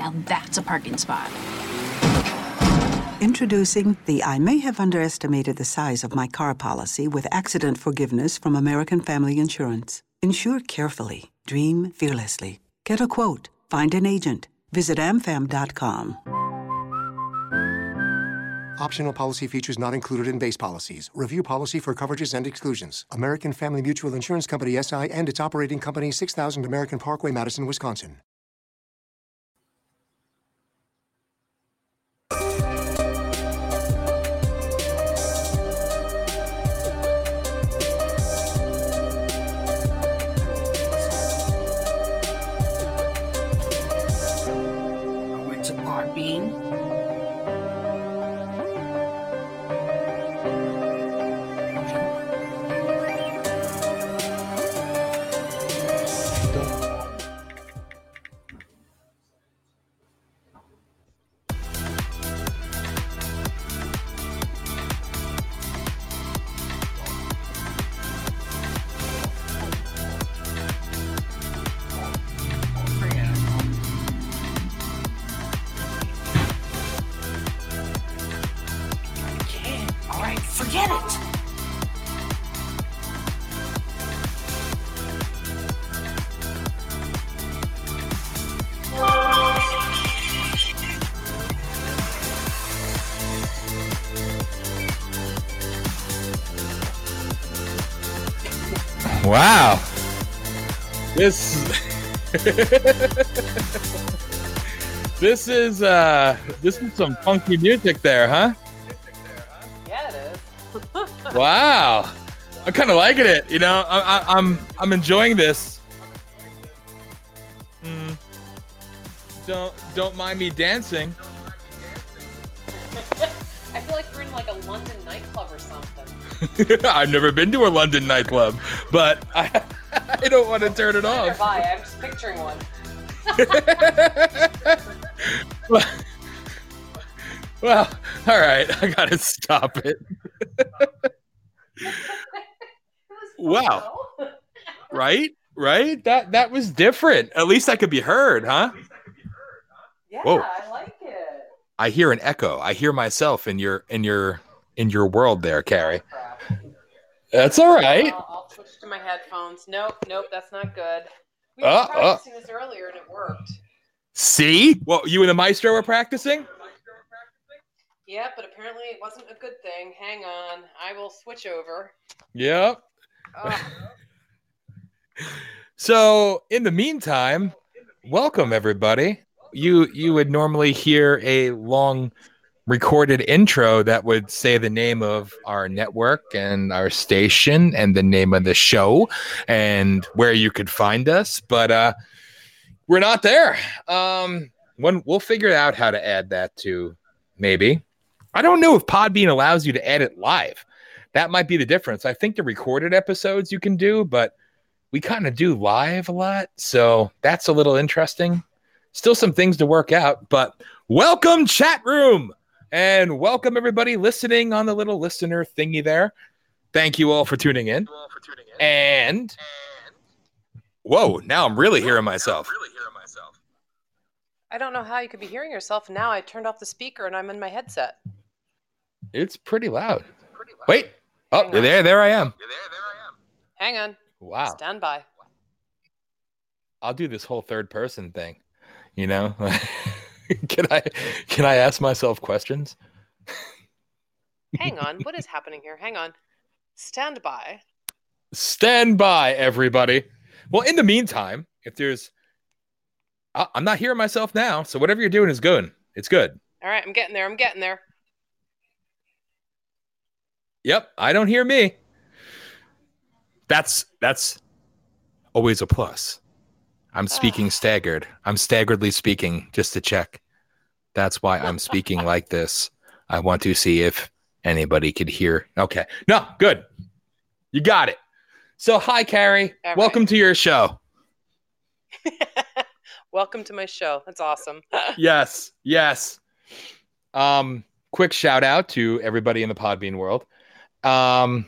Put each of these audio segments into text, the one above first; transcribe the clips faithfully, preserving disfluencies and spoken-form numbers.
Now that's a parking spot. Introducing the I may have underestimated the size of my car policy with accident forgiveness from American Family Insurance. Insure carefully. Dream fearlessly. Get a quote. Find an agent. Visit am fam dot com. Optional policy features not included in base policies. Review policy for coverages and exclusions. American Family Mutual Insurance Company, S I and its operating company, six thousand American Parkway, Madison, Wisconsin. I went to Podbean. Wow, this this is uh, this is some funky music there, huh? Yeah, it is. Wow, I'm kind of liking it. You know, I, I, I'm I'm enjoying this. Mm. Don't don't mind me dancing. I feel like we're in like a London nightclub or something. I've never been to a London nightclub, but I, I don't want to turn it off. By. I'm just picturing one. well, well, all right. I got to stop it. Wow. Right? Right? That that was different. At least I could be heard, huh? Yeah, whoa. I like it. I hear an echo. I hear myself in your in your in your world there, Carrie. Oh, that's all right. I'll, I'll switch to my headphones. Nope, nope, that's not good. We were uh, practicing uh. this earlier and it worked. See? Well, you and the maestro were practicing? Yeah, but apparently it wasn't a good thing. Hang on. I will switch over. Yep. Oh. So in the meantime, welcome everybody. You you would normally hear a long recorded intro that would say the name of our network and our station and the name of the show and where you could find us, but uh, we're not there. Um, when, we'll figure out how to add that to maybe. I don't know if Podbean allows you to edit live. That might be the difference. I think the recorded episodes you can do, but we kind of do live a lot, so that's a little interesting. Still some things to work out, but welcome chat room and welcome everybody listening on the little listener thingy there. Thank you all for tuning in. All for tuning in. And, and whoa, now I'm really hearing myself. I'm really hearing myself. I don't know how you could be hearing yourself. Now I turned off the speaker and I'm in my headset. It's pretty loud. It's pretty loud. Wait. Oh, you're there, there I am. You're there, there I am. Hang on. Wow. Stand by. I'll do this whole third person thing. You know, can I can I ask myself questions? Hang on. What is happening here? Hang on. Stand by. Stand by, everybody. Well, in the meantime, if there's I, I'm not hearing myself now. So whatever you're doing is good. It's good. All right. I'm getting there. I'm getting there. Yep. I don't hear me. That's that's always a plus. I'm speaking oh. staggered. I'm staggeredly speaking just to check. That's why I'm speaking like this. I want to see if anybody could hear. Okay. No, good. You got it. So, hi, Carrie. All Welcome right. to your show. Welcome to my show. That's awesome. Yes. Yes. Um, quick shout out to everybody in the Podbean world. Um,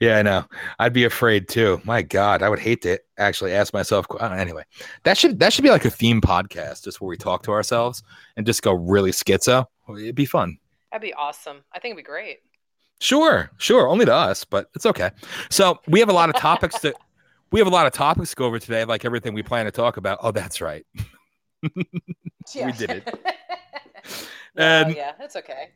Yeah, I know. I'd be afraid too. My God, I would hate to actually ask myself. Uh, anyway, that should that should be like a theme podcast, just where we talk to ourselves and just go really schizo. It'd be fun. That'd be awesome. I think it'd be great. Sure, sure. Only to us, but it's okay. So we have a lot of topics to we have a lot of topics to go over today, like everything we plan to talk about. Oh, that's right. Yeah. We did it. And, oh, yeah, that's okay.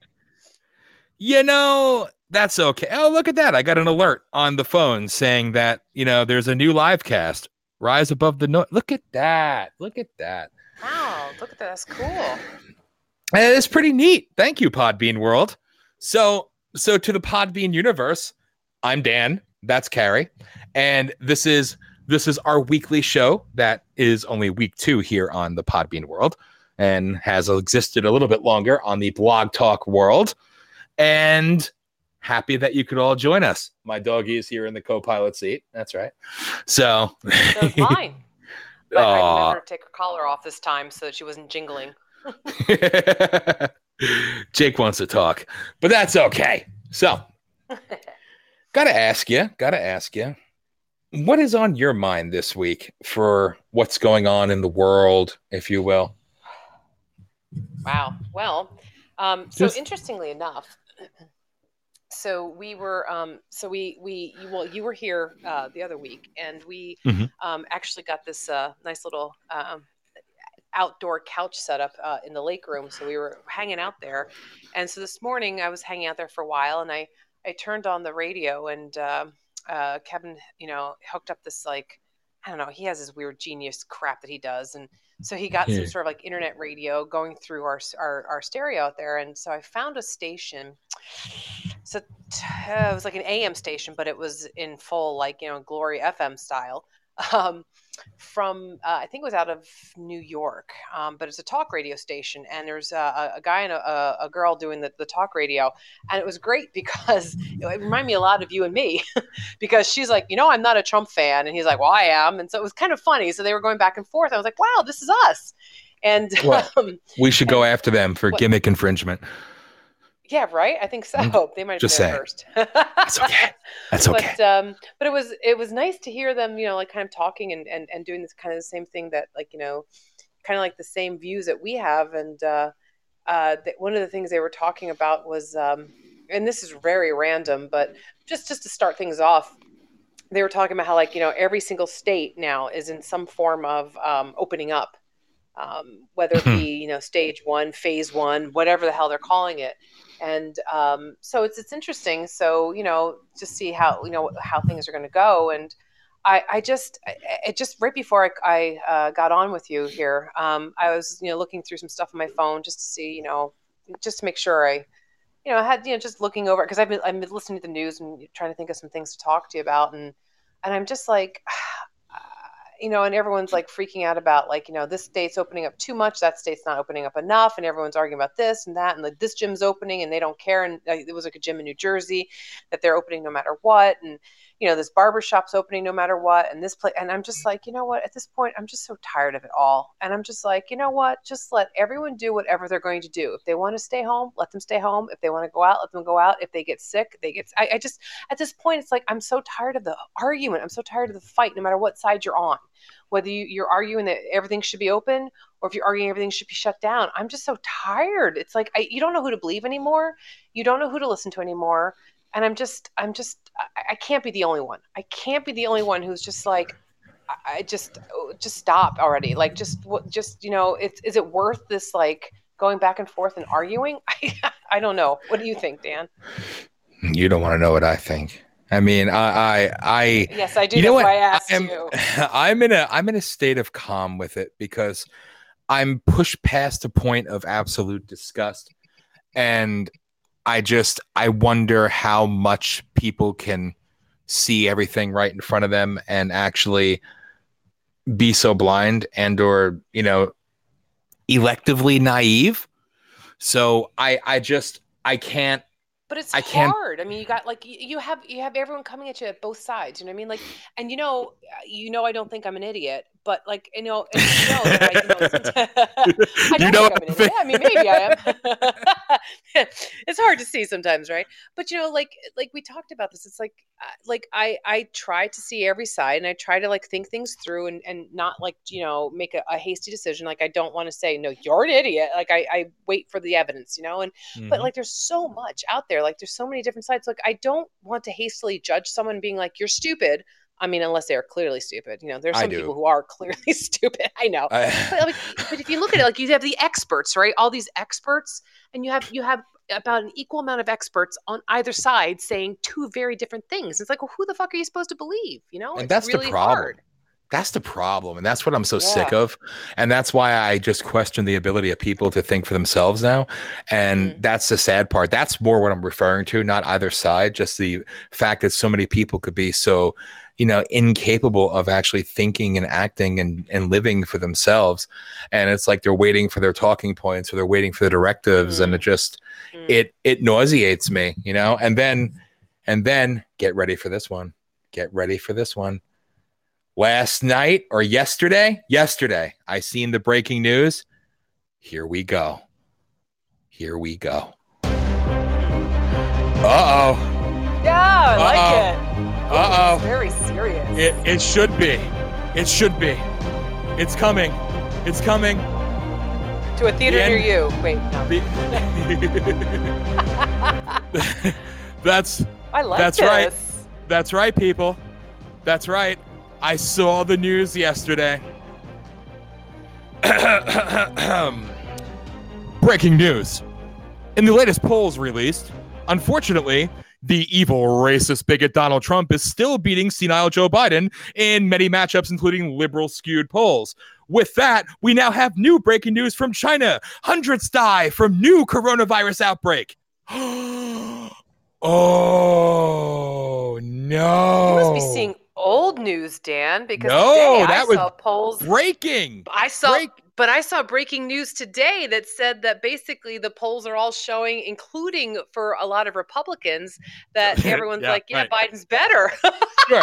You know, that's okay. Oh, look at that. I got an alert on the phone saying that, you know, there's a new live cast. Rise above the noise. Look at that. Look at that. Wow. Look at that. That's cool. And it's pretty neat. Thank you, Podbean World. So, so to the Podbean universe, I'm Dan. That's Carrie. And this is this is our weekly show that is only week two here on the Podbean World and has existed a little bit longer on the Blog Talk World. And happy that you could all join us. My doggy is here in the co-pilot seat. That's right. So, so it's mine. But uh, I remember to take her collar off this time so that she wasn't jingling. Jake wants to talk, but that's okay. So, gotta ask you, gotta ask you, what is on your mind this week for what's going on in the world, if you will? Wow. Well, um, so Just- interestingly enough. So we were, um, so we, we, you, well, you were here, uh, the other week, and we, mm-hmm. um, actually got this, uh, nice little, um, outdoor couch set up, uh, in the lake room. So we were hanging out there. And so this morning I was hanging out there for a while, and I, I turned on the radio, and, um, uh, uh, Kevin, you know, hooked up this, like, I don't know, he has this weird genius crap that he does. And so he got yeah. some sort of like internet radio going through our, our, our stereo out there. And so I found a station. So it was like an A M station, but it was in full, like, you know, Glory F M style, um, from, uh, I think it was out of New York. Um, but it's a talk radio station, and there's a, a guy and a, a girl doing the, the talk radio. And it was great because it reminded me a lot of you and me, because she's like, you know, I'm not a Trump fan. And he's like, well, I am. And so it was kind of funny. So they were going back and forth. I was like, wow, this is us. And well, um, we should go and, after them for what, gimmick infringement. Yeah, right. I think so. They might have been there first. That's okay. That's okay. But, um, but it was it was nice to hear them, you know, like kind of talking and, and, and doing this kind of the same thing that, like, you know, kind of like the same views that we have. And uh, uh, th- one of the things they were talking about was, um, and this is very random, but just, just to start things off, they were talking about how, like, you know, every single state now is in some form of um, opening up, um, whether it be, you know, stage one, phase one, whatever the hell they're calling it. And um, so it's it's interesting. So, you know, just see how, you know, how things are going to go. And I, I just I, it just right before I, I uh, got on with you here, um, I was, you know, looking through some stuff on my phone just to see, you know, just to make sure I, you know, had, you know, just looking over, because I've been I've been listening to the news and trying to think of some things to talk to you about. And and I'm just like, you know, and everyone's like freaking out about, like, you know, this state's opening up too much, that state's not opening up enough, and everyone's arguing about this and that, and like this gym's opening and they don't care, and uh, there was like a gym in New Jersey that they're opening no matter what, and, you know, this barbershop's opening no matter what, and this place, and I'm just like, you know what, at this point, I'm just so tired of it all, and I'm just like, you know what, just let everyone do whatever they're going to do. If they want to stay home, let them stay home. If they want to go out, let them go out. If they get sick, they get. I, I just at this point, it's like I'm so tired of the argument. I'm so tired of the fight, no matter what side you're on. Whether you, you're arguing that everything should be open, or if you're arguing everything should be shut down, I'm just so tired. It's like I, you don't know who to believe anymore. You don't know who to listen to anymore. And I'm just, I'm just, I, I can't be the only one. I can't be the only one who's just like, I, I just, just stop already. Like, just, just you know, it's, is it worth this, like, going back and forth and arguing? I, I don't know. What do you think, Dan? You don't want to know what I think. I mean, I, I, I yes, I do. You know what? I asked I'm, you. I'm in a, I'm in a state of calm with it, because I'm pushed past the point of absolute disgust, and I just, I wonder how much people can see everything right in front of them and actually be so blind and, or, you know, electively naive. So I, I just, I can't. But it's I hard. Can't... I mean, you got like you have you have everyone coming at you at both sides. You know what I mean? Like, and you know, you know, I don't think I'm an idiot, But like, you know, you know, like, you know, I don't you know think I'm an idiot. I mean, maybe I am. It's hard to see sometimes, right? But you know, like, like we talked about this. It's like, like I, I try to see every side, and I try to like think things through, and, and not like, you know, make a, a hasty decision. Like I don't want to say, no, you're an idiot. Like I, I wait for the evidence, you know. And mm-hmm. but like, there's so much out there. Like there's so many different sides. Like I don't want to hastily judge someone being like, you're stupid. I mean, unless they are clearly stupid, you know, there's some people who are clearly stupid. I know. I, but, I mean, but if you look at it, like you have the experts, right? All these experts, and you have, you have about an equal amount of experts on either side saying two very different things. It's like, well, who the fuck are you supposed to believe? You know, and it's that's really the problem. Hard. That's the problem. And that's what I'm so yeah. sick of. And that's why I just question the ability of people to think for themselves now. And mm-hmm. that's the sad part. That's more what I'm referring to, not either side, just the fact that so many people could be so, you know, incapable of actually thinking and acting and, and living for themselves. And it's like they're waiting for their talking points, or they're waiting for the directives. Mm-hmm. And it just, mm-hmm. it it nauseates me, you know? And then, and then get ready for this one. Get ready for this one. Last night or yesterday, yesterday, I seen the breaking news. Here we go. Here we go. Uh-oh. Yeah, I Uh-oh. like it. Ooh, Uh-oh. It's very serious. It, it should be. It should be. It's coming. It's coming. To a theater near you. Wait, no. The- that's, I like that's this. right. That's right, people. That's right. I saw the news yesterday. Breaking news. In the latest polls released, unfortunately, the evil, racist bigot Donald Trump is still beating senile Joe Biden in many matchups, including liberal skewed polls. With that, we now have new breaking news from China. Hundreds die from new coronavirus outbreak. Oh, no. You must be seeing old news, Dan, because no, today that I was saw polls breaking. I saw, Break. but I saw breaking news today that said that basically the polls are all showing, including for a lot of Republicans, that everyone's yeah, like, yeah, right. Biden's better. Sure.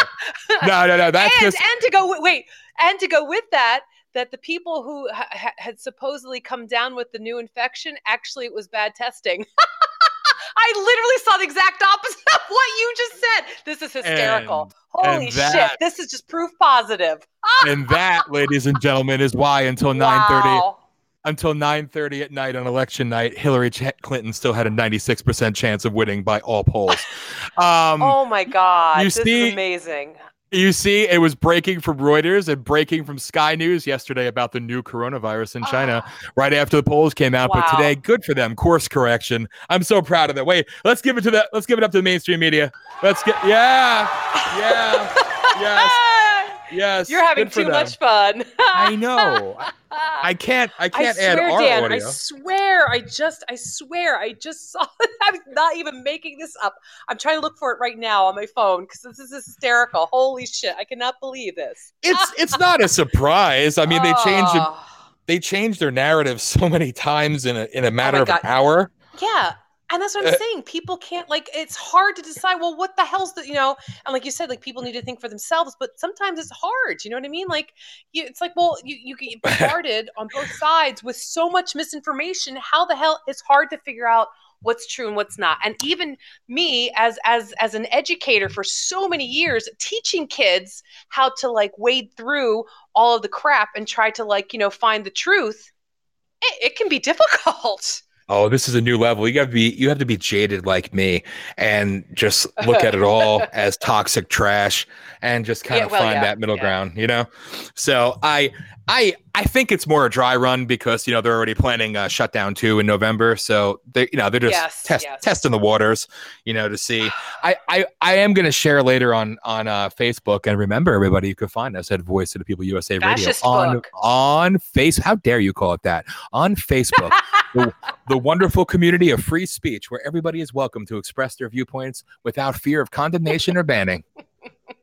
No, no, no. That's and, just and to go wait, and to go with that. That the people who ha- had supposedly come down with the new infection, actually it was bad testing. I literally saw the exact opposite of what you just said. This is hysterical. And, Holy and that, shit. This is just proof positive. And that, ladies and gentlemen, is why until wow. nine thirty until nine thirty at night on election night, Hillary Clinton still had a ninety-six percent chance of winning by all polls. Um, oh, my God. This see, is amazing. You see, it was breaking from Reuters and breaking from Sky News yesterday about the new coronavirus in China oh. right after the polls came out. Wow. But today, good for them. Course correction. I'm so proud of that. Wait, let's give it to the let's give it up to the mainstream media. Let's get yeah. Yeah. Yes. Yes. You're having too them. much fun. I know. I, I can't I can't I swear, add our Dan, audio. I swear, I just I swear I just saw it. I'm not even making this up. I'm trying to look for it right now on my phone because this is hysterical. Holy shit, I cannot believe this. It's it's not a surprise. I mean, they changed it, they changed their narrative so many times in a in a matter oh of an hour. Yeah. And that's what I'm saying. People can't, like, it's hard to decide, well, what the hell's the, you know, and like you said, like, people need to think for themselves, but sometimes it's hard. You know what I mean? Like, you, it's like, well, you, you get bombarded on both sides with so much misinformation. How the hell, it's hard to figure out what's true and what's not. And even me as as as an educator for so many years, teaching kids how to, like, wade through all of the crap and try to, like, you know, find the truth, it, it can be difficult. Oh, this is a new level. You have to be you have to be jaded like me and just look at it all as toxic trash and just kind yeah, of well, find yeah, that middle yeah. ground, you know? So I I I think it's more a dry run because, you know, they're already planning a shutdown two in November. So they you know, they're just yes, test, yes. testing the waters, you know, to see. I, I, I am gonna share later on on uh, Facebook, and remember everybody, you can find us at Voice of the People U S A Radio on, on Facebook. How dare you call it that? On Facebook. The, the wonderful community of free speech where everybody is welcome to express their viewpoints without fear of condemnation or banning.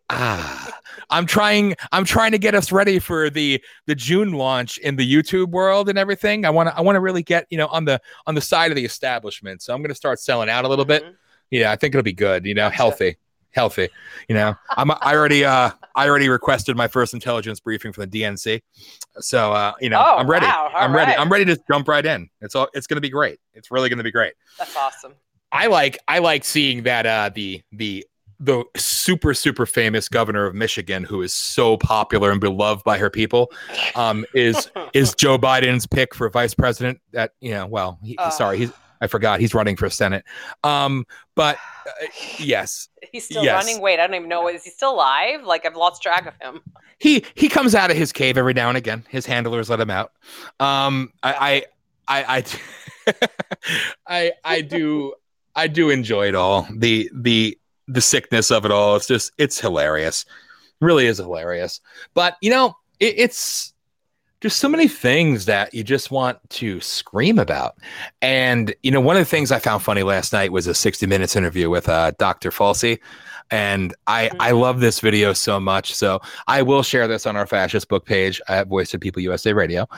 Ah, I'm trying I'm trying to get us ready for the the June launch in the YouTube world and everything. I want to I want to really get, you know, on the on the side of the establishment. So I'm going to start selling out a little mm-hmm. bit. Yeah, I think it'll be good, you know, gotcha. healthy. healthy. You know, I'm I already uh I already requested my first intelligence briefing from the D N C, so uh, you know oh, I'm ready. Wow. I'm right. ready. I'm ready to jump right in. It's all. It's going to be great. It's really going to be great. That's awesome. I like I like seeing that uh, the the the super super famous governor of Michigan, who is so popular and beloved by her people, um, is is Joe Biden's pick for vice president. That you know, well, he, uh. sorry, he's. I forgot he's running for Senate. Um, but uh, yes, he's still yes. running. Wait, I don't even know. Is he still alive? Like I've lost track of him. He, he comes out of his cave every now and again. His handlers let him out. Um, I, I, I, I, I, I do, I do enjoy it all. The, the, the sickness of it all. It's just, it's hilarious. It really is hilarious. But you know, it, it's, there's so many things that you just want to scream about. And, you know, one of the things I found funny last night was a sixty minutes interview with uh, Doctor Fauci. And I, mm-hmm. I love this video so much. So I will share this on our fascist book page at Voice of People U S A Radio.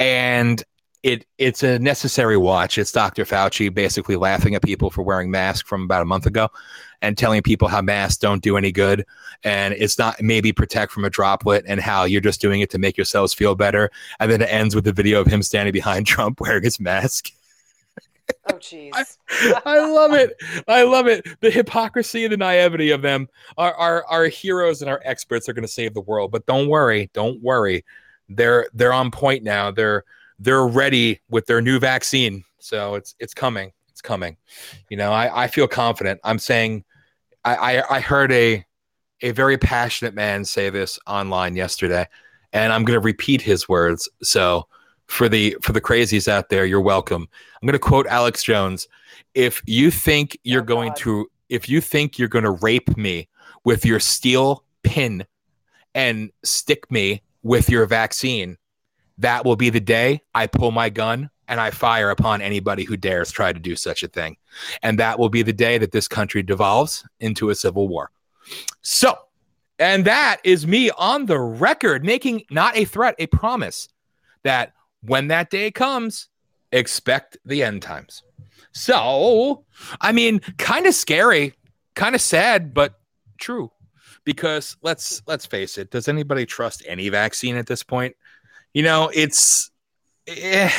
And it it's a necessary watch. It's Doctor Fauci basically laughing at people for wearing masks from about a month ago and telling people how masks don't do any good and it's not maybe protect from a droplet and how you're just doing it to make yourselves feel better. And then it ends with the video of him standing behind Trump wearing his mask. Oh, geez. I, I love it. I love it. The hypocrisy and the naivety of them. Our, our, our heroes and our experts are going to save the world. But don't worry. Don't worry. They're they're on point now. They're they're ready with their new vaccine. So it's it's coming. It's coming. You know, I, I feel confident. I'm saying I, I heard a a very passionate man say this online yesterday, and I'm going to repeat his words. So for the for the crazies out there, you're welcome. I'm going to quote Alex Jones. If you think you're oh, going God. to if you think you're going to rape me with your steel pin and stick me with your vaccine, that will be the day I pull my gun and I fire upon anybody who dares try to do such a thing. And that will be the day that this country devolves into a civil war. So, and that is me on the record, making not a threat, a promise that when that day comes, expect the end times. So, I mean, kind of scary, kind of sad, but true. Because let's let's face it, does anybody trust any vaccine at this point? You know, it's... Eh,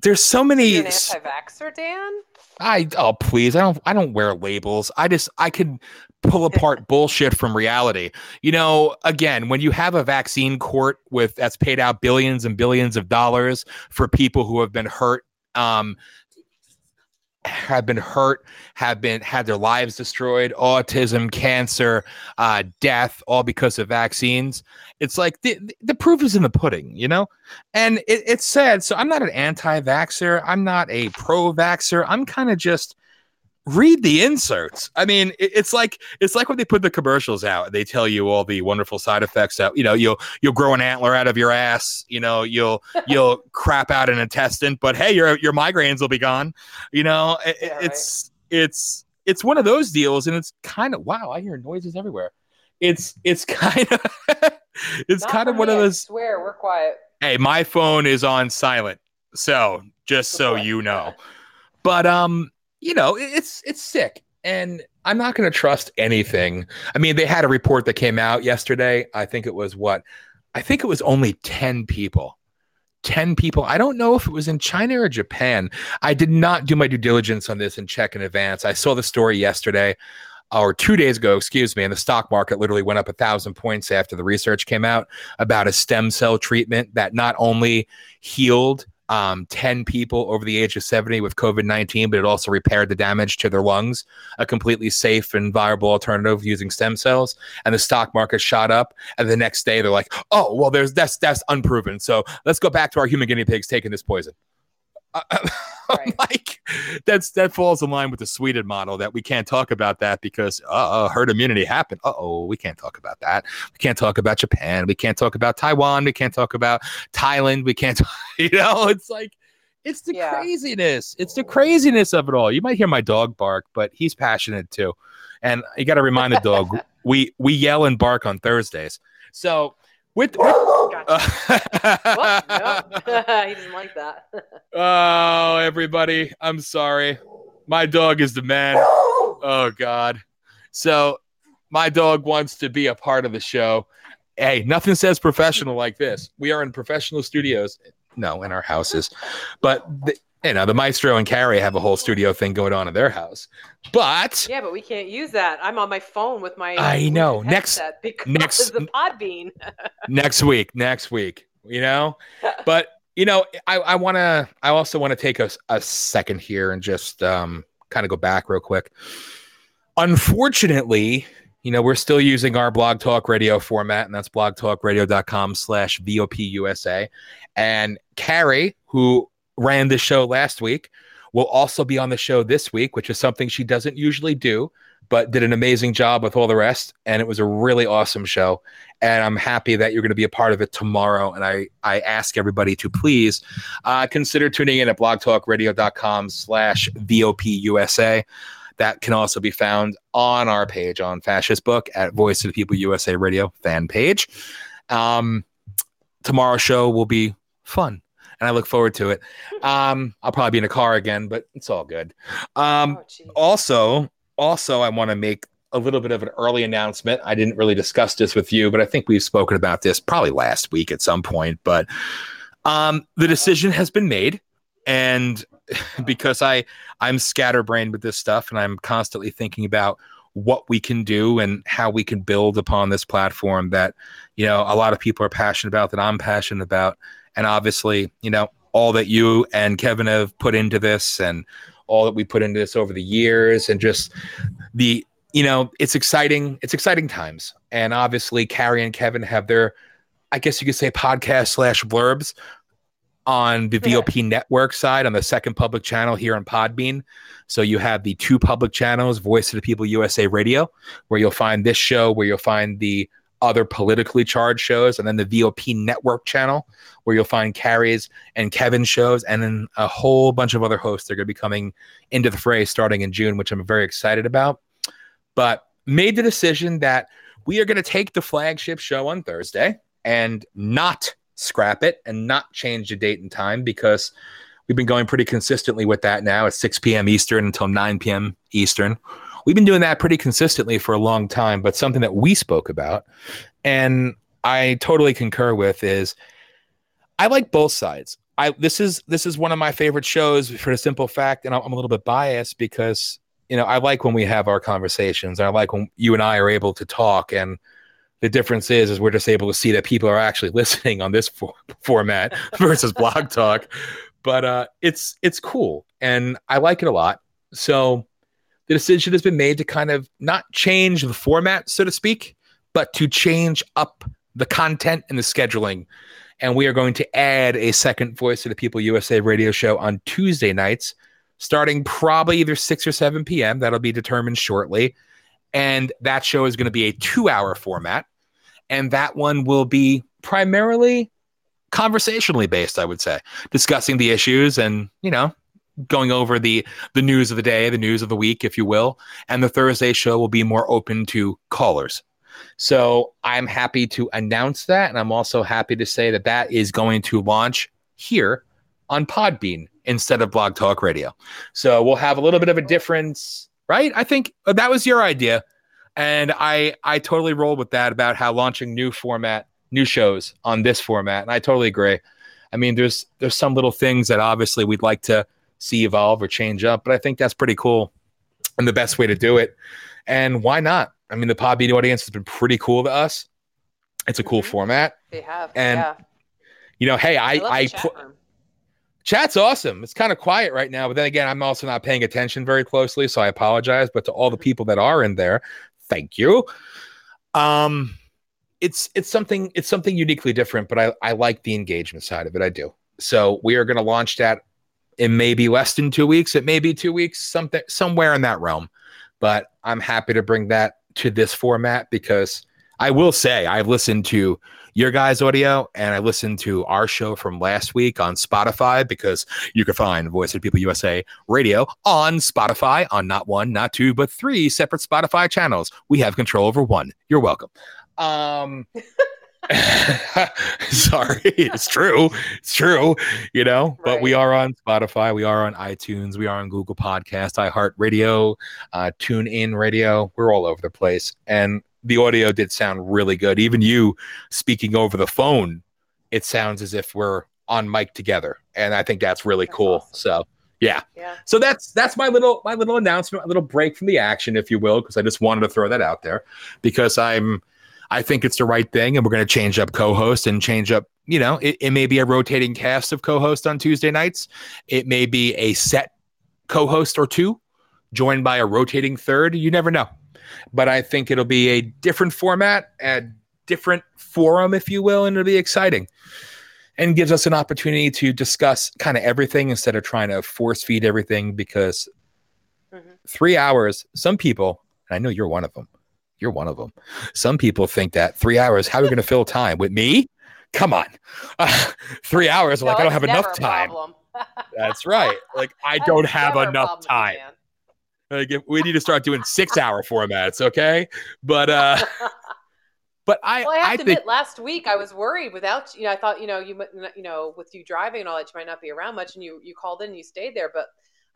there's so many. Are you an anti-vaxxer, Dan? I oh please, I don't I don't wear labels. I just I can pull apart bullshit from reality. You know, again, when you have a vaccine court with that's paid out billions and billions of dollars for people who have been hurt, um, have been hurt, have been had their lives destroyed, autism, cancer, uh, death, all because of vaccines. It's like the, the proof is in the pudding, you know? And it, it's sad. So I'm not an anti-vaxxer. I'm not a pro-vaxxer. I'm kind of just read the inserts. I mean, it, it's like it's like when they put the commercials out. They tell you all the wonderful side effects out. You know, you'll you'll grow an antler out of your ass. You know, you'll you'll crap out an intestine. But hey, your your migraines will be gone. You know, it, yeah, it's right. it's it's one of those deals, and it's kind of wow. I hear noises everywhere. It's it's kind of it's Not kind of one of those. I swear, we're quiet. Hey, my phone is on silent, so just so you know. But um, you know, it's it's sick, and I'm not going to trust anything. I mean, they had a report that came out yesterday. I think it was what? I think it was only ten people. ten people. I don't know if it was in China or Japan. I did not do my due diligence on this and check in advance. I saw the story yesterday. Or two days ago, excuse me, and the stock market literally went up a thousand points after the research came out about a stem cell treatment that not only healed um, ten people over the age of seventy with COVID nineteen, but it also repaired the damage to their lungs, a completely safe and viable alternative using stem cells. And the stock market shot up. And the next day they're like, oh, well, there's that's that's unproven. So let's go back to our human guinea pigs taking this poison. Uh, right. Like that's that falls in line with the Sweden model that we can't talk about that because uh herd immunity happened. Uh oh, we can't talk about that. We can't talk about Japan. We can't talk about Taiwan. We can't talk about Thailand. We can't. You know, it's like it's the yeah. craziness. It's the craziness of it all. You might hear my dog bark, but he's passionate too. And you got to remind the dog we we yell and bark on Thursdays. So. With, with uh, what? No. He doesn't like that. Oh, everybody, I'm sorry. My dog is the man. Oh God, So my dog wants to be a part of the show. Hey, nothing says professional like this. We are in professional studios. No, in our houses. But, the, you know, the maestro and Carrie have a whole studio thing going on in their house. But. Yeah, but we can't use that. I'm on my phone with my. I know. Next. Next. Is the Podbean. next week. Next week. You know? But, you know, I, I want to. I also want to take a, a second here and just um, kind of go back real quick. Unfortunately. You know, we're still using our Blog Talk Radio format, and that's blogtalkradio.com slash VOPUSA. And Carrie, who ran the show last week, will also be on the show this week, which is something she doesn't usually do, but did an amazing job with all the rest. And it was a really awesome show. And I'm happy that you're going to be a part of it tomorrow. And I, I ask everybody to please uh, consider tuning in at blogtalkradio.com slash VOPUSA. That can also be found on our page on Fascist Book at Voice of the People U S A Radio fan page. Um, tomorrow's show will be fun, and I look forward to it. Um, I'll probably be in a car again, but it's all good. Um, oh, also, also, I want to make a little bit of an early announcement. I didn't really discuss this with you, but I think we've spoken about this probably last week at some point. But um, the decision has been made, and because I, I'm scatterbrained with this stuff and I'm constantly thinking about what we can do and how we can build upon this platform that, you know, a lot of people are passionate about, that I'm passionate about. And obviously, you know, all that you and Kevin have put into this and all that we put into this over the years and just the, you know, it's exciting. It's exciting times. And obviously Carrie and Kevin have their, I guess you could say podcast slash blurbs on the V O P network side, on the second public channel here on Podbean. So you have the two public channels, Voice of the People U S A Radio, where you'll find this show, where you'll find the other politically charged shows, and then the V O P network channel, where you'll find Carrie's and Kevin's shows, and then a whole bunch of other hosts that are going to be coming into the fray starting in June, which I'm very excited about. But made the decision that we are going to take the flagship show on Thursday and not scrap it and not change the date and time, because we've been going pretty consistently with that now at six p.m. Eastern until nine p.m. Eastern. We've been doing that pretty consistently for a long time, but something that we spoke about and I totally concur with is I like both sides. I this is this is one of my favorite shows for the simple fact, and I'm a little bit biased because, you know, I like when we have our conversations. I like when you and I are able to talk, and the difference is, is we're just able to see that people are actually listening on this for- format versus Blog Talk. But uh, it's it's cool, and I like it a lot. So the decision has been made to kind of not change the format, so to speak, but to change up the content and the scheduling. And we are going to add a second Voice of the People U S A Radio show on Tuesday nights, starting probably either six or seven p.m. That'll be determined shortly. And that show is going to be a two-hour format. And that one will be primarily conversationally based, I would say, discussing the issues and, you know, going over the the news of the day, the news of the week, if you will. And the Thursday show will be more open to callers. So I'm happy to announce that. And I'm also happy to say that that is going to launch here on Podbean instead of Blog Talk Radio. So we'll have a little bit of a difference, right? I think that was your idea. And I, I totally rolled with that about how launching new format, new shows on this format. And I totally agree. I mean, there's there's some little things that obviously we'd like to see evolve or change up, but I think that's pretty cool and the best way to do it. And why not? I mean, the Podbean audience has been pretty cool to us. It's a cool format. They have, and yeah. You know, hey, I, I, I put. Chat's awesome. It's kind of quiet right now, but then again, I'm also not paying attention very closely, so I apologize. But to all the people that are in there, thank you. Um, it's it's something it's something uniquely different, but I, I like the engagement side of it. I do. So we are going to launch that in maybe less than two weeks. It may be two weeks, something somewhere in that realm. But I'm happy to bring that to this format because I will say I've listened to your guys' audio and I listened to our show from last week on Spotify, because you can find Voice of People U S A Radio on Spotify on not one, not two, but three separate Spotify channels. We have control over one. You're welcome. Um, Sorry, it's true. It's true, you know, right. But we are on Spotify. We are on iTunes. We are on Google Podcast, iHeartRadio, uh, TuneIn Radio. We're all over the place. And the audio did sound really good. Even you speaking over the phone, it sounds as if we're on mic together. And I think that's really that's cool. Awesome. So, yeah. yeah. So that's that's my little my little announcement, a little break from the action, if you will, because I just wanted to throw that out there because I'm I think it's the right thing. And we're going to change up co-hosts and change up, you know, it, it may be a rotating cast of co-hosts on Tuesday nights. It may be a set co-host or two joined by a rotating third. You never know. But I think it'll be a different format, a different forum, if you will, and it'll be exciting and gives us an opportunity to discuss kind of everything instead of trying to force feed everything because mm-hmm. three hours, some people, and I know you're one of them, you're one of them. Some people think that three hours, how are we going to fill time with me? Come on. Uh, three hours. No, like I don't have enough time. That's right. Like I don't have enough time. Man. Like if we need to start doing six-hour formats, okay? But uh, but I well, I have I to think- admit, last week I was worried without you. Know, I thought you know you you know with you driving and all that, you might not be around much, and you you called in, and you stayed there. But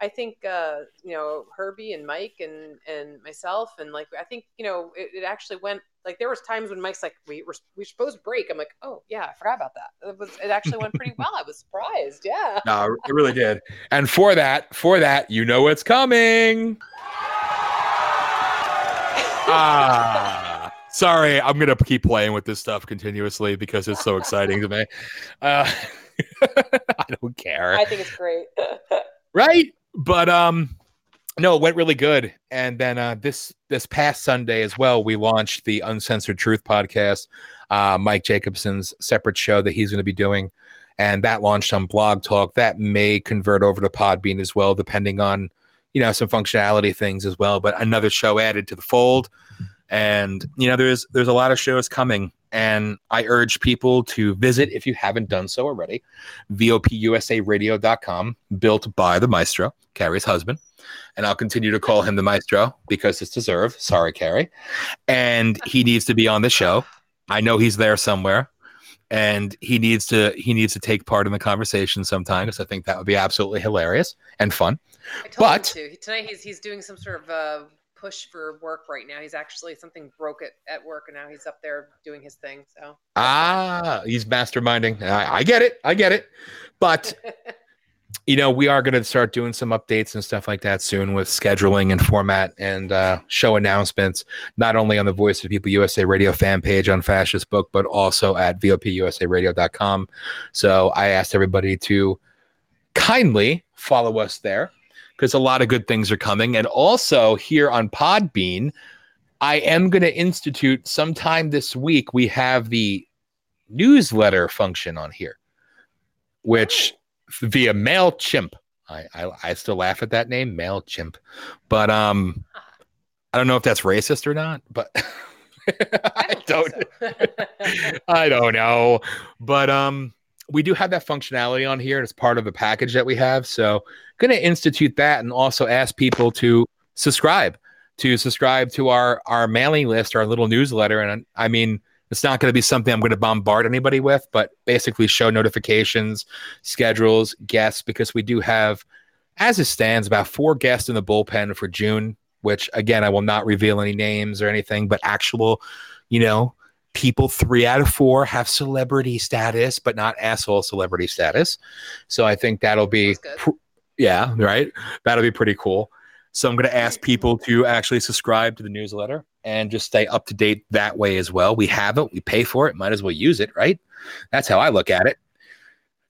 I think uh, you know Herbie and Mike and and myself and like I think you know it, it actually went like there was times when Mike's like we were we were supposed to break. I'm like oh yeah I forgot about that. It was it actually went pretty well. I was surprised. Yeah. No, it really did. And for that for that you know it's coming. Ah, sorry. I'm gonna keep playing with this stuff continuously because it's so exciting to me. Uh, I don't care. I think it's great. Right. But um, no, it went really good. And then uh, this this past Sunday as well, we launched the Uncensored Truth podcast, uh, Mike Jacobson's separate show that he's going to be doing. And that launched on Blog Talk. That may convert over to Podbean as well, depending on, you know, some functionality things as well. But another show added to the fold. And, you know, there's there's a lot of shows coming. And I urge people to visit, if you haven't done so already, V O P U S A radio dot com, built by the maestro, Carrie's husband. And I'll continue to call him the maestro because it's deserved. Sorry, Carrie. And he needs to be on the show. I know he's there somewhere. And he needs to he needs to take part in the conversation sometimes. I think that would be absolutely hilarious and fun. I told but him to. Tonight he's, he's doing some sort of... Uh... push for work right now. He's actually something broke at, at work and now he's up there doing his thing. So ah, he's masterminding. I, I get it. I get it. But you know, we are going to start doing some updates and stuff like that soon with scheduling and format and uh, show announcements, not only on the Voice of People U S A Radio fan page on Fascist Book, but also at V O P U S A radio dot com. So I asked everybody to kindly follow us there, because a lot of good things are coming. And also here on Podbean, I am going to institute sometime this week. We have the newsletter function on here, which via Mailchimp. I, I, I still laugh at that name, Mailchimp. But um, I don't know if that's racist or not, but I don't, I don't, so. I don't know. But um. We do have that functionality on here, and it's part of the package that we have. So going to institute that and also ask people to subscribe, to subscribe to our, our mailing list, our little newsletter. And I mean, it's not going to be something I'm going to bombard anybody with, but basically show notifications, schedules, guests, because we do have, as it stands, about four guests in the bullpen for June, which, again, I will not reveal any names or anything, but actual, you know, people, three out of four have celebrity status, but not asshole celebrity status. So I think that'll be, pr- yeah, right. That'll be pretty cool. So I'm going to ask people to actually subscribe to the newsletter and just stay up to date that way as well. We have it. We pay for it. Might as well use it, right? That's how I look at it.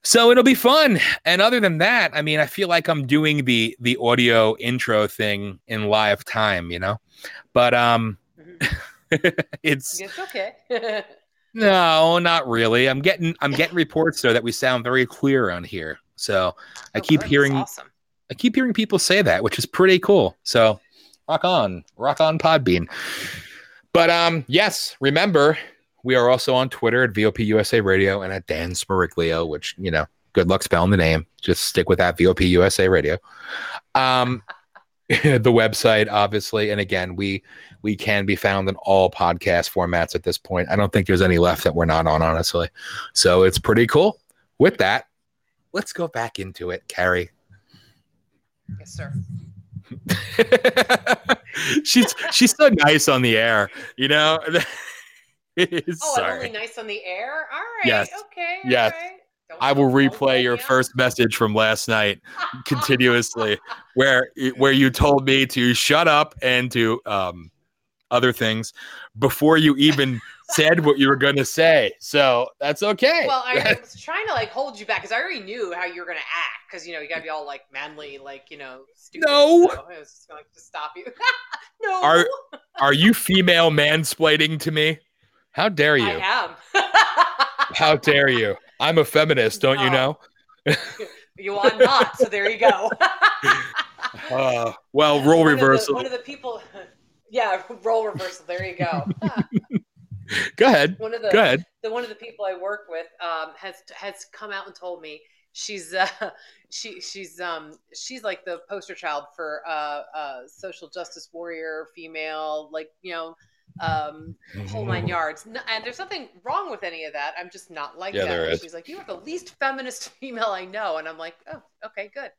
So it'll be fun. And other than that, I mean, I feel like I'm doing the the audio intro thing in live time, you know? But, um... Mm-hmm. it's, it's okay. No, not really. I'm getting I'm getting reports though that we sound very clear on here. So I oh, keep good. hearing awesome. I keep hearing people say that, which is pretty cool. So rock on, rock on Podbean. But um, yes, remember we are also on Twitter at V O P U S A Radio and at Dan Spericchio, which you know, good luck spelling the name. Just stick with that V O P U S A Radio. Um, the website, obviously. And again, we we can be found in all podcast formats at this point. I don't think there's any left that we're not on, honestly. So it's pretty cool. With that, let's go back into it, Carrie. Yes, sir. she's she's so nice on the air, you know. Oh, I'm only nice on the air? All right. Yes. Okay. Yes. All right. Don't I will replay your first message from last night continuously, where where you told me to shut up and to um, other things before you even said what you were going to say. So that's okay. Well, I was trying to like hold you back because I already knew how you were going to act because, you know, you got to be all like manly, like, you know, stupid. No. So I was just going like, to stop you. No. Are, are you female mansplaining to me? How dare you? I am. How dare you? I'm a feminist, don't no. you know? You are not, so there you go. uh, well, role one reversal. Of the, one of the people, yeah, role reversal. There you go. Go ahead. One of the, go ahead. The one of the people I work with um, has has come out and told me she's uh, she she's um she's like the poster child for uh, uh social justice warrior, female, like you know. Um, whole nine yards, no, and there's nothing wrong with any of that. I'm just not like yeah, that. She's like, you are the least feminist female I know, and I'm like, oh, okay, good.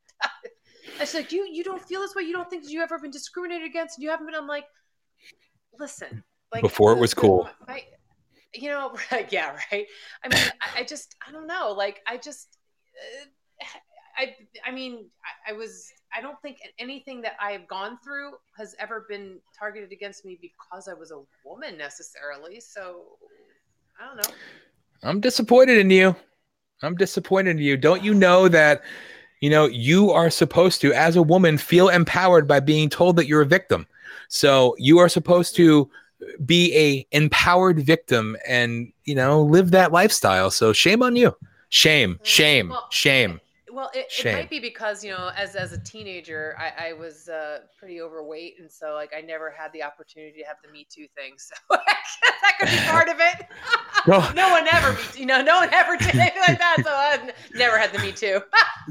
I said, like, you you don't feel this way. You don't think that you ever been discriminated against, and you haven't been. I'm like, listen, like before it was cool. I, you know, yeah, right. I mean, I, I just, I don't know. Like, I just, uh, I, I mean, I, I was. I don't think anything that I have gone through has ever been targeted against me because I was a woman necessarily. So I don't know. I'm disappointed in you. I'm disappointed in you. Don't you know that, you know, you are supposed to, as a woman, feel empowered by being told that you're a victim. So you are supposed to be a empowered victim and, you know, live that lifestyle. So shame on you. Shame, shame, well, shame. Well, it, it might be because, you know, as as a teenager, I, I was uh, pretty overweight. And so, like, I never had the opportunity to have the Me Too thing. So that could be part of it. No, no one ever, you know, no one ever did anything like that. So I never had the Me Too.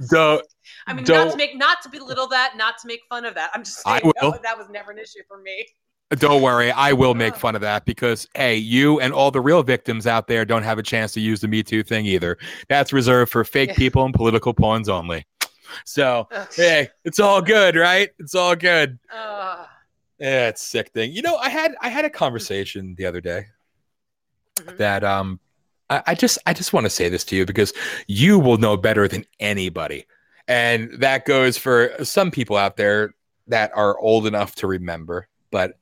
Don't, I mean, don't, not to make, not to belittle that, not to make fun of that. I'm just saying no, that was never an issue for me. Don't worry. I will make fun of that because, hey, you and all the real victims out there don't have a chance to use the Me Too thing either. That's reserved for fake people and political pawns only. So, hey, it's all good, right? It's all good. Uh, yeah, it's a sick thing. You know, I had I had a conversation the other day mm-hmm. that um, I, I just I just want to say this to you because you will know better than anybody. And that goes for some people out there that are old enough to remember, but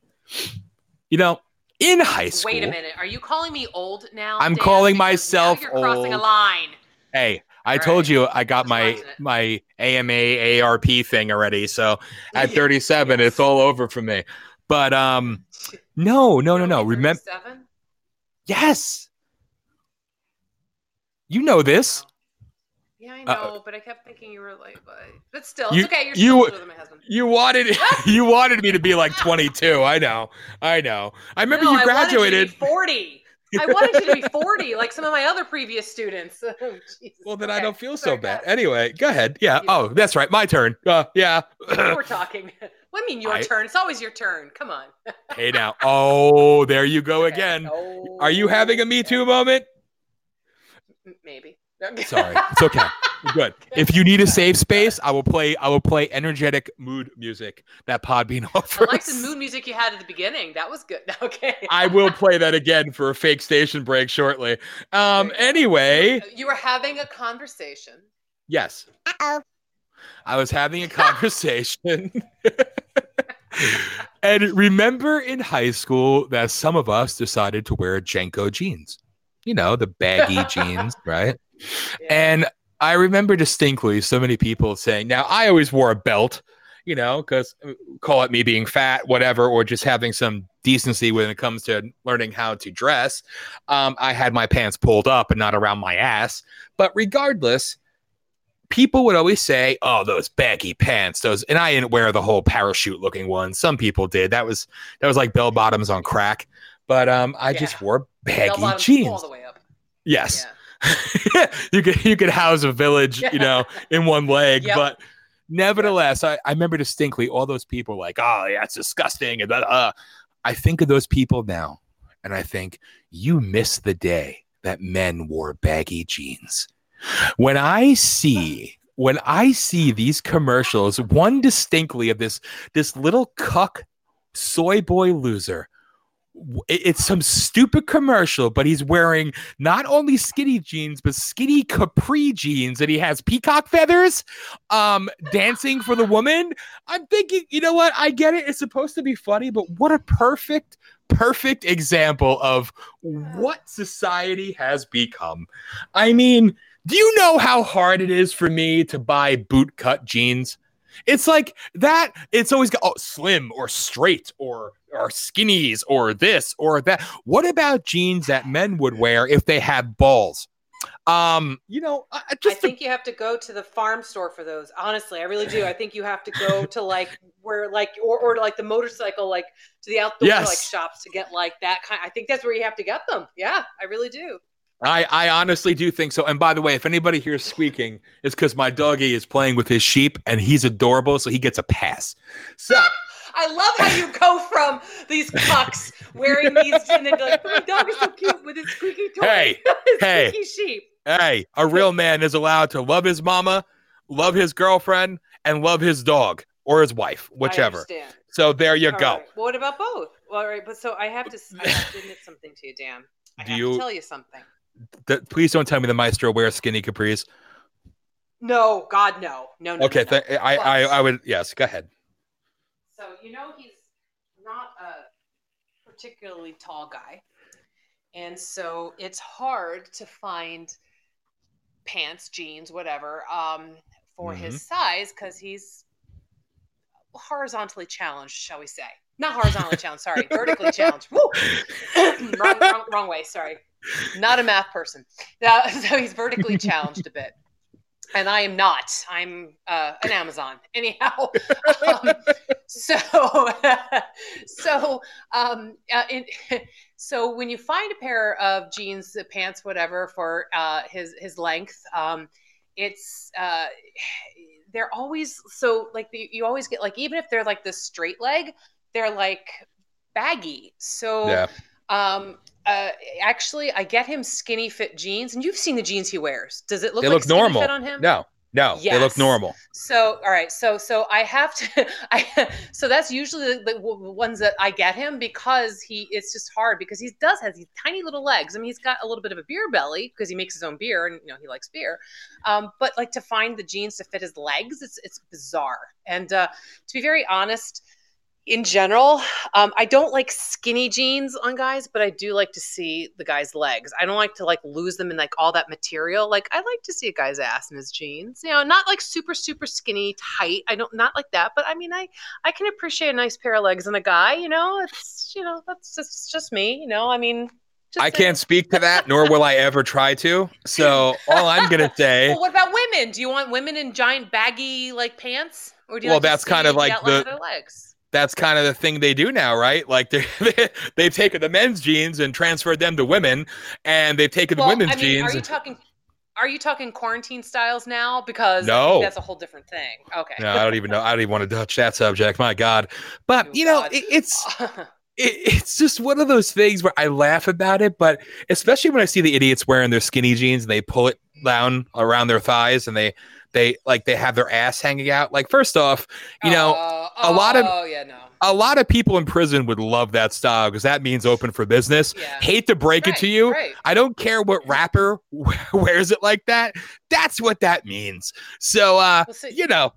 you know, in high school. Wait a minute. Are you calling me old now? I'm Dan? Calling myself now you're old. You're crossing a line. Hey, I All told right. you I got my, my A M A, A R P thing already. So at thirty-seven, yes. It's all over for me. But um, no, no, no, no. Remember? Yes. You know this. Yeah, I know, Uh-oh. but I kept thinking you were like, but, but still, you, it's okay. You're still older than my husband. You wanted, you wanted me to be like twenty-two. I know, I know. I remember no, you graduated. I wanted you to be forty. I wanted you to be forty, like some of my other previous students. Oh, well, then okay. I don't feel so Sorry, bad. God. Anyway, go ahead. Yeah. yeah. Oh, that's right. My turn. Uh, yeah. We're talking. What do you mean your I... turn? It's always your turn. Come on. Hey now. Oh, there you go okay. again. Oh, are you having a Me Too moment? Maybe. Sorry, it's okay. We're good. If you need a safe space, I will play. I will play energetic mood music that Podbean offers. I like the mood music you had at the beginning. That was good. Okay. I will play that again for a fake station break shortly. Um. Anyway, you were having a conversation. Yes. Uh oh. I was having a conversation. And remember, in high school, that some of us decided to wear Jenko jeans. You know, the baggy jeans, right? Yeah. And I remember distinctly so many people saying, now I always wore a belt, you know, because call it me being fat, whatever, or just having some decency when it comes to learning how to dress. Um, I had my pants pulled up and not around my ass. But regardless, people would always say, oh, those baggy pants, those. And I didn't wear the whole parachute looking ones. Some people did. That was that was like bell bottoms on crack. But um, I yeah. just wore baggy jeans. All the way up. Yes. Yeah. you could you could house a village, you know, in one leg. Yep. But Nevertheless, I, I remember distinctly all those people like, oh, yeah, it's disgusting. And uh, I think of those people now, and I think, you miss the day that men wore baggy jeans. When I see... When I see these commercials, one distinctly of this this little cuck soy boy loser, it's some stupid commercial, but he's wearing not only skinny jeans, but skinny capri jeans, and he has peacock feathers, um, dancing for the woman. I'm thinking, you know what? I get it. It's supposed to be funny, but what a perfect... perfect example of what society has become. I mean, do you know how hard it is for me to buy bootcut jeans? It's like that. It's always got, oh, slim or straight or or skinnies or this or that. What about jeans that men would wear if they had balls? Um, you know, I, just I think to- you have to go to the farm store for those. Honestly, I really do. I think you have to go to like where like or, or like the motorcycle, like to the outdoor yes. like shops to get like that kind. I think that's where you have to get them. Yeah, I really do. I, I honestly do think so. And by the way, if anybody hears squeaking, it's because my doggy is playing with his sheep and he's adorable, so he gets a pass. So. I love how you go from these cucks wearing these and then like, my dog is so cute with his squeaky toy. Hey, his hey, squeaky sheep. Hey, a real man is allowed to love his mama, love his girlfriend, and love his dog or his wife, whichever. I understand. So there you all go. Right. Well, what about both? Well, all right, but so I have to, I have to admit something to you, Dan. I Do have you, to tell you something. Th- please don't tell me the maestro wears skinny capris. No, God, no, no, no. Okay, no, no. Th- I, I, I would. Yes, go ahead. So, you know, he's not a particularly tall guy. And so it's hard to find pants, jeans, whatever, um, for mm-hmm. his size because he's horizontally challenged, shall we say. Not horizontally challenged, sorry. Vertically challenged. Woo! wrong, wrong, wrong way, sorry. Not a math person. Now, so he's vertically challenged a bit. And I am not. I'm uh, an Amazon. Anyhow, um, so so um, uh, it, so when you find a pair of jeans, pants, whatever for uh, his his length, um, it's uh, they're always so like the, you always get like even if they're like the straight leg, they're like baggy. So. Yeah. Um, uh, actually, I get him skinny fit jeans, and you've seen the jeans he wears. Does it look they like look skinny normal. Fit on him? No, no, yes. They look normal. So, all right, so so I have to. I so that's usually the, the ones that I get him because he. It's just hard because he does have these tiny little legs. I mean, he's got a little bit of a beer belly because he makes his own beer, and you know he likes beer. Um, but like to find the jeans to fit his legs, it's it's bizarre. And uh, to be very honest. In general, um, I don't like skinny jeans on guys, but I do like to see the guy's legs. I don't like to like lose them in like all that material. Like I like to see a guy's ass in his jeans, you know, not like super, super skinny tight. I don't, not like that, but I mean, I, I can appreciate a nice pair of legs in a guy, you know, it's, you know, that's just, it's just me, you know, I mean. Just I saying. Can't speak to that, nor will I ever try to. So all I'm going to say. Well, what about women? Do you want women in giant baggy like pants? Or do you well, like that's kind of like the, their legs? That's kind of the thing they do now, right? Like they, they've taken the men's jeans and transferred them to women, and they've taken well, the women's I mean, jeans. Are you talking? Are you talking quarantine styles now? Because no. that's a whole different thing. Okay. No, I don't even know. I don't even want to touch that subject. My God! But oh, you know, it, it's it, it's just one of those things where I laugh about it, but especially when I see the idiots wearing their skinny jeans and they pull it down around their thighs and they. They like they have their ass hanging out. Like first off, you know, uh, a lot of oh, yeah, no. a lot of people in prison would love that style because that means open for business. Yeah. Hate to break right, it to you, right. I don't care what rapper wears it like that. That's what that means. So, uh, well, so you know,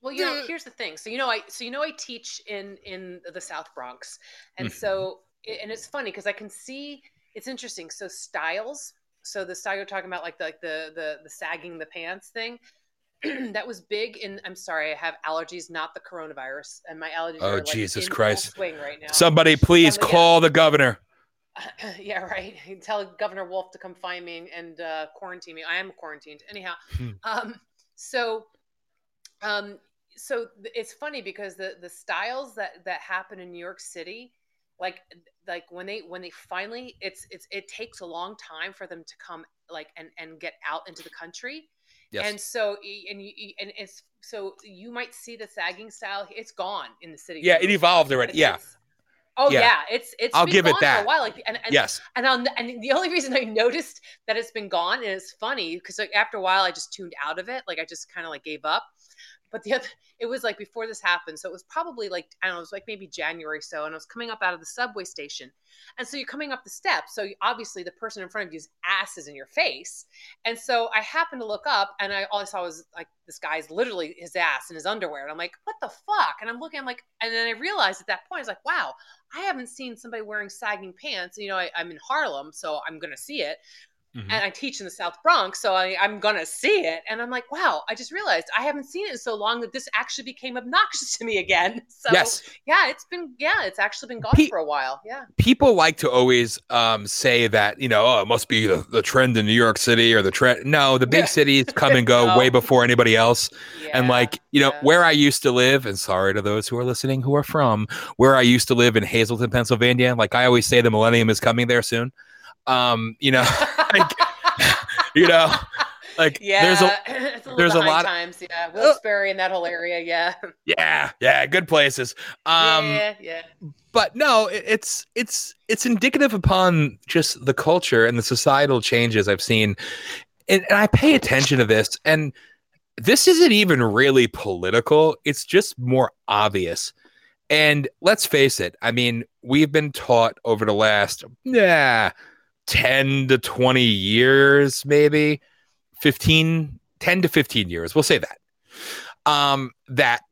well, you know, here's the thing. So you know, I so you know, I teach in in the South Bronx, and mm-hmm. so and it's funny because I can see it's interesting. So styles. So the style you're talking about, like the like the, the the sagging the pants thing, that was big. And I'm sorry, I have allergies, not the coronavirus, and my allergies. Oh are, like, Jesus in Christ! Full swing right now. Somebody please Somebody, call yeah. the governor. Yeah, right. Tell Governor Wolf to come find me and uh, quarantine me. I am quarantined anyhow. Hmm. Um, so, um, so it's funny because the the styles that that happen in New York City. Like, like when they, when they finally it's, it's, it takes a long time for them to come like, and, and get out into the country. Yes. And so, and you, and it's, so you might see the sagging style. It's gone in the city. Yeah. It evolved already. It's, yeah. It's, oh yeah. yeah. It's, it's I'll been give gone it that. for a while. Like, and, and, yes. And I'll, and the only reason I noticed that it's been gone, and it's funny because like after a while I just tuned out of it. Like I just kind of like gave up. But the other, it was like before this happened. So it was probably like, I don't know, it was like maybe January or so. And I was coming up out of the subway station. And so you're coming up the steps. So you, obviously the person in front of you's ass is in your face. And so I happened to look up and I, all I saw was like, this guy's literally his ass in his underwear. And I'm like, what the fuck? And I'm looking, I'm like, and then I realized at that point, I was like, wow, I haven't seen somebody wearing sagging pants. You know, I, I'm in Harlem, so I'm going to see it. Mm-hmm. And I teach in the South Bronx, so I, I'm going to see it. And I'm like, wow, I just realized I haven't seen it in so long that this actually became obnoxious to me again. So yes. yeah, it's been, yeah, it's actually been gone Pe- for a while. Yeah. People like to always um, say that, you know, oh, it must be the, the trend in New York City or the trend. No, the big yeah. cities come and go no. way before anybody else. Yeah. And like, you know, yeah. where I used to live, and sorry to those who are listening who are from, where I used to live in Hazleton, Pennsylvania. Like I always say the millennium is coming there soon. Um, you know, like, you know, like yeah, there's a, a there's a lot times, of, yeah, Wilkes-Barre and that whole area, yeah, yeah, yeah, good places. Um, yeah, yeah. But no, it, it's it's it's indicative upon just the culture and the societal changes I've seen, and, and I pay attention to this. And this isn't even really political; it's just more obvious. And let's face it, I mean, we've been taught over the last yeah. ten to twenty years, maybe fifteen, ten to fifteen years. We'll say that, um, that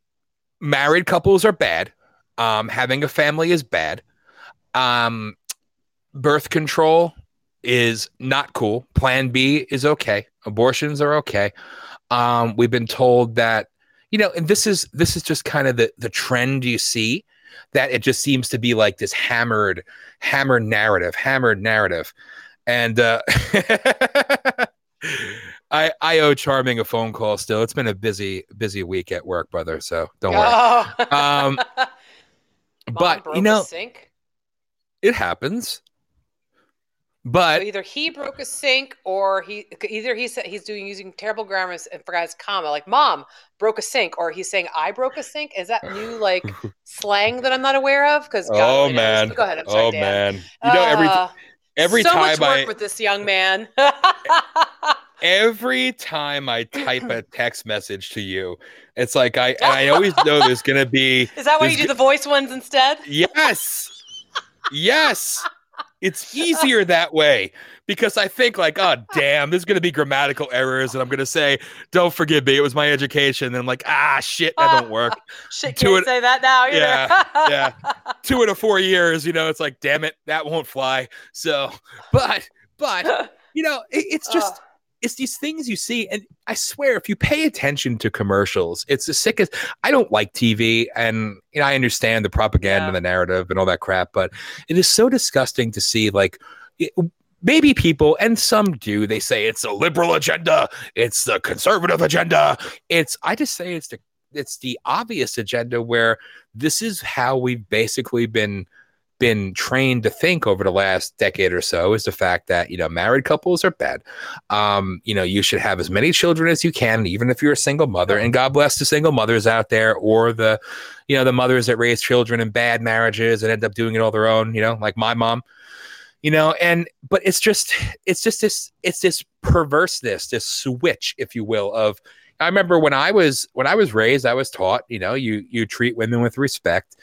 married couples are bad. Um, having a family is bad. Um, birth control is not cool. Plan B is okay. Abortions are okay. Um, we've been told that, you know, and this is, this is just kind of the, the trend you see. That it just seems to be like this hammered, hammered narrative, hammered narrative. And uh, I I owe Charming a phone call still. It's been a busy, busy week at work, brother. So don't oh. worry. Um, but, you know, sink. It happens. But so either he broke a sink or he either he said he's doing using terrible grammar and forgot his comma, like mom broke a sink, or he's saying I broke a sink. Is that new like slang that I'm not aware of? Because oh man, knows. Go ahead. I'm sorry, oh Dan. man, you know every uh, every so time much work I, with this young man. Every time I type a text message to you, it's like I and I always know there's gonna be. Is that why you do the voice ones instead? Yes. Yes. It's easier that way because I think like, oh, damn, there's going to be grammatical errors. And I'm going to say, don't forgive me. It was my education. And I'm like, ah, shit, that don't work. shit, can't it, say that now either. yeah, yeah. Two out of four years, you know, it's like, damn it, that won't fly. So, but, but, you know, it, it's just, it's these things you see. And I swear, if you pay attention to commercials, it's the sickest. I don't like T V. And you know, I understand the propaganda yeah. and the narrative and all that crap, but it is so disgusting to see, like, it, maybe people, and some do, they say it's a liberal agenda. It's the conservative agenda. It's, I just say it's the, it's the obvious agenda where this is how we've basically been, been trained to think over the last decade or so, is the fact that, you know, married couples are bad. Um, you know, you should have as many children as you can, even if you're a single mother, and God bless the single mothers out there, or the, you know, the mothers that raise children in bad marriages and end up doing it all their own, you know, like my mom, you know, and, but it's just, it's just this, it's this perverseness, this switch, if you will, of, I remember when I was, when I was raised, I was taught, you know, you, you treat women with respect.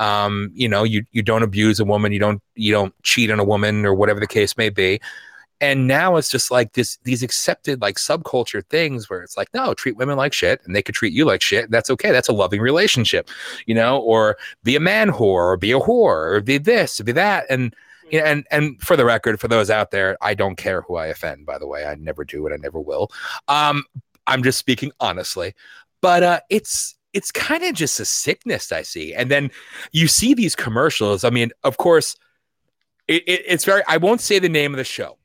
Um, you know, you, you don't abuse a woman, you don't, you don't cheat on a woman, or whatever the case may be. And now it's just like this, these accepted like subculture things where it's like, no, treat women like shit and they could treat you like shit. That's okay. That's a loving relationship, you know, or be a man whore, or be a whore, or be this, or be that. And, you know, and, and for the record, for those out there, I don't care who I offend, by the way, I never do and I never will. Um, I'm just speaking honestly, but, uh, it's, it's kind of just a sickness I see. And then you see these commercials. I mean, of course, it, it, it's very, I won't say the name of the show,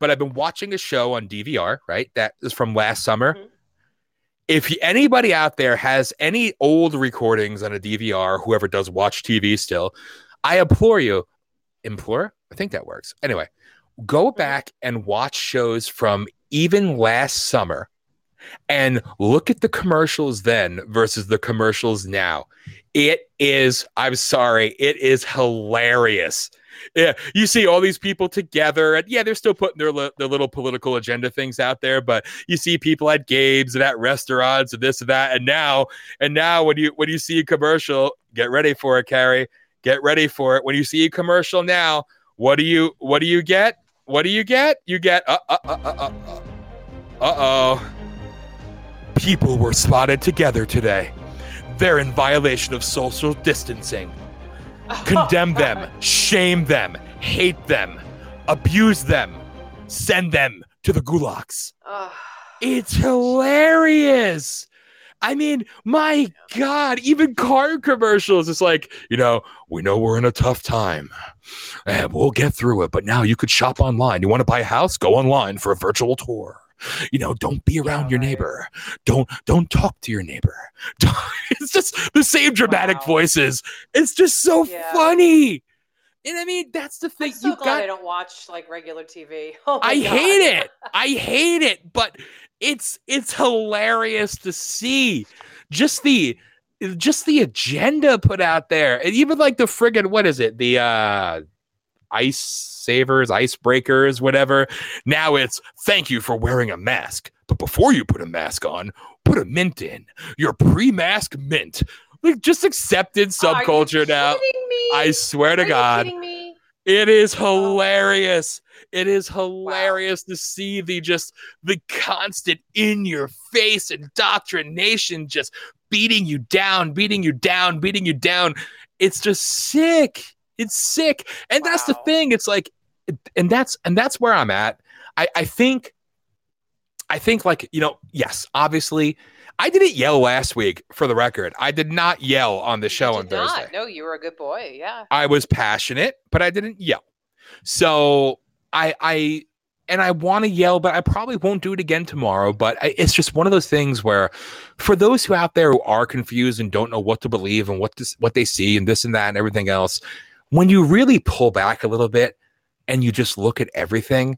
but I've been watching a show on D V R, right? That is from last summer. Mm-hmm. If anybody out there has any old recordings on a D V R, whoever does watch T V still, I implore you, implore? I think that works. Anyway, go back and watch shows from even last summer And look at the commercials then versus the commercials now. It is, I'm sorry, it is hilarious. Yeah, you see all these people together, and yeah, they're still putting their li- their little political agenda things out there. But you see people at Gabe's and at restaurants and this and that. And now, and now, when you when you see a commercial, get ready for it, Carrie. Get ready for it. When you see a commercial now, what do you what do you get? What do you get? You get uh uh uh uh uh uh oh. People were spotted together today. They're in violation of social distancing. Condemn them, shame them, hate them, abuse them, send them to the gulags. Oh, it's hilarious. I mean, my God, even car commercials, it's like, you know, we know we're in a tough time and we'll get through it. But now you could shop online. You want to buy a house? Go online for a virtual tour. You know, don't be around yeah, your right. neighbor. Don't don't talk to your neighbor. It's just the same dramatic wow. voices. It's just so yeah. funny. And I mean, that's the thing. I'm so you glad got. I don't watch like regular T V. Oh I God. hate it. I hate it. But it's it's hilarious to see just the just the agenda put out there, and even like the friggin' what is it? The uh, ice. Savers, icebreakers, whatever. Now it's thank you for wearing a mask, but before you put a mask on, put a mint in. Your pre-mask mint. Like just accepted subculture now. Are you kidding me? I swear to God. Are you kidding me? It is hilarious. It is hilarious wow. to see the just the constant in your face indoctrination just beating you down, beating you down, beating you down. It's just sick. It's sick. And wow. that's the thing. It's like, and that's, and that's where I'm at. I, I think, I think like, you know, yes, obviously I didn't yell last week for the record. I did not yell on the show on Thursday. No, you were a good boy. Yeah. I was passionate, but I didn't yell. So I, I, and I want to yell, but I probably won't do it again tomorrow. But I, it's just one of those things where for those who out there who are confused and don't know what to believe and what this, what they see and this and that and everything else, when you really pull back a little bit and you just look at everything,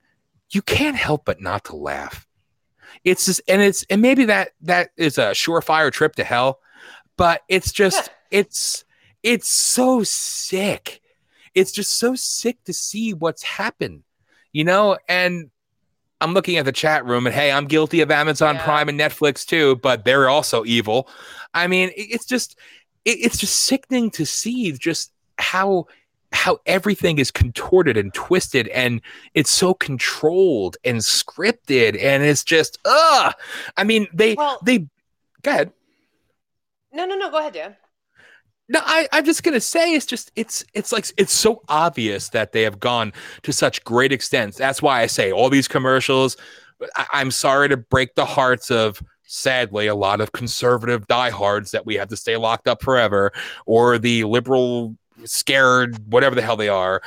you can't help but not to laugh. It's just, and it's, and maybe that, that is a surefire trip to hell, but it's just, yeah. it's, it's so sick. It's just so sick to see what's happened, you know? And I'm looking at the chat room and, hey, I'm guilty of Amazon yeah. Prime and Netflix too, but they're also evil. I mean, it's just, it's just sickening to see just how, how everything is contorted and twisted and it's so controlled and scripted and it's just, uh, I mean, they, well, they, go ahead. No, no, no, go ahead, Dan. No, I, I'm just going to say, it's just, it's, it's like, it's so obvious that they have gone to such great extents. That's why I say all these commercials, I, I'm sorry to break the hearts of, sadly, a lot of conservative diehards that we have to stay locked up forever, or the liberal scared, whatever the hell they are.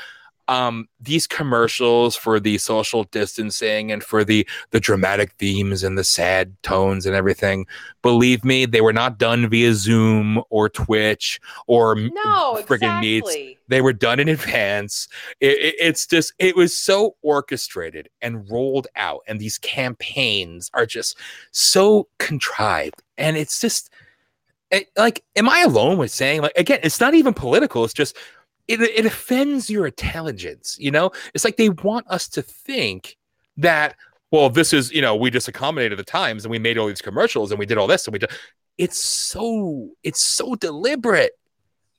Um, these commercials for the social distancing and for the the dramatic themes and the sad tones and everything, believe me, they were not done via Zoom or Twitch or no, friggin' exactly. meets. They were done in advance. It, it, it's just, it was so orchestrated and rolled out, and these campaigns are just so contrived, and it's just, it, like, am I alone with saying, like, again, it's not even political. It's just, It, it offends your intelligence, you know? It's like they want us to think that, well, this is, you know, we just accommodated the times and we made all these commercials and we did all this and we did. It's so, it's so deliberate,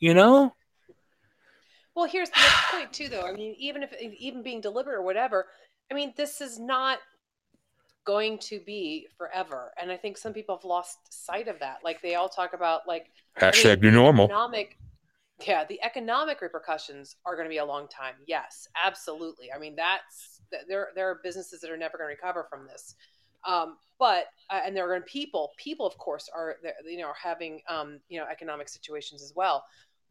you know? Well, here's the point too, though. I mean, even if, even being deliberate or whatever, I mean, this is not going to be forever. And I think some people have lost sight of that. Like they all talk about like- Hashtag I mean, new normal. Economic, Yeah, the economic repercussions are going to be a long time. Yes, absolutely. I mean, that's there. There are businesses that are never going to recover from this, um, but uh, and there are going to people. People, of course, are you know are having um, you know economic situations as well.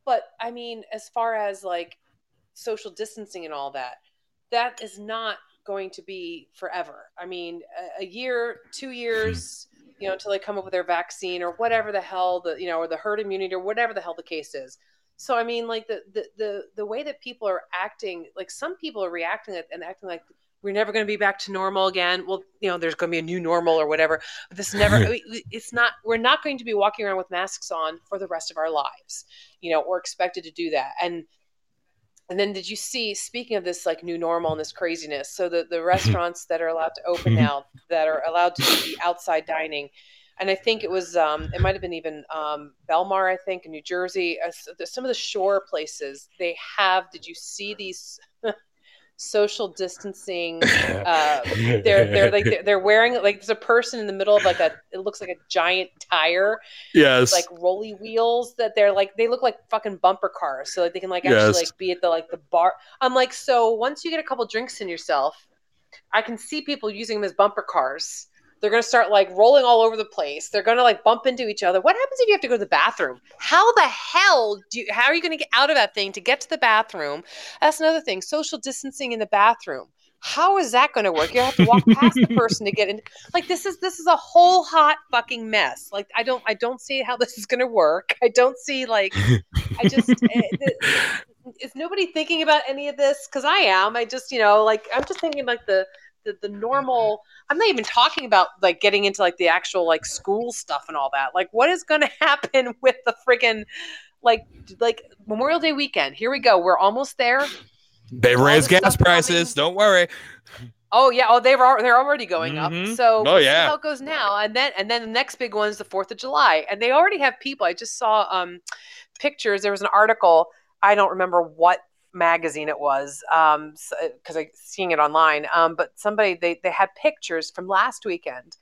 But I mean, as far as like social distancing and all that, that is not going to be forever. I mean, a, a year, two years, you know, until they come up with their vaccine or whatever the hell the you know or the herd immunity or whatever the hell the case is. So, I mean, like the, the, the, the way that people are acting, like some people are reacting and acting like we're never going to be back to normal again. Well, you know, there's going to be a new normal or whatever. But this never, I mean, it's not, we're not going to be walking around with masks on for the rest of our lives, you know, or expected to do that. And, and then did you see, speaking of this like new normal and this craziness, so the, the restaurants that are allowed to open now that are allowed to do the outside dining. And I think it was, um, it might've been even um, Belmar, I think in New Jersey, uh, some of the shore places they have, did you see these social distancing? Uh, they're, they're like, they're, they're wearing like, there's a person in the middle of like a, it looks like a giant tire. Yes. Like rolly wheels that they're like, they look like fucking bumper cars. So like they can like actually yes. like be at the, like the bar. I'm like, so once you get a couple drinks in yourself, I can see people using them as bumper cars. They're going to start like rolling all over the place. They're going to like bump into each other. What happens if you have to go to the bathroom? How the hell do you, how are you going to get out of that thing to get to the bathroom? That's another thing. Social distancing in the bathroom. How is that going to work? You have to walk past the person to get in. Like this is, this is a whole hot fucking mess. Like I don't, I don't see how this is going to work. I don't see like, I just, is nobody thinking about any of this? Cause I am, I just, you know, like, I'm just thinking like the, The, the normal, I'm not even talking about like getting into like the actual like school stuff and all that. Like what is going to happen with the friggin' like, like Memorial Day weekend? Here we go. We're almost there. They raised gas prices. Coming. Don't worry. Oh yeah. Oh, they're they're already going mm-hmm. up. So oh, yeah. see how it goes now. And then, and then the next big one is the fourth of July. And they already have people. I just saw um, pictures. There was an article. I don't remember what magazine it was um because so, I'm seeing it online um but somebody they they had pictures from last weekend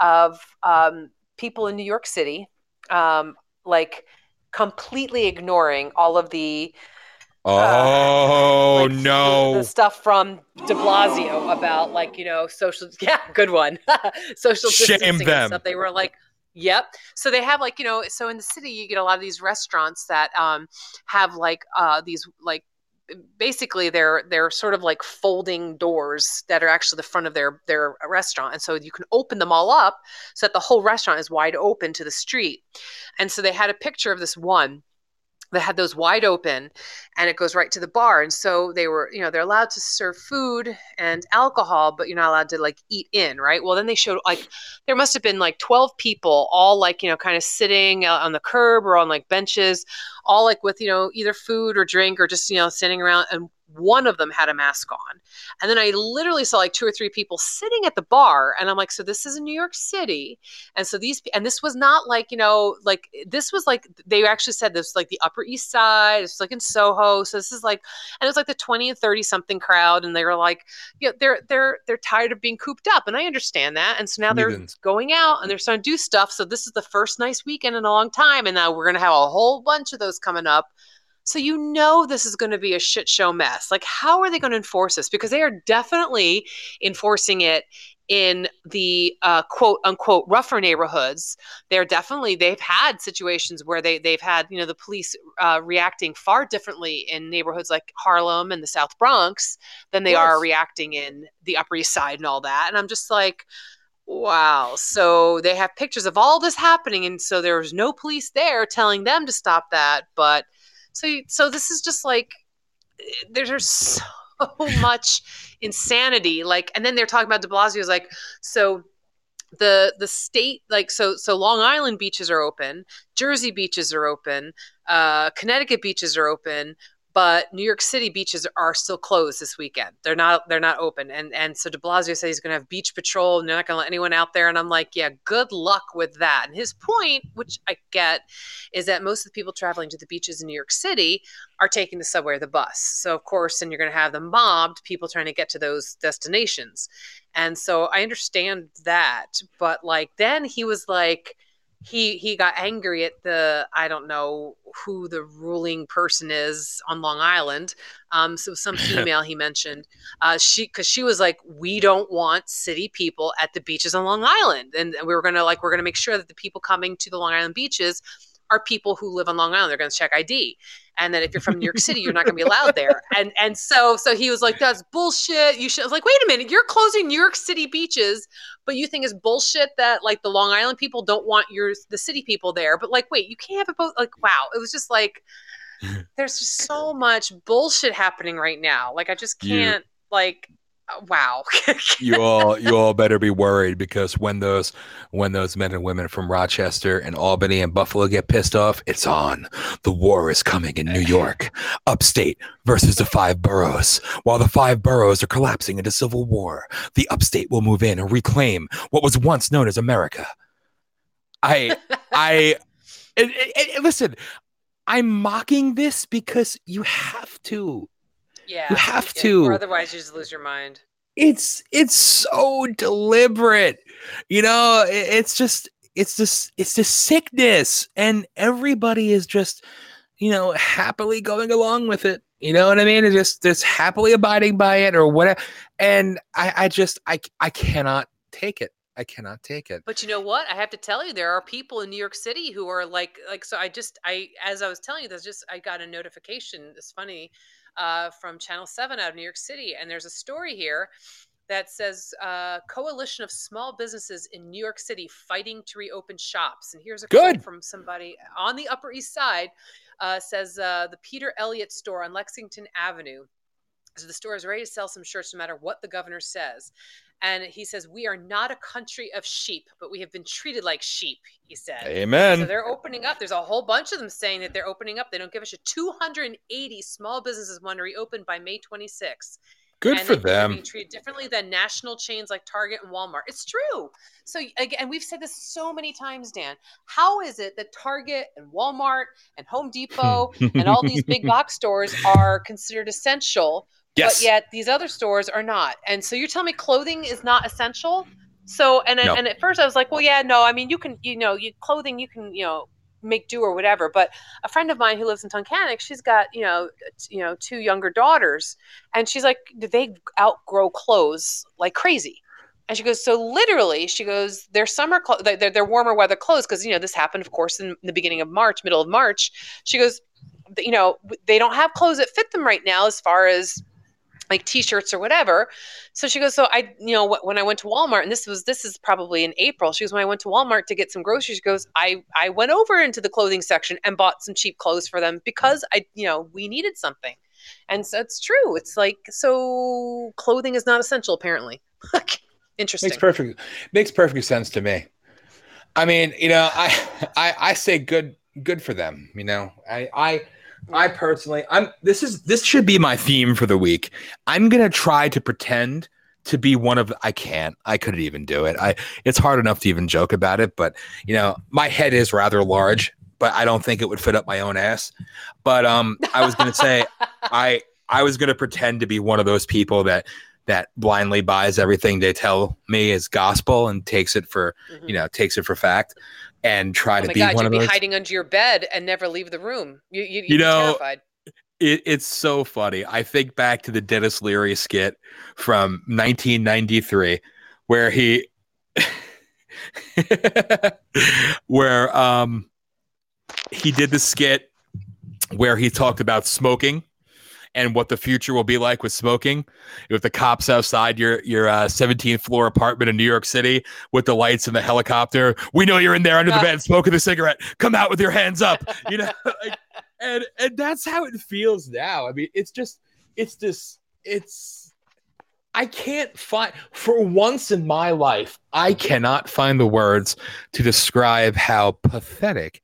of um people in New York City um like completely ignoring all of the oh uh, like, no the, the stuff from de Blasio about like you know social yeah good one social shame distancing them and stuff. They were like Yep. So they have like you know so in the city you get a lot of these restaurants that um have like uh these like basically they're, they're sort of like folding doors that are actually the front of their, their restaurant. And so you can open them all up so that the whole restaurant is wide open to the street. And so they had a picture of this one that had those wide open and it goes right to the bar. And so they were, you know, they're allowed to serve food and alcohol, but you're not allowed to like eat in. Right. Well, then they showed like, there must've been like twelve people all like, you know, kind of sitting on the curb or on like benches, all like with, you know, either food or drink or just, you know, standing around. And one of them had a mask on. And then I literally saw like two or three people sitting at the bar. And I'm like, so this is in New York City. And so these, and this was not like, you know, like this was like, they actually said this was like the Upper East Side. It's like in Soho. So this is like, and it was like the twenty and thirty something crowd. And they were like, you know, they're, they're, they're tired of being cooped up. And I understand that. And so now they're Even. going out and they're starting to do stuff. So this is the first nice weekend in a long time. And now we're going to have a whole bunch of those coming up. So you know this is going to be a shit show mess. Like, how are they going to enforce this? Because they are definitely enforcing it in the uh, quote unquote rougher neighborhoods. They're definitely they've had situations where they they've had you know the police uh, reacting far differently in neighborhoods like Harlem and the South Bronx than they yes. are reacting in the Upper East Side and all that. And I'm just like. Wow. So they have pictures of all this happening. And so there was no police there telling them to stop that. But so, so this is just like, there's so much insanity. Like, and then they're talking about de Blasio's like, so the, the state, like, so, so Long Island beaches are open, Jersey beaches are open, uh, Connecticut beaches are open, but New York City beaches are still closed this weekend. They're not they're not open. And and so de Blasio said he's going to have beach patrol and they're not going to let anyone out there. And I'm like, yeah, good luck with that. And his point, which I get, is that most of the people traveling to the beaches in New York City are taking the subway or the bus. So, of course, and you're going to have the mobbed people trying to get to those destinations. And so I understand that. But, like, then he was like – He he got angry at the, I don't know who the ruling person is on Long Island. Um, so some female he mentioned, uh, she because she was like, we don't want city people at the beaches on Long Island. And we were going to like, we're going to make sure that the people coming to the Long Island beaches are people who live on Long Island. They're going to check I D. And then if you're from New York City, you're not going to be allowed there. And and so so he was like, that's bullshit. You should. I was like, wait a minute, you're closing New York City beaches, but you think it's bullshit that like the Long Island people don't want your the city people there. But like, wait, you can't have it both. Like, wow, it was just like there's just so much bullshit happening right now. Like, I just can't you, like wow. you all you all better be worried, because when those when those men and women from Rochester and Albany and Buffalo get pissed off, it's on. The war is coming in New York, upstate versus the five boroughs. While the five boroughs are collapsing into civil war, the upstate will move in and reclaim what was once known as America. I I it, it, it, listen, I'm mocking this because you have to. Yeah, you have yeah, to. Or otherwise, you just lose your mind. It's it's so deliberate, you know. It, it's just it's this it's this sickness, and everybody is just, you know, happily going along with it. You know what I mean? It's just just happily abiding by it, or whatever. And I, I just I I cannot take it. I cannot take it. But you know what? I have to tell you, there are people in New York City who are like like. So I just I as I was telling you, there's just I got a notification. It's funny. Uh, from Channel seven out of New York City. And there's a story here that says uh, coalition of small businesses in New York City fighting to reopen shops. And here's a quote from somebody on the Upper East Side uh, says uh, the Peter Elliott store on Lexington Avenue. So the store is ready to sell some shirts no matter what the governor says. And he says, we are not a country of sheep, but we have been treated like sheep, he said. Amen. So they're opening up. There's a whole bunch of them saying that they're opening up. They don't give a shit. two hundred eighty small businesses want to reopen by May twenty-sixth. Good and for them. Being treated differently than national chains like Target and Walmart. It's true. So again, we've said this so many times, Dan. How is it that Target and Walmart and Home Depot and all these big box stores are considered essential? Yes. But yet these other stores are not. And so you're telling me clothing is not essential? So, and no. and at first I was like, well, yeah, no, I mean, you can, you know, you, clothing, you can, you know, make do or whatever. But a friend of mine who lives in Tunkhannock, she's got, you know, t- you know, two younger daughters, and she's like, they outgrow clothes like crazy. And she goes, so literally, she goes, their summer clothes, their, their warmer weather clothes, because, you know, this happened, of course, in the beginning of March, middle of March. She goes, you know, they don't have clothes that fit them right now as far as, like t-shirts or whatever. So she goes, so I, you know, when I went to Walmart, and this was, this is probably in April. She goes, when I went to Walmart to get some groceries, she goes, I, I went over into the clothing section and bought some cheap clothes for them because I, you know, we needed something. And so it's true. It's like, so clothing is not essential, apparently. Interesting. Makes perfect, makes perfect sense to me. I mean, you know, I, I, I say good, good for them. You know, I, I, I personally, I'm. This is this should be my theme for the week. I'm gonna try to pretend to be one of. I can't. I couldn't even do it. I. It's hard enough to even joke about it. But you know, my head is rather large, but I don't think it would fit up my own ass. But um, I was gonna say, I. I was gonna pretend to be one of those people that that blindly buys everything they tell me is gospel and takes it for mm-hmm. you know takes it for fact. And try oh to my be God, one you'd of be those. Hiding under your bed and never leave the room. You, you, you know, terrified. It, it's so funny. I think back to the Dennis Leary skit from nineteen ninety-three, where he, where um, he did the skit where he talked about smoking and what the future will be like with smoking, with the cops outside your your uh, seventeenth floor apartment in New York City with the lights and the helicopter. We know you're in there under the bed smoking a cigarette. Come out with your hands up, you know. Like, and and that's how it feels now. I mean, it's just, it's this, it's. I can't find for once in my life. I cannot find the words to describe how pathetic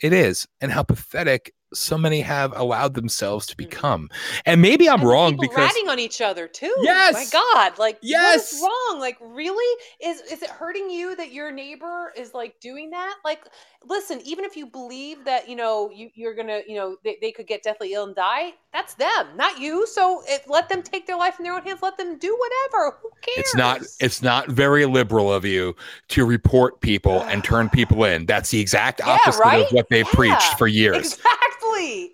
it is and how pathetic so many have allowed themselves to become. And maybe I'm and wrong because ratting on each other too. Yes. My God. Like, yes. What's wrong? Like, really? Is is it hurting you that your neighbor is like doing that? Like, listen, even if you believe that, you know, you, you're going to, you know, they, they could get deathly ill and die, that's them, not you. So it, let them take their life in their own hands. Let them do whatever. Who cares? It's not, it's not very liberal of you to report people and turn people in. That's the exact opposite yeah, right? of what they've yeah, preached for years. Exactly.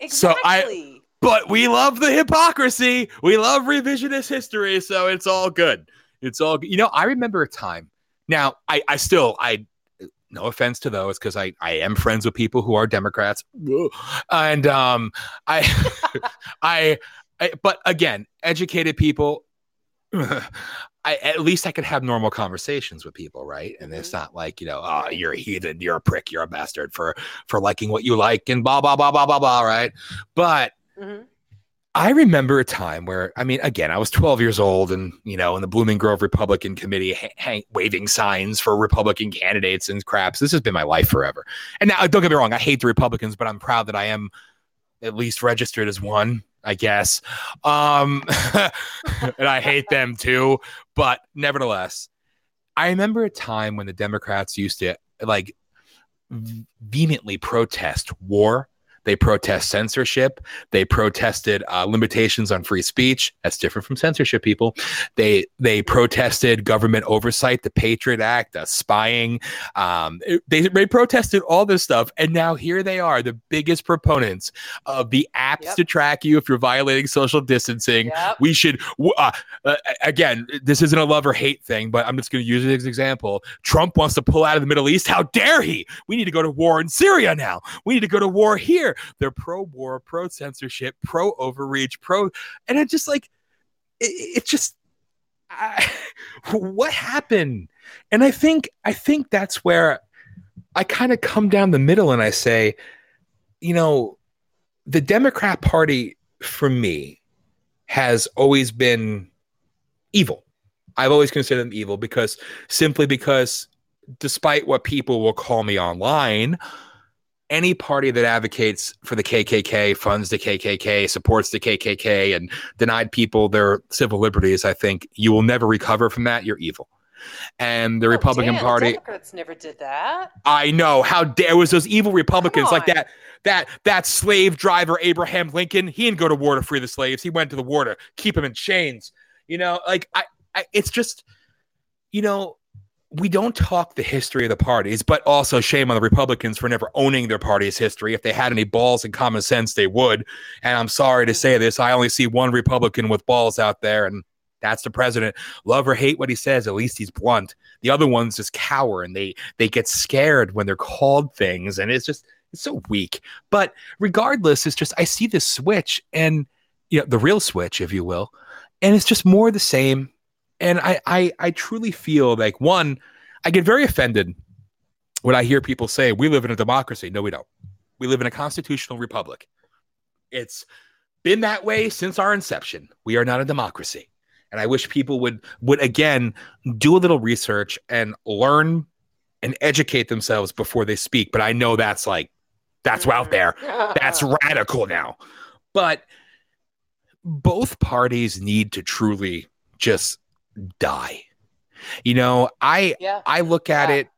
Exactly. So I, but we love the hypocrisy. We love revisionist history, so it's all good. It's all, you know. I remember a time. Now, I, I still, I, no offense to those, because I, I am friends with people who are Democrats, and um, I, I, I, but again, educated people. I, at least I could have normal conversations with people, right? And it's not like, you know, oh, you're a heathen, you're a prick, you're a bastard for for liking what you like and blah, blah, blah, blah, blah, blah, right? But mm-hmm. I remember a time where, I mean, again, I was twelve years old and, you know, in the Blooming Grove Republican Committee, ha- ha- waving signs for Republican candidates and craps. This has been my life forever. And now, don't get me wrong, I hate the Republicans, but I'm proud that I am at least registered as one, I guess. Um, and I hate them too. But nevertheless, I remember a time when the Democrats used to, like, vehemently protest war. They protest censorship. They protested uh, limitations on free speech. That's different from censorship, people. They they protested government oversight, the Patriot Act, uh, spying. Um, they, they protested all this stuff. And now here they are, the biggest proponents of the apps yep. to track you if you're violating social distancing. Yep. We should, uh, uh, again, this isn't a love or hate thing, but I'm just going to use it as an example. Trump wants to pull out of the Middle East. How dare he? We need to go to war in Syria now. We need to go to war here. They're pro-war, pro-censorship, pro-overreach, pro, and it just like, it, it just, I, what happened? And I think, I think that's where I kind of come down the middle and I say, you know, the Democrat Party for me has always been evil. I've always considered them evil because simply because despite what people will call me online, any party that advocates for the K K K, funds the K K K, supports the K K K, and denied people their civil liberties, I think you will never recover from that. You're evil. And the oh, Republican damn, Party... Democrats never did that. I know. How dare... It was those evil Republicans like that that that slave driver Abraham Lincoln. He didn't go to war to free the slaves. He went to the war to keep them in chains. You know, like, I, I it's just, you know... We don't talk the history of the parties, but also shame on the Republicans for never owning their party's history. If they had any balls and common sense, they would. And I'm sorry to say this. I only see one Republican with balls out there, and that's the president. Love or hate what he says, at least he's blunt. The other ones just cower, and they they get scared when they're called things. And it's just it's so weak. But regardless, it's just I see this switch and you know, the real switch, if you will. And it's just more the same. And I, I I truly feel like, one, I get very offended when I hear people say, we live in a democracy. No, we don't. We live in a constitutional republic. It's been that way since our inception. We are not a democracy. And I wish people would, would again, do a little research and learn and educate themselves before they speak. But I know that's like, that's out there. That's radical now. But both parties need to truly just... die. You know, I yeah. I look at yeah. it,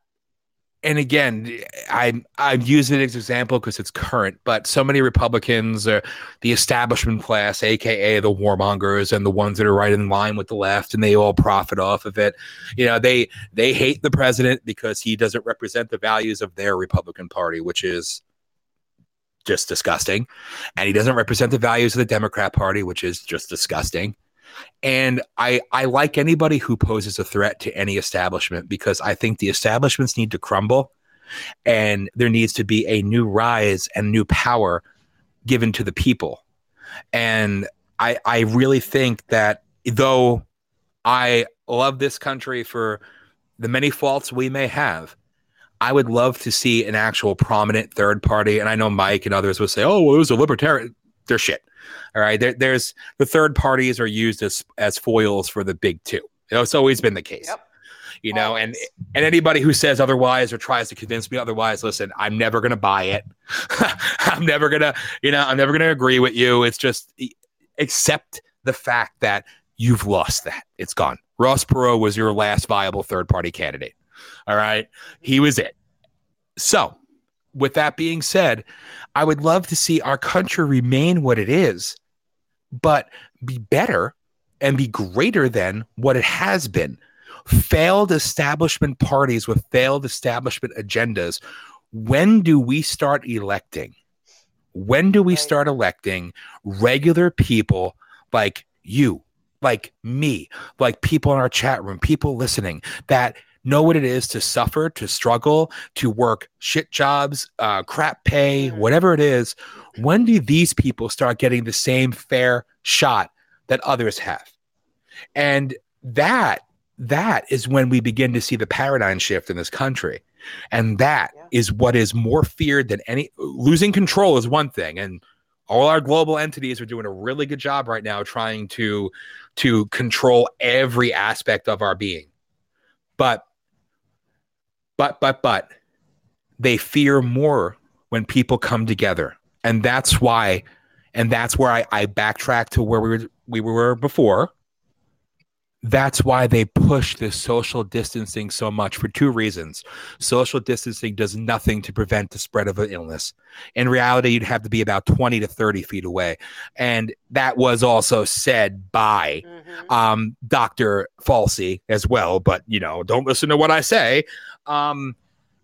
and again, I'm I'm using it as an example because it's current, but so many Republicans are the establishment class, aka the warmongers and the ones that are right in line with the left, and they all profit off of it. You know, they they hate the president because he doesn't represent the values of their Republican Party, which is just disgusting. And he doesn't represent the values of the Democrat Party, which is just disgusting. And I, I like anybody who poses a threat to any establishment because I think the establishments need to crumble and there needs to be a new rise and new power given to the people. And I, I really think that though I love this country for the many faults we may have, I would love to see an actual prominent third party. And I know Mike and others would say, oh, well, it was a libertarian. They're shit. All right. There, there's the third parties are used as as foils for the big two. You know, it's always been the case, yep. you know, always. and and anybody who says otherwise or tries to convince me otherwise, listen, I'm never going to buy it. I'm never going to, you know, I'm never going to agree with you. It's just accept the fact that you've lost that. It's gone. Ross Perot was your last viable third party candidate. All right. He was it. So. With that being said, I would love to see our country remain what it is, but be better and be greater than what it has been. Failed establishment parties with failed establishment agendas. When do we start electing? When do we start electing regular people like you, like me, like people in our chat room, people listening that know what it is to suffer, to struggle, to work shit jobs, uh, crap pay, whatever it is. When do these people start getting the same fair shot that others have? And that that is when we begin to see the paradigm shift in this country. And that yeah. is what is more feared than any. Losing control is one thing. And all our global entities are doing a really good job right now trying to, to control every aspect of our being. But, but, but, but, they fear more when people come together. And that's why, and that's where I, I backtrack to where we were, we were before. That's why they push this social distancing so much, for two reasons. Social distancing does nothing to prevent the spread of an illness. In reality, you'd have to be about twenty to thirty feet away. And that was also said by mm-hmm. um, Doctor Fauci as well. But, you know, don't listen to what I say. Um,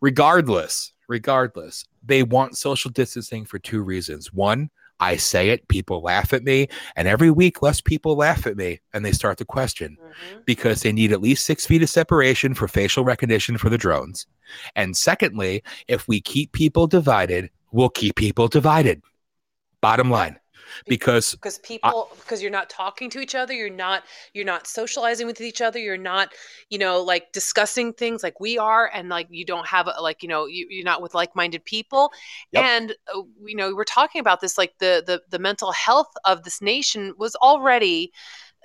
regardless, regardless, they want social distancing for two reasons. One, I say it, people laugh at me, and every week less people laugh at me, and they start to question mm-hmm. because they need at least six feet of separation for facial recognition for the drones. And secondly, if we keep people divided, we'll keep people divided. Bottom line. Because because people because you're not talking to each other, you're not you're not socializing with each other, you're not, you know, like discussing things like we are, and like you don't have a, like, you know, you, you're not with like-minded people. Yep. And uh, you know, we're talking about this, like the the the mental health of this nation was already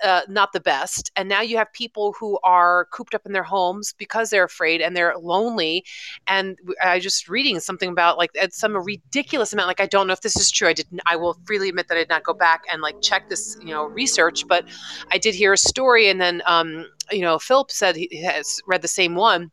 uh, not the best, and now you have people who are cooped up in their homes because they're afraid and they're lonely. And I was just reading something about like at some ridiculous amount. Like, I don't know if this is true. I didn't. I will freely admit that I did not go back and like check this, you know, research. But I did hear a story, and then um, you know, Philip said he has read the same one.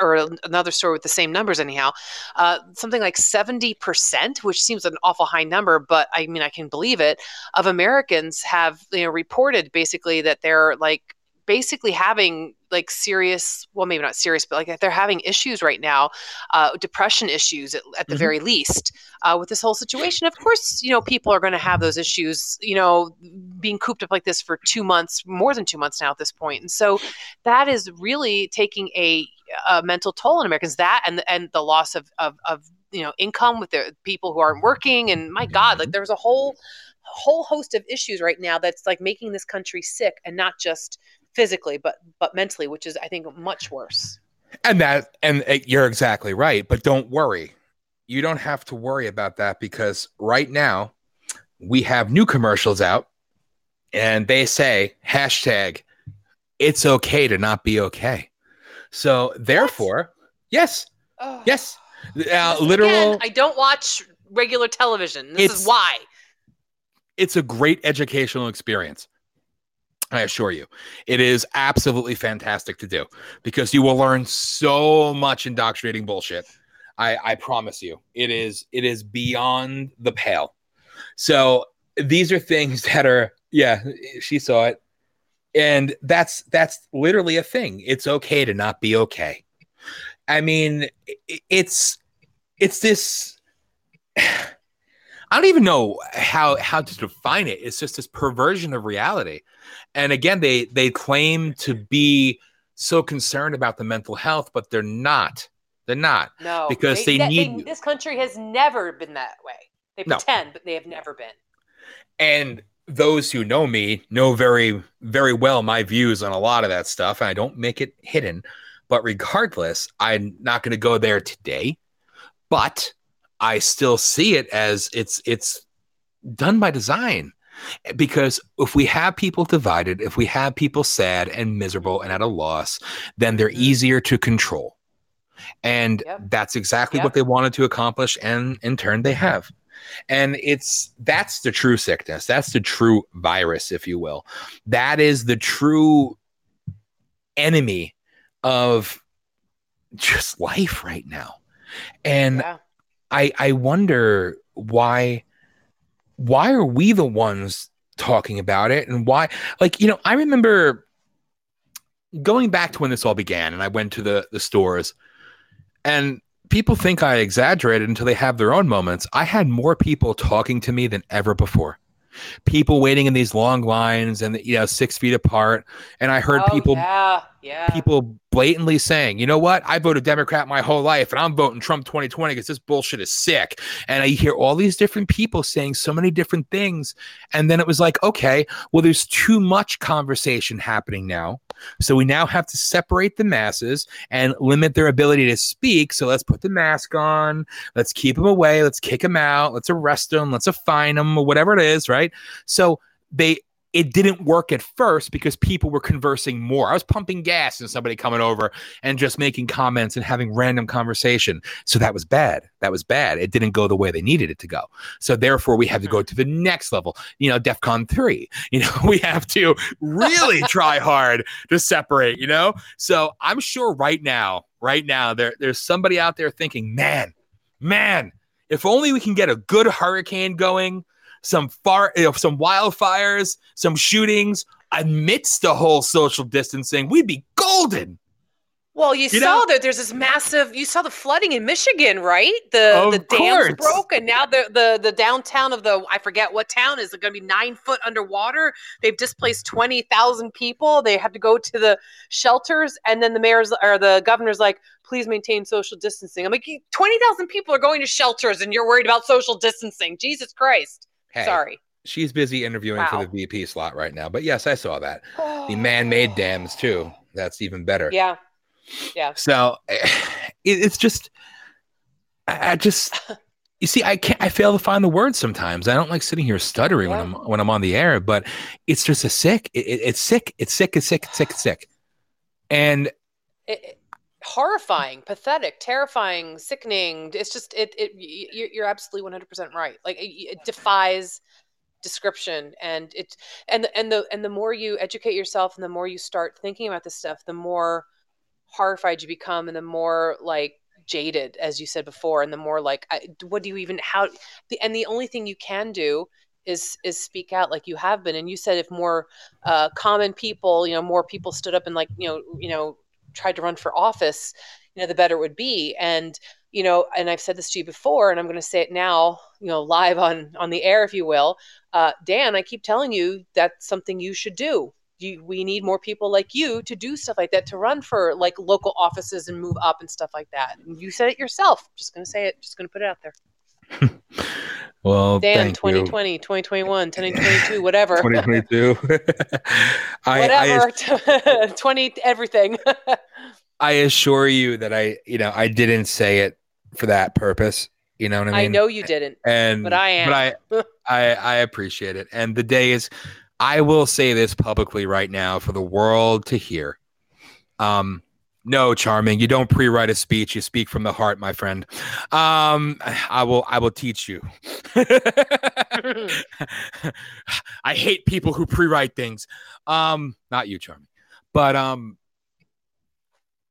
Or another story with the same numbers anyhow, uh, something like seventy percent, which seems an awful high number, but I mean, I can believe it, of Americans have, you know, reported basically that they're like basically having like serious, well, maybe not serious, but like they're having issues right now, uh, depression issues at, at the mm-hmm. very least, uh, with this whole situation. Of course, you know, people are going to have those issues, you know, being cooped up like this for two months, more than two months now at this point. And so that is really taking a, a mental toll on Americans, that and, and the loss of, of, of, you know, income with the people who aren't working. And my God, like there's a whole, whole host of issues right now that's like making this country sick, and not just physically, but but mentally, which is, I think, much worse. And that, and you're exactly right. But don't worry, you don't have to worry about that, because right now we have new commercials out, and they say hashtag it's okay to not be okay. So therefore, what? yes, oh. yes, uh, literal. Again, I don't watch regular television. This is why. It's a great educational experience. I assure you, it is absolutely fantastic to do, because you will learn so much indoctrinating bullshit. I, I promise you, it is it is beyond the pale. So these are things that are, yeah, she saw it. And that's that's literally a thing. It's okay to not be okay. I mean, it's it's this. I don't even know how, how to define it. It's just this perversion of reality. And again, they, they claim to be so concerned about the mental health, but they're not. They're not. No. Because they, they need... They, this country has never been that way. They pretend, no. but they have never been. And those who know me know very, very well my views on a lot of that stuff. And I don't make it hidden. But regardless, I'm not going to go there today. But... I still see it as it's it's done by design, because if we have people divided, if we have people sad and miserable and at a loss, then they're mm-hmm. easier to control. And yep. that's exactly yep. what they wanted to accomplish. And in turn, they have. And it's that's the true sickness. That's the true virus, if you will. That is the true enemy of just life right now. And yeah. I, I wonder why why are we the ones talking about it, and why, like, you know, I remember going back to when this all began, and I went to the, the stores, and people think I exaggerated until they have their own moments. I had more people talking to me than ever before. People waiting in these long lines and, you know, six feet apart. And I heard oh, people yeah. Yeah. People blatantly saying, you know what? I voted Democrat my whole life, and I'm voting Trump twenty twenty because this bullshit is sick. And I hear all these different people saying so many different things. And then it was like, okay, well, there's too much conversation happening now. So we now have to separate the masses and limit their ability to speak. So let's put the mask on. Let's keep them away. Let's kick them out. Let's arrest them. Let's fine them or whatever it is, right? So they... It didn't work at first because people were conversing more. I was pumping gas and somebody coming over and just making comments and having random conversation. So that was bad. That was bad. It didn't go the way they needed it to go. So therefore, we have to go to the next level. You know, DEFCON three. You know, we have to really try hard to separate, you know? So I'm sure right now, right now, there, there's somebody out there thinking, man, man, if only we can get a good hurricane going, some far, you know, some wildfires, some shootings amidst the whole social distancing, we'd be golden. Well, you, you saw know? that there's this massive, you saw the flooding in Michigan, right? The of the dams course. broke, and now the, the the downtown of the, I forget what town is going to be nine foot underwater. They've displaced twenty thousand people. They have to go to the shelters. And then the mayor's or the governor's like, please maintain social distancing. I'm like, twenty thousand people are going to shelters and you're worried about social distancing. Jesus Christ. Hey, Sorry. She's busy interviewing wow. for the V P slot right now. But yes, I saw that. Oh. The man-made dams, too. That's even better. Yeah. Yeah. So it, it's just, I, I just, you see, I can't, I fail to find the words sometimes. I don't like sitting here stuttering yeah. when I'm when I'm on the air, but it's just a sick, it, it, it's sick, it's sick, it's sick, it's sick, it's sick. And it, it, horrifying, pathetic, terrifying, sickening. It's just it. It you're absolutely one hundred percent right. Like it, it defies description, and it and and the and the more you educate yourself, and the more you start thinking about this stuff, the more horrified you become, and the more like jaded, as you said before, and the more like I, what do you even how? The, and the only thing you can do is is speak out like you have been. And you said if more uh, common people, you know, more people stood up and like you know you know. tried to run for office, you know, the better it would be. And, you know, and I've said this to you before, and I'm going to say it now, you know, live on, on the air, if you will, uh, Dan, I keep telling you that's something you should do. You, we need more people like you to do stuff like that, to run for like local offices and move up and stuff like that. And you said it yourself. Just going to say it. Just going to put it out there. Well, Dan, twenty twenty, you. twenty twenty-one, twenty twenty-two, whatever. twenty twenty-two. I, whatever. I, twenty, everything. I assure you that I, you know, I didn't say it for that purpose. You know what I mean? I know you didn't, and but I am. But I, I, I appreciate it. And the day is, I will say this publicly right now for the world to hear. Um, No, Charming, you don't pre-write a speech. You speak from the heart, my friend. Um, I will I will teach you. I hate people who pre-write things. Um, not you, Charming. But, um,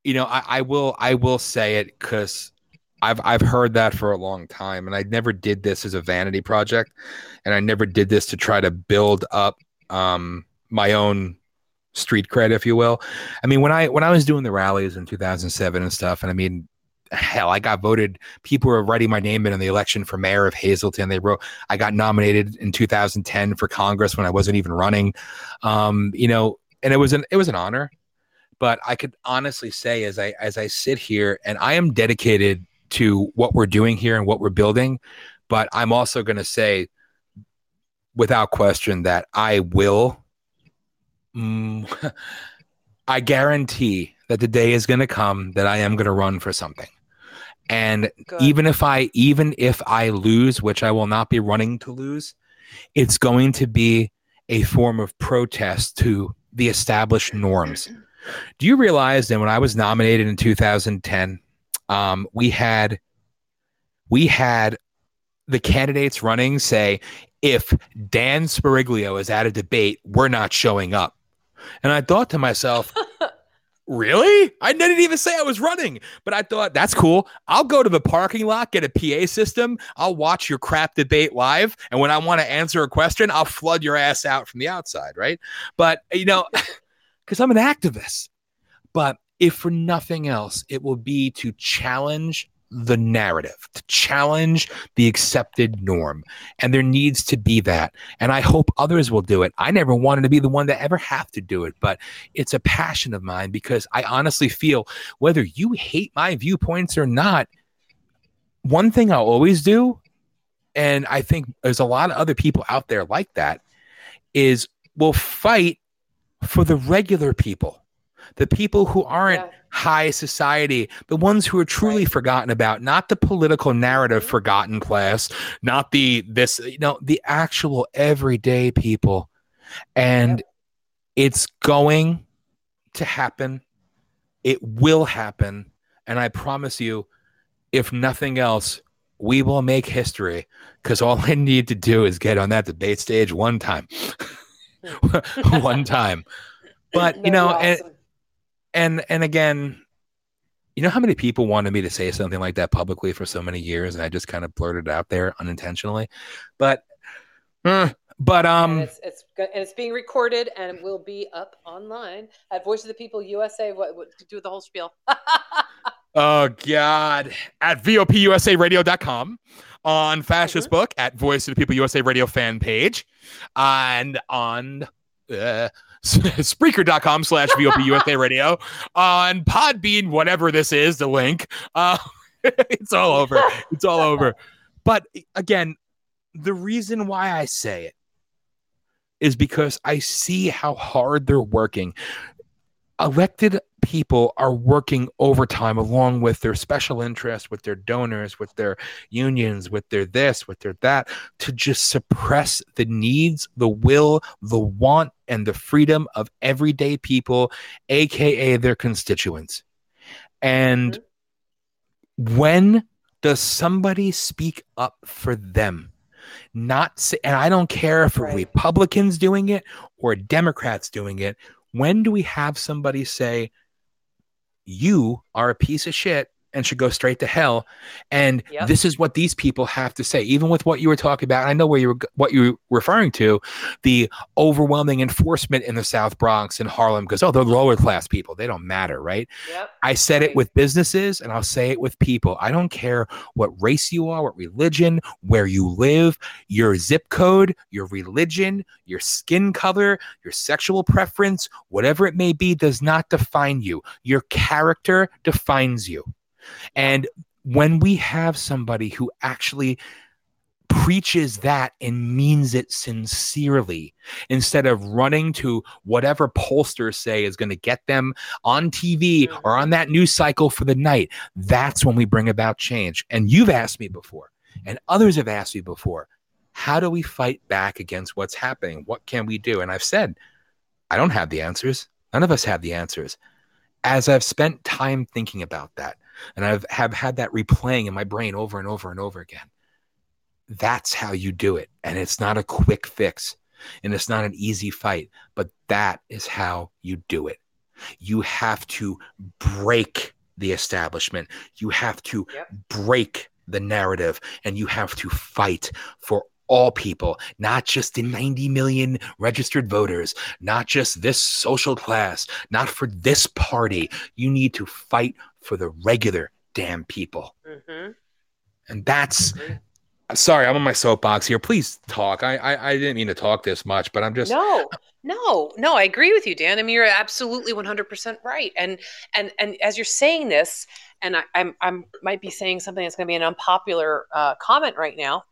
you know, I, I will I will say it because I've, I've heard that for a long time. And I never did this as a vanity project. And I never did this to try to build up um, my own street cred, if you will. I mean, when I when I was doing the rallies in two thousand seven and stuff, and I mean, hell, I got voted. People were writing my name in, in the election for mayor of Hazleton. They wrote, I got nominated in two thousand ten for Congress when I wasn't even running. Um, you know, and it was an it was an honor. But I could honestly say, as I as I sit here, and I am dedicated to what we're doing here and what we're building. But I'm also going to say, without question, that I will. Mm, I guarantee that the day is going to come that I am going to run for something. And Good. even if I, even if I lose, which I will not be running to lose, it's going to be a form of protest to the established norms. Do you realize that when I was nominated in two thousand ten, um, we had, we had the candidates running say, if Dan Spericchio is at a debate, we're not showing up. And I thought to myself, really? I didn't even say I was running, but I thought that's cool. I'll go to the parking lot, get a P A system. I'll watch your crap debate live. And when I want to answer a question, I'll flood your ass out from the outside. Right. But, you know, because I'm an activist, but if for nothing else, it will be to challenge the narrative, to challenge the accepted norm. And there needs to be that. And I hope others will do it. I never wanted to be the one to ever have to do it, but it's a passion of mine because I honestly feel whether you hate my viewpoints or not, one thing I'll always do, and I think there's a lot of other people out there like that, is we'll fight for the regular people, the people who aren't yeah. high society, the ones who are truly right. forgotten about, not the political narrative forgotten class, not the this, you know, the actual everyday people. And yeah. it's going to happen. It will happen. And I promise you, if nothing else, we will make history, because all I need to do is get on that debate stage one time. one time. But, That'd you know, awesome. and, And and again, you know how many people wanted me to say something like that publicly for so many years, and I just kind of blurted it out there unintentionally. But uh, but um, and it's, it's and it's being recorded and will be up online at Voice of the People U S A. What, what to do the whole spiel? Oh God! At V O P U S A radio dot com, on Fascist mm-hmm. Book, at Voice of the People U S A Radio fan page, and on. Uh, Spreaker.com slash V O P U S A radio, on Podbean, whatever this is, the link. Uh, it's all over. It's all over. But again, the reason why I say it is because I see how hard they're working. Elected people are working overtime along with their special interests, with their donors, with their unions, with their this, with their that, to just suppress the needs, the will, the want, and the freedom of everyday people, aka their constituents. And when does somebody speak up for them? Not say, and I don't care if right. Republicans doing it or Democrats doing it. When do we have somebody say, you are a piece of shit and should go straight to hell? And yep. this is what these people have to say, even with what you were talking about. I know where you were, what you were referring to, the overwhelming enforcement in the South Bronx and Harlem, because, oh, they're lower class people. They don't matter, right? Yep. I said it with businesses and I'll say it with people. I don't care what race you are, what religion, where you live, your zip code, your religion, your skin color, your sexual preference, whatever it may be, does not define you. Your character defines you. And when we have somebody who actually preaches that and means it sincerely, instead of running to whatever pollsters say is going to get them on T V or on that news cycle for the night, that's when we bring about change. And you've asked me before, and others have asked me before, how do we fight back against what's happening? What can we do? And I've said, I don't have the answers. None of us have the answers. As I've spent time thinking about that, and I've have had that replaying in my brain over and over and over again, that's how you do it. And it's not a quick fix, and it's not an easy fight, but that is how you do it. You have to break the establishment. You have to yep. break the narrative, and you have to fight for all people, not just the ninety million registered voters, not just this social class, not for this party. You need to fight for the regular damn people. Mm-hmm. And that's, mm-hmm. I'm sorry, I'm on my soapbox here. Please talk. I, I I didn't mean to talk this much, but I'm just. No, no, no. I agree with you, Dan. I mean, you're absolutely one hundred percent right. And, and, and as you're saying this, and I, I'm, I'm might be saying something that's going to be an unpopular uh, comment right now,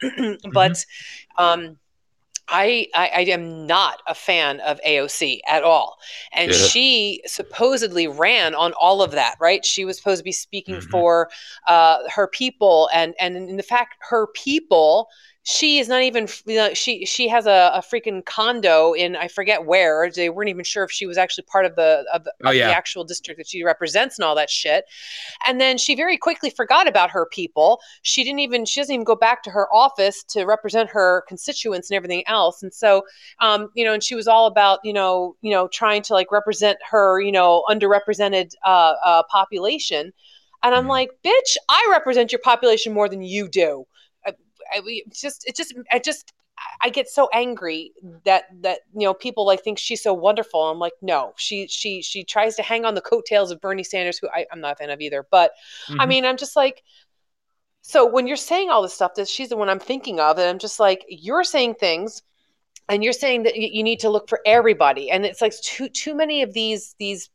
but um, I, I, I am not a fan of A O C at all. And yeah. she supposedly ran on all of that, right? She was supposed to be speaking mm-hmm. for uh, her people, and and in the fact, her people. She is not even, you know, she she has a, a freaking condo in, I forget where. They weren't even sure if she was actually part of the of oh, yeah. the actual district that she represents and all that shit. And then she very quickly forgot about her people. She didn't even, she doesn't even go back to her office to represent her constituents and everything else. And so, um, you know, and she was all about, you know, you know, trying to like represent her, you know, underrepresented uh, uh, population. And I'm mm. like, bitch, I represent your population more than you do. I we just, it just, I just, I get so angry that, that, you know, people like think she's so wonderful. I'm like, no, she, she, she tries to hang on the coattails of Bernie Sanders, who I, I'm not a fan of either, but mm-hmm. I mean, I'm just like, So when you're saying all this stuff, that she's the one I'm thinking of, and I'm just like, you're saying things, and you're saying that you need to look for everybody, and it's like too too many of these these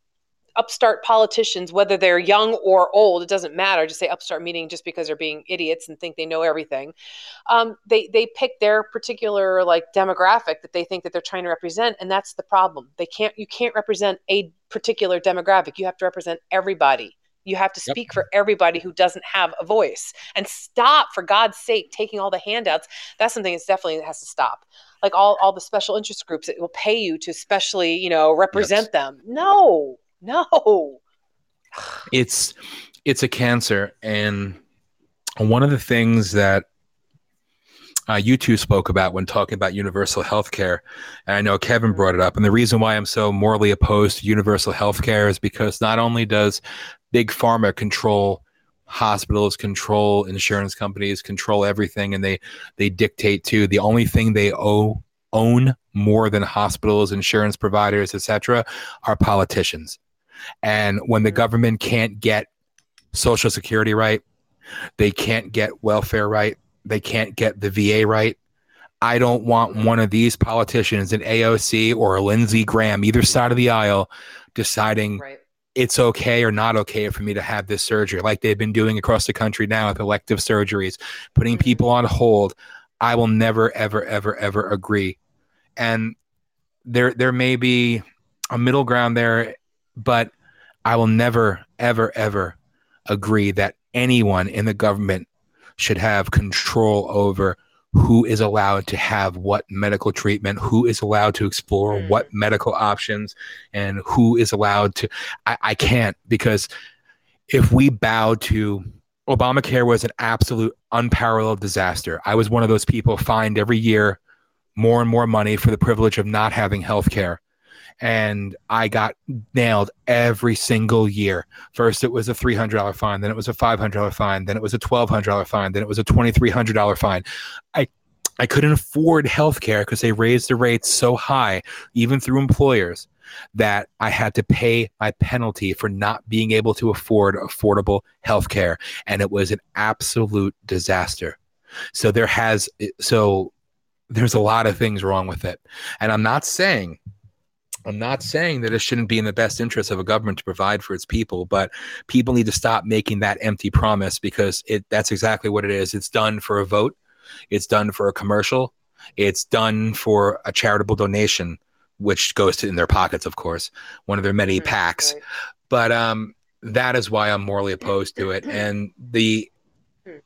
upstart politicians, whether they're young or old, it doesn't matter. Just say upstart meaning just because they're being idiots and think they know everything. Um, they they pick their particular like demographic that they think that they're trying to represent, and that's the problem. They can't you can't represent a particular demographic. You have to represent everybody. You have to speak yep. for everybody who doesn't have a voice. And stop, for God's sake, taking all the handouts. That's something that's definitely has to stop. Like all all the special interest groups that will pay you to especially, you know, represent yes. them. No. No, it's it's a cancer, and one of the things that uh, you two spoke about when talking about universal health care, and I know Kevin brought it up, and the reason why I'm so morally opposed to universal health care is because not only does big pharma control hospitals, control insurance companies, control everything, and they they dictate to the only thing they owe own more than hospitals, insurance providers, et cetera, are politicians. And when the government can't get Social Security right, they can't get welfare right, they can't get the V A right, I don't want one of these politicians, an A O C or a Lindsey Graham, either side of the aisle, deciding right. it's okay or not okay for me to have this surgery, like they've been doing across the country now with elective surgeries, putting mm-hmm. people on hold. I will never, ever, ever, ever agree. And there there may be a middle ground there, but I will never, ever, ever agree that anyone in the government should have control over who is allowed to have what medical treatment, who is allowed to explore mm. what medical options, and who is allowed to... I, I can't, because if we bow to... Obamacare was an absolute unparalleled disaster. I was one of those people fined every year more and more money for the privilege of not having health care. And I got nailed every single year. First, it was a three hundred dollars fine. Then it was a five hundred dollars fine. Then it was a twelve hundred dollars fine. Then it was a twenty-three hundred dollars fine. I, I couldn't afford health care because they raised the rates so high, even through employers, that I had to pay my penalty for not being able to afford affordable healthcare, and it was an absolute disaster. So there has, so there's a lot of things wrong with it, and I'm not saying, I'm not saying that it shouldn't be in the best interest of a government to provide for its people, but people need to stop making that empty promise, because it that's exactly what it is. It's done for a vote, it's done for a commercial, it's done for a charitable donation, which goes to in their pockets, of course, one of their many mm-hmm. PACs. Right. But um, that is why I'm morally opposed to it. And the,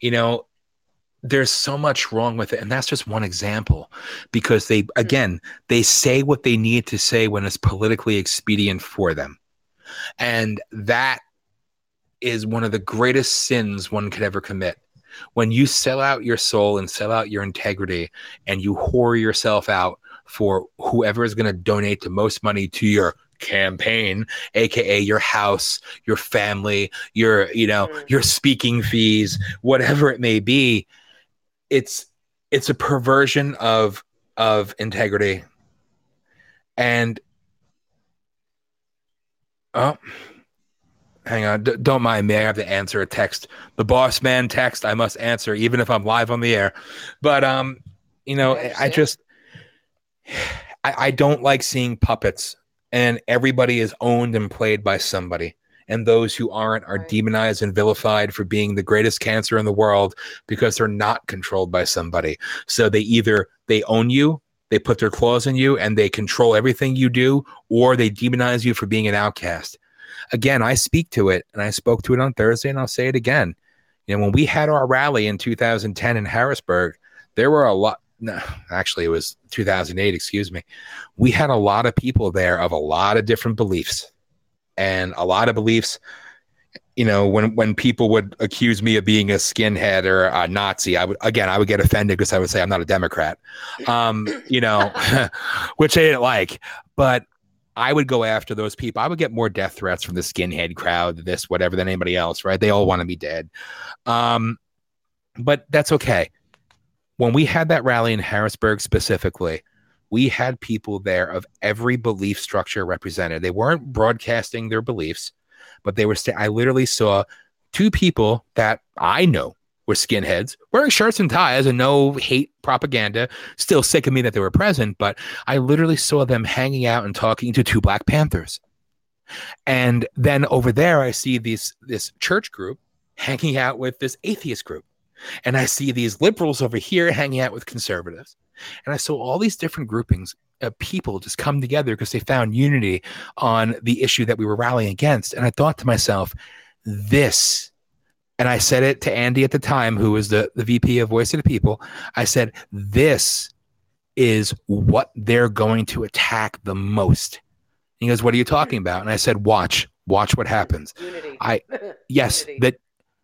you know, there's so much wrong with it. And that's just one example, because they, again, they say what they need to say when it's politically expedient for them. And that is one of the greatest sins one could ever commit. When you sell out your soul and sell out your integrity and you whore yourself out for whoever is going to donate the most money to your campaign, aka your house, your family, your, you know, mm. your speaking fees, whatever it may be, it's it's a perversion of of integrity. And oh, hang on, D- don't mind me. I have to answer a text. The boss man text. I must answer, even if I'm live on the air. But um, you know, I, I just. I, I don't like seeing puppets, and everybody is owned and played by somebody. And those who aren't are right. demonized and vilified for being the greatest cancer in the world because they're not controlled by somebody. So they either they own you, they put their claws in you, and they control everything you do, or they demonize you for being an outcast. Again, I speak to it, and I spoke to it on Thursday, and I'll say it again. You know, when we had our rally in two thousand ten in Harrisburg, there were a lot. No, actually, it was two thousand eight, excuse me. We had a lot of people there of a lot of different beliefs. And a lot of beliefs, you know, when, when people would accuse me of being a skinhead or a Nazi, I would, again, I would get offended because I would say I'm not a Democrat, um, you know, which they didn't like. But I would go after those people. I would get more death threats from the skinhead crowd, this, whatever, than anybody else, right? They all want to be dead. Um, but that's okay. When we had that rally in Harrisburg specifically, we had people there of every belief structure represented. They weren't broadcasting their beliefs, but they were. St- I literally saw two people that I know were skinheads wearing shirts and ties and no hate propaganda. Still sick of me that they were present, but I literally saw them hanging out and talking to two Black Panthers. And then over there, I see these, this church group hanging out with this atheist group. And I see these liberals over here hanging out with conservatives. And I saw all these different groupings of people just come together because they found unity on the issue that we were rallying against. And I thought to myself, this, and I said it to Andy at the time, who was the, the V P of Voice of the People. I said, this is what they're going to attack the most. And he goes, what are you talking about? And I said, watch, watch what happens. Unity. I, yes, Unity. that.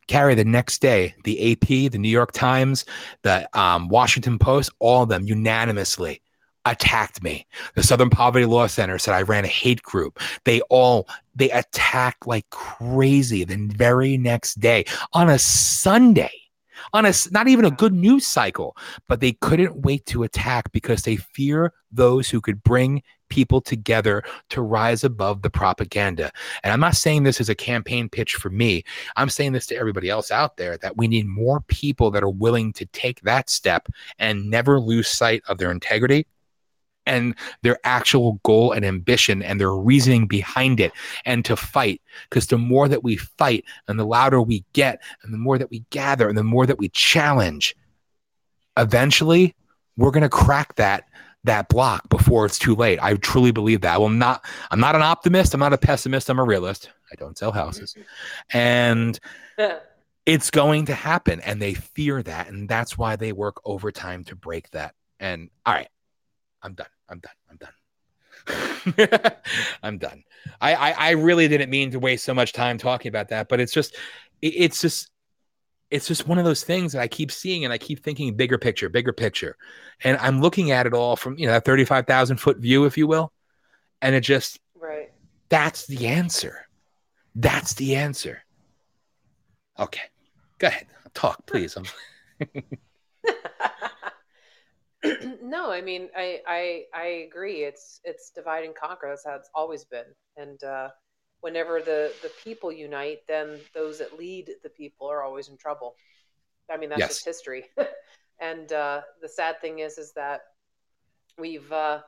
Carrie, the next day, the A P, the New York Times, the um, Washington Post, all of them unanimously attacked me. The Southern Poverty Law Center said I ran a hate group. They all, they attacked like crazy the very next day on a Sunday, on a, not even a good news cycle, but they couldn't wait to attack because they fear those who could bring people together to rise above the propaganda. And I'm not saying this is a campaign pitch for me. I'm saying this to everybody else out there, that we need more people that are willing to take that step and never lose sight of their integrity and their actual goal and ambition and their reasoning behind it, and to fight. Because the more that we fight and the louder we get and the more that we gather and the more that we challenge, eventually we're going to crack that that block before it's too late. I truly believe that. I will not, I'm not an optimist. I'm not a pessimist. I'm a realist. I don't sell houses. And it's going to happen. And they fear that. And that's why they work overtime to break that. And all right, I'm done. I'm done. I'm done. I'm done. I, I, I really didn't mean to waste so much time talking about that, but it's just, it, it's just, It's just one of those things that I keep seeing, and I keep thinking bigger picture, bigger picture. And I'm looking at it all from, you know, that thirty-five thousand foot view, if you will. And it just, right. That's the answer. That's the answer. Okay. Go ahead. Talk, please. No, I mean, I, I, I agree. It's, it's divide and conquer. That's how it's always been. And, uh, whenever the, the people unite, then those that lead the people are always in trouble. I mean, that's yes. just history. And uh, the sad thing is, is that we've, uh,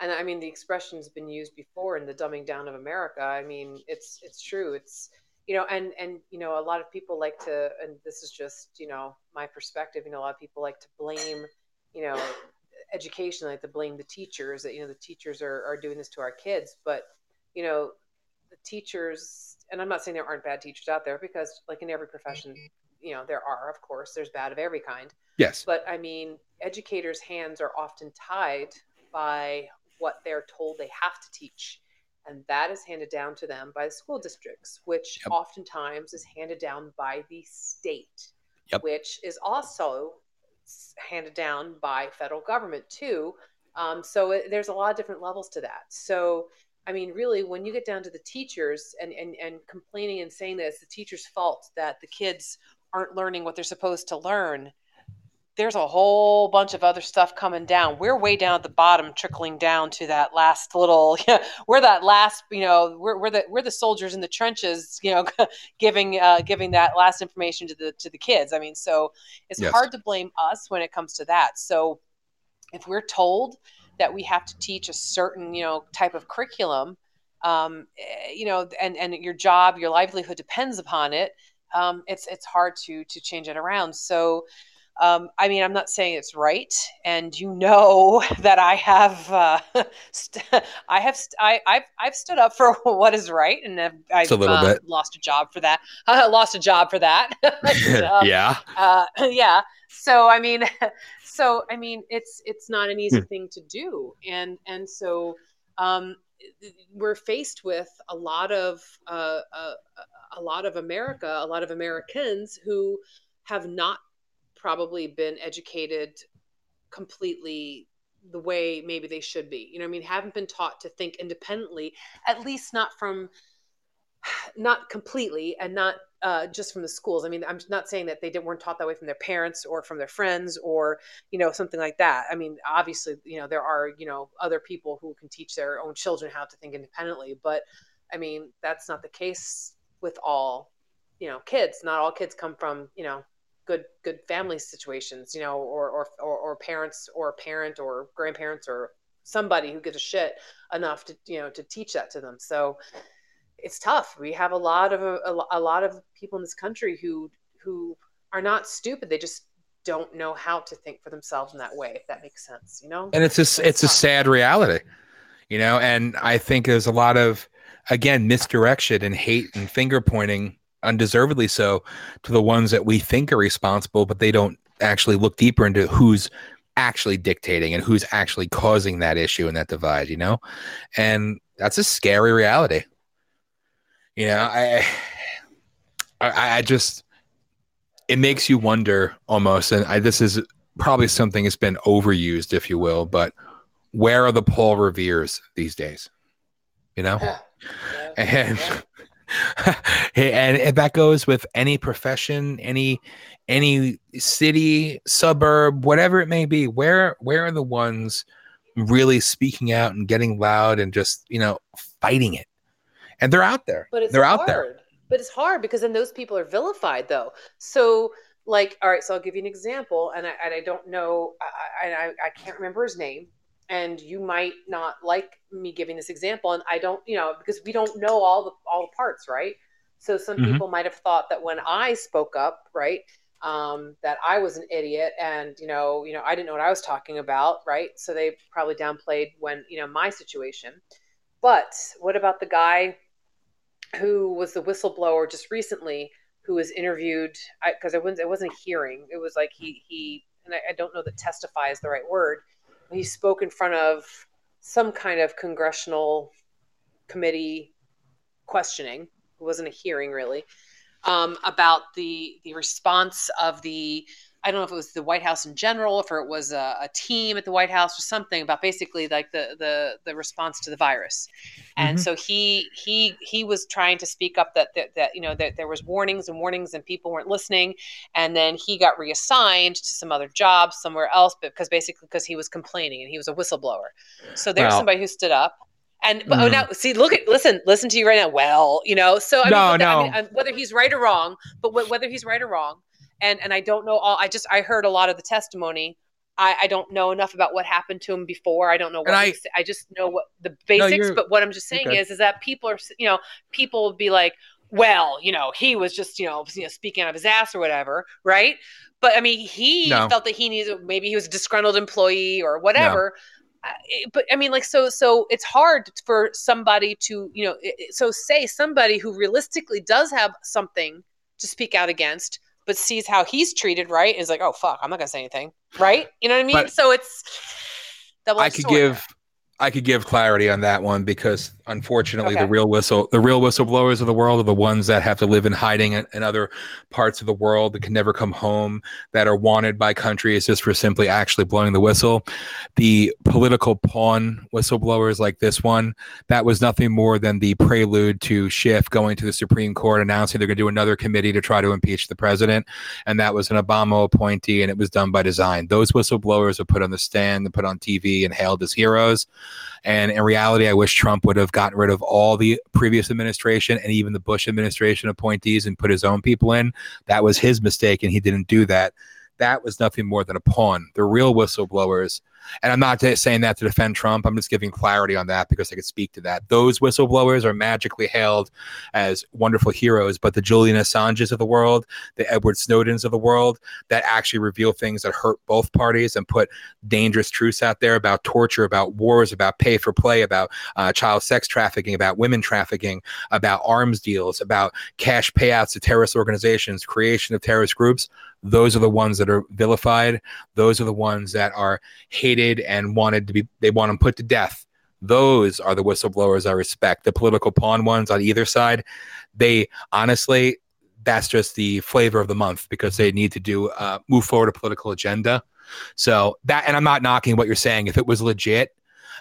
and I mean, the expression's been used before in the dumbing down of America. I mean, it's it's true. It's, you know, and, and, you know, a lot of people like to, and this is just, you know, my perspective, you know, a lot of people like to blame, you know, education, like to blame the teachers, that, you know, the teachers are, are doing this to our kids. But, you know, teachers, and I'm not saying there aren't bad teachers out there, because like in every profession, you know, there are, of course, there's bad of every kind. Yes. But I mean, educators' hands are often tied by what they're told they have to teach. And that is handed down to them by the school districts, which yep. oftentimes is handed down by the state, yep. which is also handed down by federal government too. Um, so it, there's a lot of different levels to that. So I mean, really, when you get down to the teachers and, and, and complaining and saying that it's the teacher's fault that the kids aren't learning what they're supposed to learn, there's a whole bunch of other stuff coming down. We're way down at the bottom, trickling down to that last little, yeah, we're that last, you know, we're, we're the, we're the soldiers in the trenches, you know, giving, uh, giving that last information to the, to the kids. I mean, so it's yes. hard to blame us when it comes to that. So if we're told that we have to teach a certain, you know, type of curriculum, um, you know, and, and your job, your livelihood depends upon it. Um, it's, it's hard to, to change it around. So, um, I mean, I'm not saying it's right. And you know that I have, uh, st- I have, st- I, I've, I've stood up for what is right. And I've, I've a um, lost a job for that. I lost a job for that. so, yeah. Uh, yeah. So, I mean, so, I mean, it's, it's not an easy hmm. thing to do. And, and so, um, we're faced with a lot of, uh, uh, a lot of America, a lot of Americans who have not probably been educated completely the way maybe they should be, you know what I mean? Haven't been taught to think independently, at least not from, not completely and not, Uh, just from the schools. I mean, I'm not saying that they didn't, weren't taught that way from their parents or from their friends or, you know, something like that. I mean, obviously, you know, there are, you know, other people who can teach their own children how to think independently, but I mean, that's not the case with all, you know, kids. Not all kids come from, you know, good good family situations, you know, or or or, or parents or parent or grandparents or somebody who gives a shit enough to, you know, to teach that to them. So it's tough. We have a lot of a, a lot of people in this country who who are not stupid. They just don't know how to think for themselves in that way, if that makes sense, you know? And it's a, it's, it's a sad reality, you know? And I think there's a lot of, again, misdirection and hate and finger pointing, undeservedly so, to the ones that we think are responsible, but they don't actually look deeper into who's actually dictating and who's actually causing that issue and that divide, you know? And that's a scary reality. You know, I, I, I just, it makes you wonder almost, and I, this is probably something that's been overused, if you will, but where are the Paul Revere's these days? You know? Yeah. And, yeah. and and that goes with any profession, any any city, suburb, whatever it may be. Where where are the ones really speaking out and getting loud and just, you know, fighting it? And they're out there. But it's they're hard. out there. But it's hard because then those people are vilified, though. So, like, all right, so I'll give you an example, and I, and I don't know, I, I I can't remember his name, and you might not like me giving this example, and I don't, you know, because we don't know all the all the parts, right? So some mm-hmm. people might have thought that when I spoke up, right, um, that I was an idiot, and you know, you know, I didn't know what I was talking about, right? So they probably downplayed when you know my situation. But what about the guy who was the whistleblower just recently, who was interviewed, because it wasn't, it wasn't a hearing. It was like he, he and I, I don't know that testify is the right word. He spoke in front of some kind of congressional committee questioning. It wasn't a hearing really, um, about the, the response of the, I don't know if it was the White House in general, if it was a, a team at the White House or something about basically like the, the, the response to the virus. And mm-hmm. so he, he, he was trying to speak up that, that, that, you know, that there was warnings and warnings and people weren't listening. And then he got reassigned to some other job somewhere else, because basically, because he was complaining and he was a whistleblower. So there's wow. somebody who stood up. And mm-hmm. oh, now see, look at, listen, listen to you right now. Well, you know, so I mean, no, no. I mean, whether he's right or wrong, but w- whether he's right or wrong, And and I don't know all. I just I heard a lot of the testimony. I, I don't know enough about what happened to him before. I don't know. What I, he, I just know what the basics. No, but what I'm just saying okay. is is that people are you know people will be like, well, you know, he was just you know, you know speaking out of his ass or whatever, right? But I mean, he no. felt that he needed. Maybe he was a disgruntled employee or whatever. No. I, but I mean, like so so it's hard for somebody to you know so say somebody who realistically does have something to speak out against, but sees how he's treated, right? Is like, oh fuck, I'm not gonna say anything, right? You know what I mean? But so it's double. I could sword. give, I could give clarity on that one because unfortunately, okay. the real whistle, the real whistleblowers of the world are the ones that have to live in hiding in, in other parts of the world that can never come home, that are wanted by countries just for simply actually blowing the whistle. The political pawn whistleblowers like this one, that was nothing more than the prelude to Schiff going to the Supreme Court, announcing they're going to do another committee to try to impeach the president, and that was an Obama appointee, and it was done by design. Those whistleblowers are put on the stand, put on T V, and hailed as heroes. And in reality, I wish Trump would have gotten rid of all the previous administration and even the Bush administration appointees and put his own people in. That was his mistake, and he didn't do that. That was nothing more than a pawn. The real whistleblowers, and I'm not saying that to defend Trump. I'm just giving clarity on that because I could speak to that. Those whistleblowers are magically hailed as wonderful heroes, but the Julian Assanges of the world, the Edward Snowdens of the world, that actually reveal things that hurt both parties and put dangerous truths out there about torture, about wars, about pay for play, about uh, child sex trafficking, about women trafficking, about arms deals, about cash payouts to terrorist organizations, creation of terrorist groups. Those are the ones that are vilified. Those are the ones that are hated and wanted to be, they want them put to death. Those are the whistleblowers I respect. The political pawn ones on either side, they honestly, that's just the flavor of the month because they need to do, uh, move forward a political agenda. So that, and I'm not knocking what you're saying. If it was legit,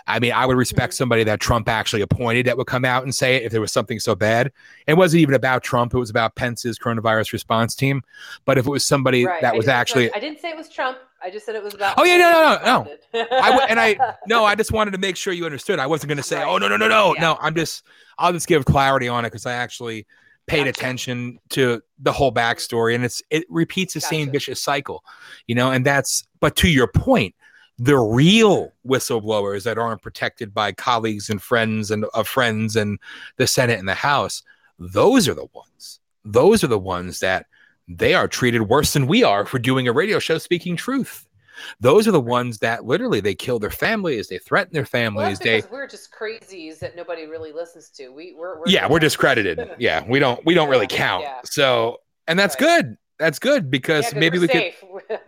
I mean, I would respect somebody that Trump actually appointed that would come out and say it if there was something so bad. It wasn't even about Trump. It was about Pence's coronavirus response team. But if it was somebody right. that I was actually... Like, I didn't say it was Trump. I just said it was about... Oh, yeah, no, no, no, no. I w- and I... No, I just wanted to make sure you understood. I wasn't going to say, right. oh, no, no, no, no. Yeah. No, I'm just... I'll just give clarity on it because I actually... paid gotcha. attention to the whole backstory, and it's it repeats the gotcha. same vicious cycle, you know. And that's, but to your point, the real whistleblowers that aren't protected by colleagues and friends and of uh, friends and the Senate and the House, those are the ones. Those are the ones that they are treated worse than we are for doing a radio show speaking truth. Those are the ones that literally they kill their families, they threaten their families. Well, they, we're just crazies that nobody really listens to. We we're, we're yeah, we're discredited. yeah, we don't we don't yeah, really count. Yeah. So, and that's right. good. That's good because yeah, maybe we safe. could.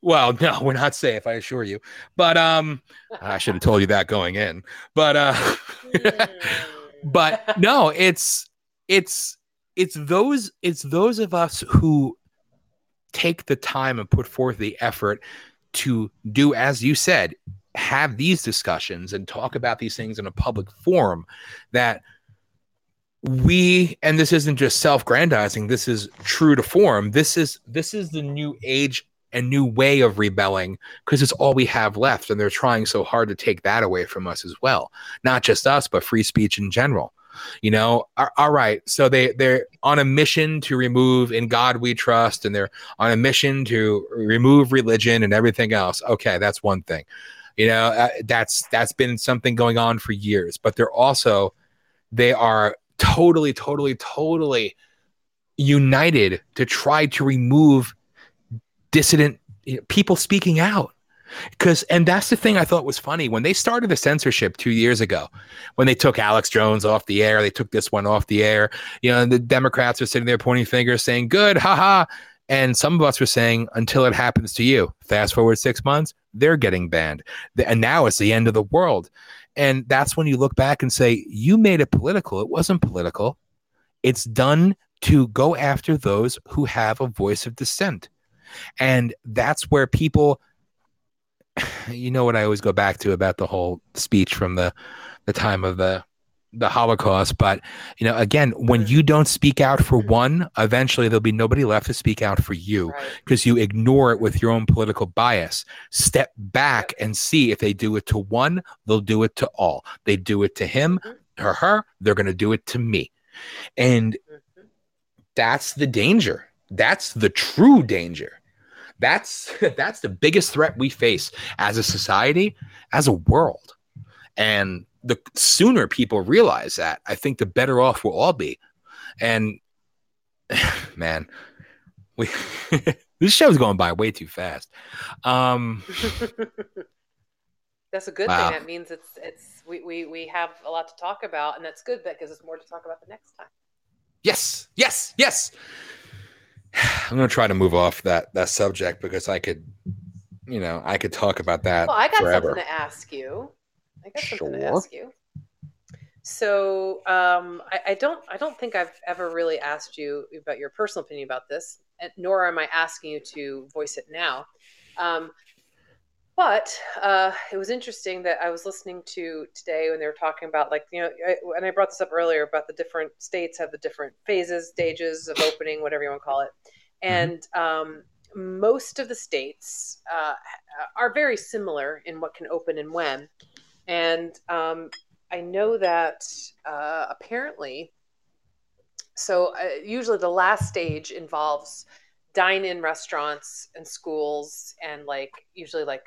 Well, no, we're not safe, I assure you. But um, I should have told you that going in. But uh, but no, it's it's it's those it's those of us who take the time and put forth the effort to do, as you said, have these discussions and talk about these things in a public forum, that we, and this isn't just self-grandizing, this is true to form. This is, this is the new age and new way of rebelling, because it's all we have left. And they're trying so hard to take that away from us as well. Not just us, but free speech in general. You know, all right. So they, they're on a mission to remove In God We Trust, and they're on a mission to remove religion and everything else. Okay, that's one thing. You know, uh, that's that's been something going on for years. But they're also, they are totally, totally, totally united to try to remove dissident you know, people speaking out. Because, and that's the thing I thought was funny when they started the censorship two years ago, when they took Alex Jones off the air, they took this one off the air, you know, and the Democrats are sitting there pointing fingers saying, good, haha. And some of us were saying, until it happens to you. Fast forward six months, they're getting banned. And now it's the end of the world. And that's when you look back and say, you made it political. It wasn't political. It's done to go after those who have a voice of dissent. And that's where people... You know what I always go back to about the whole speech from the, the time of the the Holocaust. But, you know, again, when you don't speak out for one, eventually there'll be nobody left to speak out for you, because right. you ignore it with your own political bias. Step back and see if they do it to one, they'll do it to all. They do it to him mm-hmm. or her, they're going to do it to me. And mm-hmm. that's the danger. That's the true danger. That's that's the biggest threat we face as a society, as a world. And the sooner people realize that, I think the better off we'll all be. And man, we this show's going by way too fast. Um, that's a good wow. thing. That means it's it's we, we we have a lot to talk about, and that's good. That gives us more to talk about the next time. Yes, yes, yes. I'm going to try to move off that, that subject, because I could, you know, I could talk about that Well, I got forever. something to ask you. I got sure. something to ask you. So um, I, I don't, I don't think I've ever really asked you about your personal opinion about this, and nor am I asking you to voice it now. Um, but uh, it was interesting that I was listening to today when they were talking about, like, you know, I, and I brought this up earlier about the different states have the different phases, stages of opening, whatever you want to call it. And um, most of the states uh, are very similar in what can open and when. And um, I know that uh, apparently, so uh, usually the last stage involves dine-in restaurants and schools and like usually like,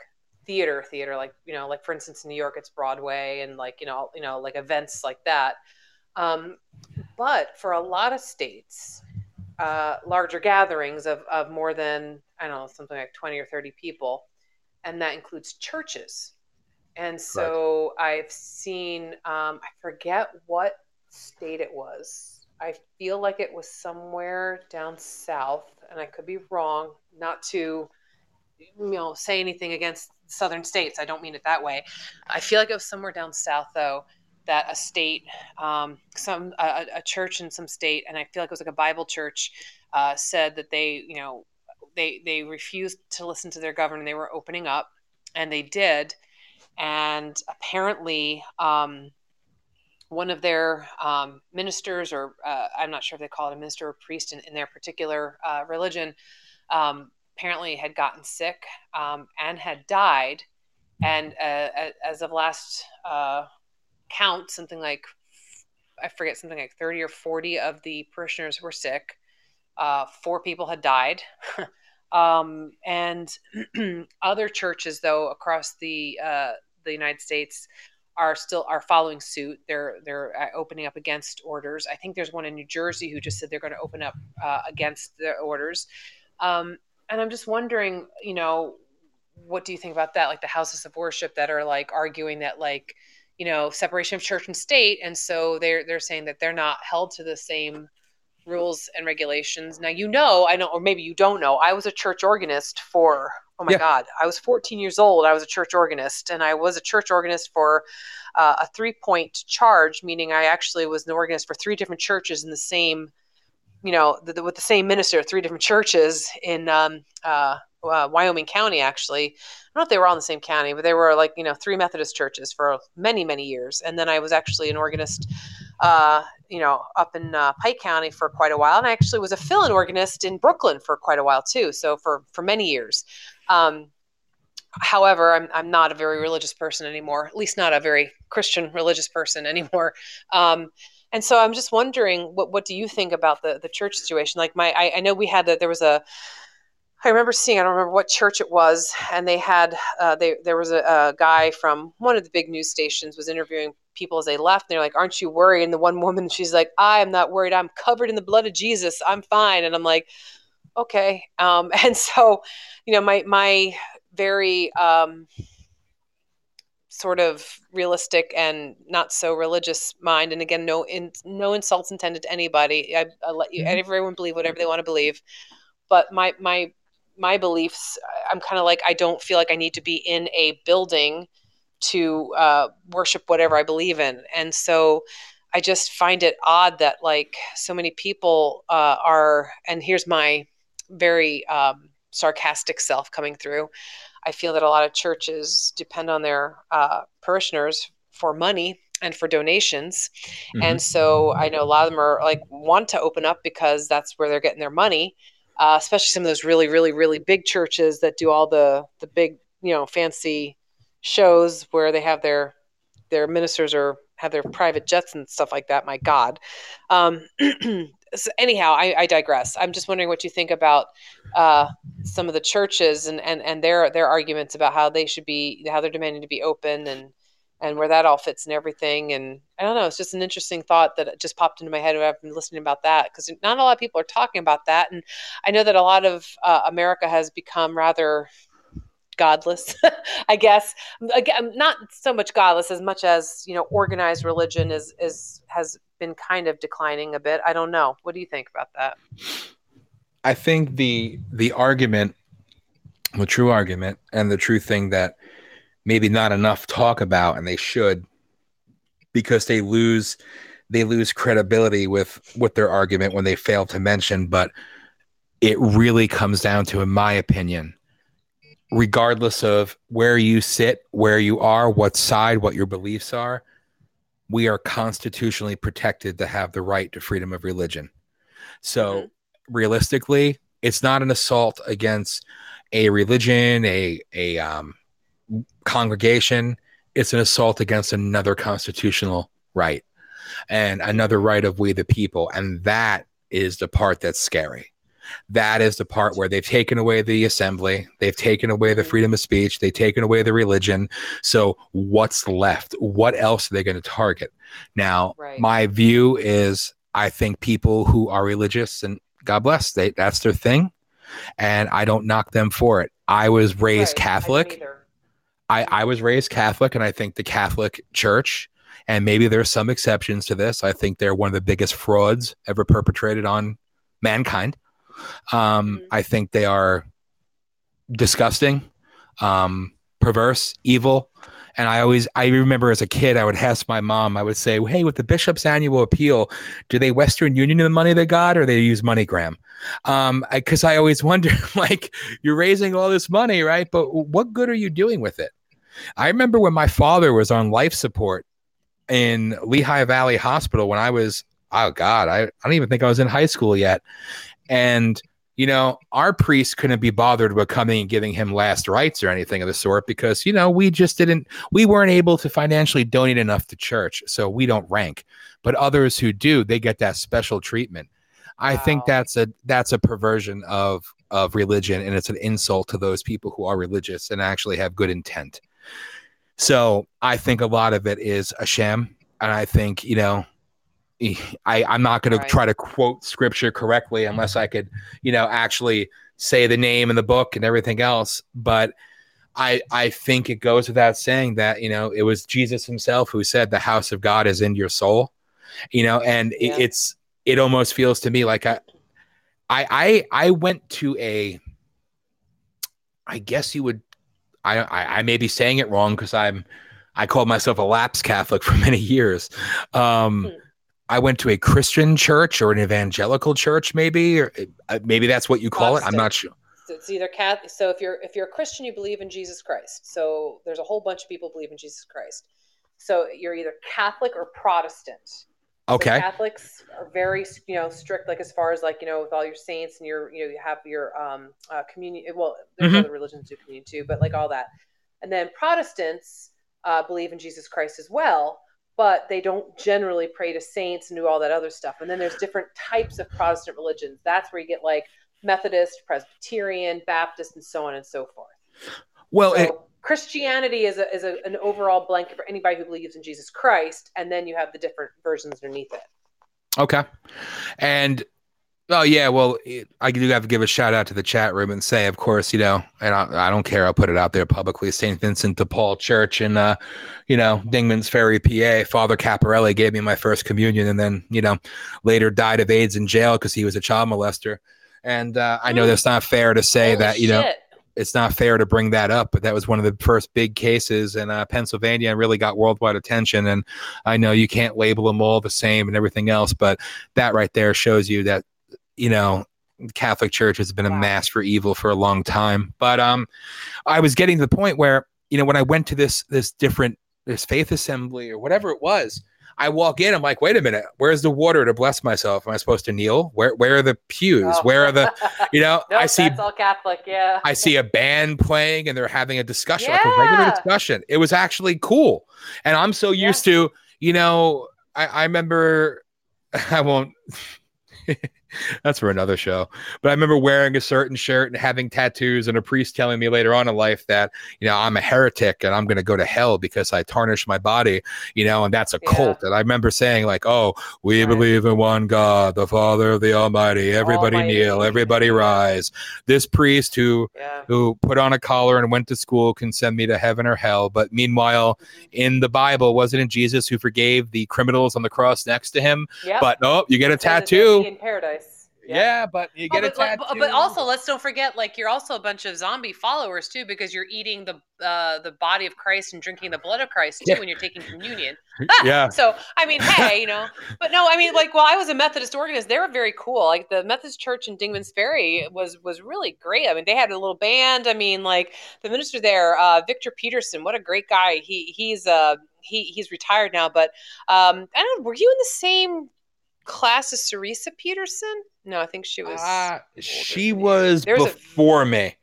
theater, theater, like, you know, like for instance, in New York, it's Broadway and like, you know, you know, like events like that. Um, but for a lot of states, uh, larger gatherings of, of more than, I don't know, something like twenty or thirty people. And that includes churches. And so right. I've seen, um, I forget what state it was. I feel like it was somewhere down south, and I could be wrong, not to, you know, say anything against southern states. I don't mean it that way. I feel like it was somewhere down south, though, that a state, um, some a, a church in some state, and I feel like it was like a Bible church, uh, said that they, you know, they they refused to listen to their governor. They were opening up, and they did, and apparently um, one of their um, ministers, or uh, I'm not sure if they call it a minister or a priest in, in their particular uh, religion. Um, apparently had gotten sick um, and had died. And uh, as of last uh, count, something like I forget, something like thirty or forty of the parishioners were sick. Uh, four people had died. um, and other churches, though, across the uh, the United States are still are following suit. They're they're opening up against orders. I think there's one in New Jersey who just said they're going to open up uh, against the orders. Um, and I'm just wondering, you know, what do you think about that? Like the houses of worship that are like arguing that, like, you know, separation of church and state. And so they're, they're saying that they're not held to the same rules and regulations. Now, you know, I know, or maybe you don't know, I was a church organist for, oh my yeah. God, I was fourteen years old. I was a church organist and I was a church organist for uh, a three point charge, meaning I actually was an organist for three different churches in the same, you know, the, the, with the same minister, three different churches in um, uh, Uh, Wyoming County, actually. I don't know if they were all in the same county, but they were like, you know, three Methodist churches for many, many years. And then I was actually an organist, uh, you know, up in uh, Pike County for quite a while. And I actually was a fill-in organist in Brooklyn for quite a while too. So for, for many years. Um, however, I'm, I'm not a very religious person anymore, at least not a very Christian religious person anymore. Um, And so I'm just wondering, what, what do you think about the, the church situation? Like my, I, I know we had that, there was a, I remember seeing, I don't remember what church it was, and they had, uh, they, there was a, a guy from one of the big news stations was interviewing people as they left, and they're like, aren't you worried? And the one woman, she's like, I am not worried. I'm covered in the blood of Jesus. I'm fine. And I'm like, okay. Um, and so, you know, my, my very um, sort of realistic and not so religious mind, and again, no in, no insults intended to anybody. I, I let you, everyone believe whatever they want to believe. But my, my, my beliefs, I'm kind of like, I don't feel like I need to be in a building to uh, worship whatever I believe in. And so I just find it odd that like so many people uh, are, and here's my very um, sarcastic self coming through. I feel that a lot of churches depend on their uh, parishioners for money and for donations. Mm-hmm. And so I know a lot of them are like want to open up because that's where they're getting their money. Uh, especially some of those really, really, really big churches that do all the, the big, you know, fancy shows where they have their their ministers or have their private jets and stuff like that. My God. Um, so anyhow, I, I digress. I'm just wondering what you think about uh, some of the churches and, and, and their their arguments about how they should be, how they're demanding to be open and and where that all fits and everything. And I don't know, it's just an interesting thought that just popped into my head when I've been listening about that, because not a lot of people are talking about that. And I know that a lot of uh, America has become rather godless, I guess. Again, not so much godless as much as, you know, organized religion is, is has been kind of declining a bit. I don't know. What do you think about that? I think the the argument, the true argument and the true thing that maybe not enough talk about, and they should, because they lose they lose credibility with, with their argument when they fail to mention. But it really comes down to, in my opinion, regardless of where you sit, where you are, what side, what your beliefs are, we are constitutionally protected to have the right to freedom of religion. So mm-hmm. realistically, it's not an assault against a religion, a a um congregation. It's an assault against another constitutional right and another right of we the people. And that is the part that's scary. That is the part where they've taken away the assembly, they've taken away the freedom of speech, they've taken away the religion. So what's left? What else are they going to target now? Right. My view is, I think people who are religious, and God bless, they that's their thing, and I don't knock them for it. I was raised right. Catholic. I, I was raised Catholic, and I think the Catholic Church, and maybe there are some exceptions to this, I think they're one of the biggest frauds ever perpetrated on mankind. Um, mm-hmm. I think they are disgusting, um, perverse, evil. And I always, I remember as a kid, I would ask my mom, I would say, hey, with the bishop's annual appeal, do they Western Union the money they got, or they use MoneyGram? Um, I, cause I always wonder, like, you're raising all this money, right? But what good are you doing with it? I remember when my father was on life support in Lehigh Valley Hospital when I was, oh God, I, I don't even think I was in high school yet. And you know, our priests couldn't be bothered with coming and giving him last rites or anything of the sort because, you know, we just didn't, we weren't able to financially donate enough to church. So we don't rank, but others who do, they get that special treatment. I wow. think that's a, that's a perversion of, of religion. And it's an insult to those people who are religious and actually have good intent. So I think a lot of it is a sham. And I think, you know, I, I'm not going right. to try to quote scripture correctly unless I could, you know, actually say the name in the book and everything else. But I I think it goes without saying that, you know, it was Jesus himself who said the house of God is in your soul, you know, and yeah. it, it's it almost feels to me like I I I, I went to a I guess you would I I, I may be saying it wrong because I'm I called myself a lapsed Catholic for many years. Um hmm. I went to a Christian church or an evangelical church, maybe, or maybe that's what you call Protestant. it. I'm not sure. So it's either Catholic. So if you're if you're a Christian, you believe in Jesus Christ. So there's a whole bunch of people who believe in Jesus Christ. So you're either Catholic or Protestant. Okay. So Catholics are very, you know, strict, like as far as like, you know, with all your saints and your, you know, you have your um, uh, communion. Well, there's mm-hmm. other religions who do communion too, but like all that. And then Protestants uh, believe in Jesus Christ as well, but they don't generally pray to saints and do all that other stuff. And then there's different types of Protestant religions. That's where you get like Methodist, Presbyterian, Baptist, and so on and so forth. Well, so it, Christianity is a, is a, an overall blanket for anybody who believes in Jesus Christ. And then you have the different versions underneath it. Okay. And oh yeah, well, it, I do have to give a shout out to the chat room and say, of course, you know, and I, I don't care, I'll put it out there publicly, Saint Vincent de Paul Church in, uh, you know, Dingman's Ferry, P A. Father Caparelli gave me my first communion and then, you know, later died of AIDS in jail because he was a child molester. And uh, I know that's not fair to say Holy that, you know, shit. It's not fair to bring that up, but that was one of the first big cases in uh, Pennsylvania and really got worldwide attention. And I know you can't label them all the same and everything else, but that right there shows you that, you know, the Catholic Church has been a mass for evil for a long time. But um, I was getting to the point where, you know, when I went to this this different this faith assembly or whatever it was, I walk in, I'm like, wait a minute, where's the water to bless myself? Am I supposed to kneel? Where where are the pews? Oh. Where are the, you know, nope, I see that's all Catholic, yeah. I see a band playing and they're having a discussion, yeah. like a regular discussion. It was actually cool, and I'm so used yeah. to, you know, I, I remember, I won't. That's for another show. But I remember wearing a certain shirt and having tattoos and a priest telling me later on in life that, you know, I'm a heretic and I'm going to go to hell because I tarnished my body, you know, and that's a yeah. cult. And I remember saying like, oh, we right. believe in one God, the Father, the Almighty, everybody Almighty. kneel, everybody rise. This priest who, yeah. who put on a collar and went to school can send me to heaven or hell. But meanwhile, mm-hmm. in the Bible, wasn't it Jesus who forgave the criminals on the cross next to him? Yep. But no, you get a tattoo. In paradise. Yeah. yeah, but you get oh, but, a tattoo. But also, let's don't forget, like, you're also a bunch of zombie followers, too, because you're eating the uh, the body of Christ and drinking the blood of Christ, too, yeah. when you're taking communion. Ah, yeah. So, I mean, hey, you know. But no, I mean, like, well, I was a Methodist organist. They were very cool. Like, the Methodist Church in Dingman's Ferry was was really great. I mean, they had a little band. I mean, like, the minister there, uh, Victor Peterson, what a great guy. He He's uh, he he's retired now. But, um, I don't know, were you in the same class as Sarisa Peterson? No, I think she was. Uh, she was There's before a... me.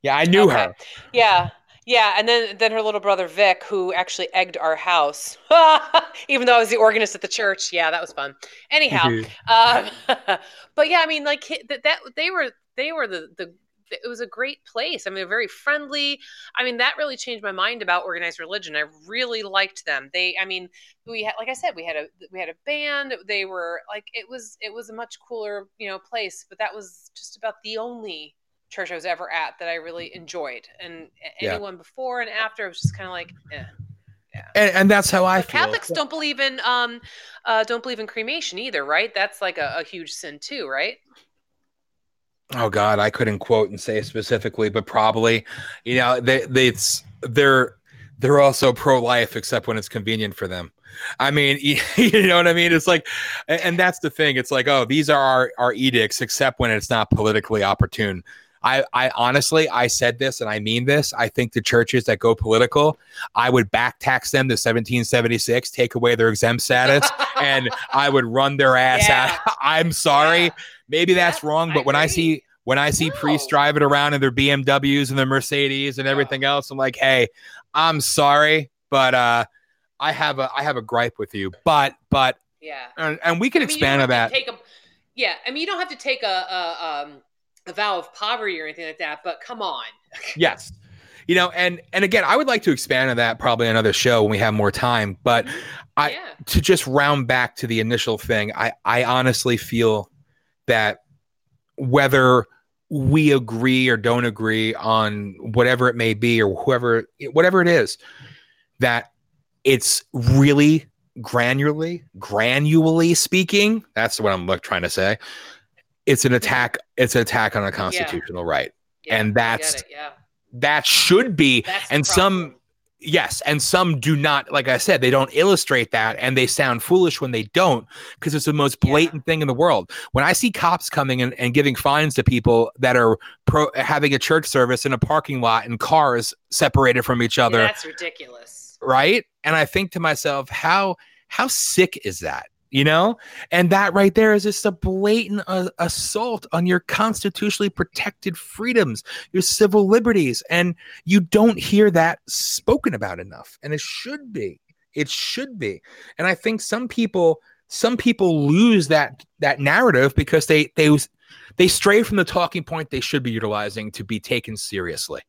Yeah, I knew okay. her. Yeah, yeah, and then then her little brother Vic, who actually egged our house, even though I was the organist at the church. Yeah, that was fun. Anyhow, uh, but yeah, I mean, like that, that they were they were the the. It was a great place. I mean, very friendly. I mean, that really changed my mind about organized religion. I really liked them. They, I mean, we had, like I said, we had a, we had a band. They were like, it was, it was a much cooler, you know, place, but that was just about the only church I was ever at that I really enjoyed. And yeah. anyone before and after, it was just kind of like, eh. Yeah. And, and that's how I but feel. Catholics yeah. don't believe in, um, uh, don't believe in cremation either. Right. That's like a, a huge sin too. Right. Oh God, I couldn't quote and say specifically, but probably, you know, they they it's, they're they're also pro-life except when it's convenient for them. I mean, you know what I mean? It's like, and that's the thing. It's like, oh, these are our, our edicts except when it's not politically opportune. I, I honestly, I said this and I mean this. I think the churches that go political, I would back tax them to seventeen seventy-six, take away their exempt status, and I would run their ass yeah. out. I'm sorry. Yeah. Maybe that's, that's wrong. But I when agree. I see When I see no. priests driving around in their B M Ws and their Mercedes and everything yeah. else, I'm like, hey, I'm sorry, but uh, I have a I have a gripe with you. But but yeah, and, and we can I mean, expand on that. Take a, yeah, I mean, you don't have to take a a, um, a vow of poverty or anything like that. But come on. Yes. You know, and and again, I would like to expand on that probably another show when we have more time. But mm-hmm. I yeah. to just round back to the initial thing, I, I honestly feel that whether we agree or don't agree on whatever it may be or whoever, whatever it is, that it's really granularly, granularly speaking, that's what I'm like, trying to say. It's an attack. It's an attack on a constitutional yeah. right. Yeah, and that's... that should be, That's and some, yes, and some do not, like I said, they don't illustrate that, and they sound foolish when they don't, because it's the most blatant yeah. thing in the world. When I see cops coming in and giving fines to people that are pro, having a church service in a parking lot and cars separated from each other. Yeah, that's ridiculous. Right? And I think to myself, how how sick is that? You know, and that right there is just a blatant uh, assault on your constitutionally protected freedoms, your civil liberties. And you don't hear that spoken about enough. And it should be, it should be. And I think some people, some people lose that, that narrative because they, they, they stray from the talking point they should be utilizing to be taken seriously.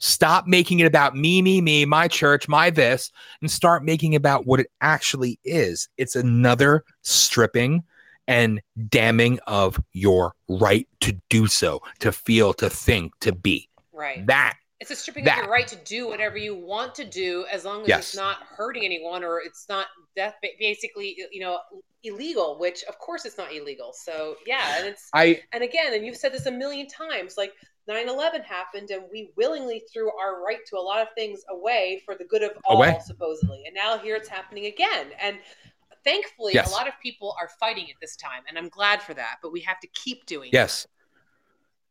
Stop making it about me, me, me, my church, my this, and start making it about what it actually is. It's another stripping and damning of your right to do so, to feel, to think, to be. Right. That. It's a stripping that. of your right to do whatever you want to do as long as yes. it's not hurting anyone or it's not death, basically, you know, illegal, which of course it's not illegal. So yeah. And it's, I, and again, and you've said this a million times, like, nine eleven happened and we willingly threw our right to a lot of things away for the good of all, away. supposedly. And now here it's happening again. And thankfully, yes. a lot of people are fighting it this time. And I'm glad for that, but we have to keep doing yes. it. Yes.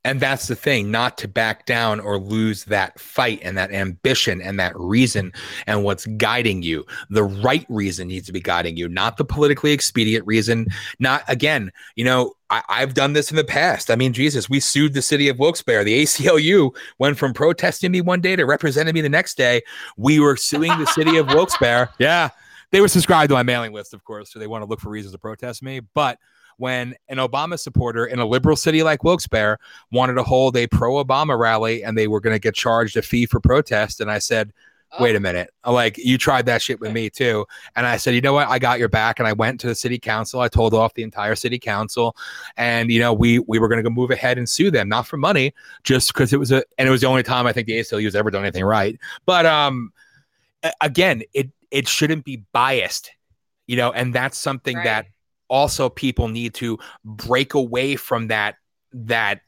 And that's the thing, not to back down or lose that fight and that ambition and that reason and what's guiding you. The right reason needs to be guiding you, not the politically expedient reason. Not, again, you know, I, I've done this in the past. I mean, Jesus, we sued the city of Wilkes-Barre. The A C L U went from protesting me one day to representing me the next day. We were suing the city of Wilkes-Barre. Yeah, they were subscribed to my mailing list, of course, so they want to look for reasons to protest me, but... when an Obama supporter in a liberal city like Wilkes-Barre wanted to hold a pro-Obama rally and they were going to get charged a fee for protest. And I said, oh. wait a minute. I'm like, you tried that shit with me too. And I said, you know what? I got your back. And I went to the city council. I told off the entire city council. And, you know, we we were going to go move ahead and sue them, not for money, just because it was a, and it was the only time I think the A C L U has ever done anything right. But um, again, it, it shouldn't be biased, you know, and that's something right. that, also, people need to break away from that, that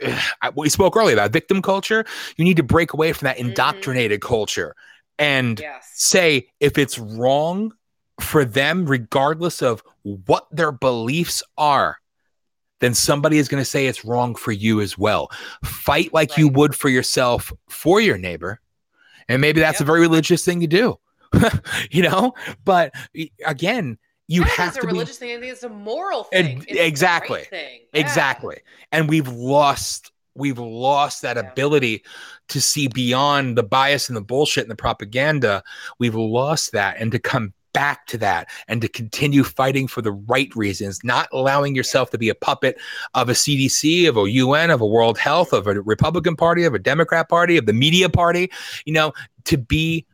uh, we spoke earlier about victim culture. You need to break away from that indoctrinated mm-hmm. culture and yes. say if it's wrong for them, regardless of what their beliefs are, then somebody is going to say it's wrong for you as well. Fight like right. you would for yourself, for your neighbor. And maybe that's yep. a very religious thing to do, you know, but again, you have to be. I think it's a religious thing. I think it's a moral thing. It's exactly. Right thing. Yeah. Exactly. And we've lost, we've lost that yeah. ability to see beyond the bias and the bullshit and the propaganda. We've lost that, and to come back to that and to continue fighting for the right reasons, not allowing yourself yeah. to be a puppet of a C D C, of a U N, of a World Health, of a Republican Party, of a Democrat Party, of the media party, you know, to be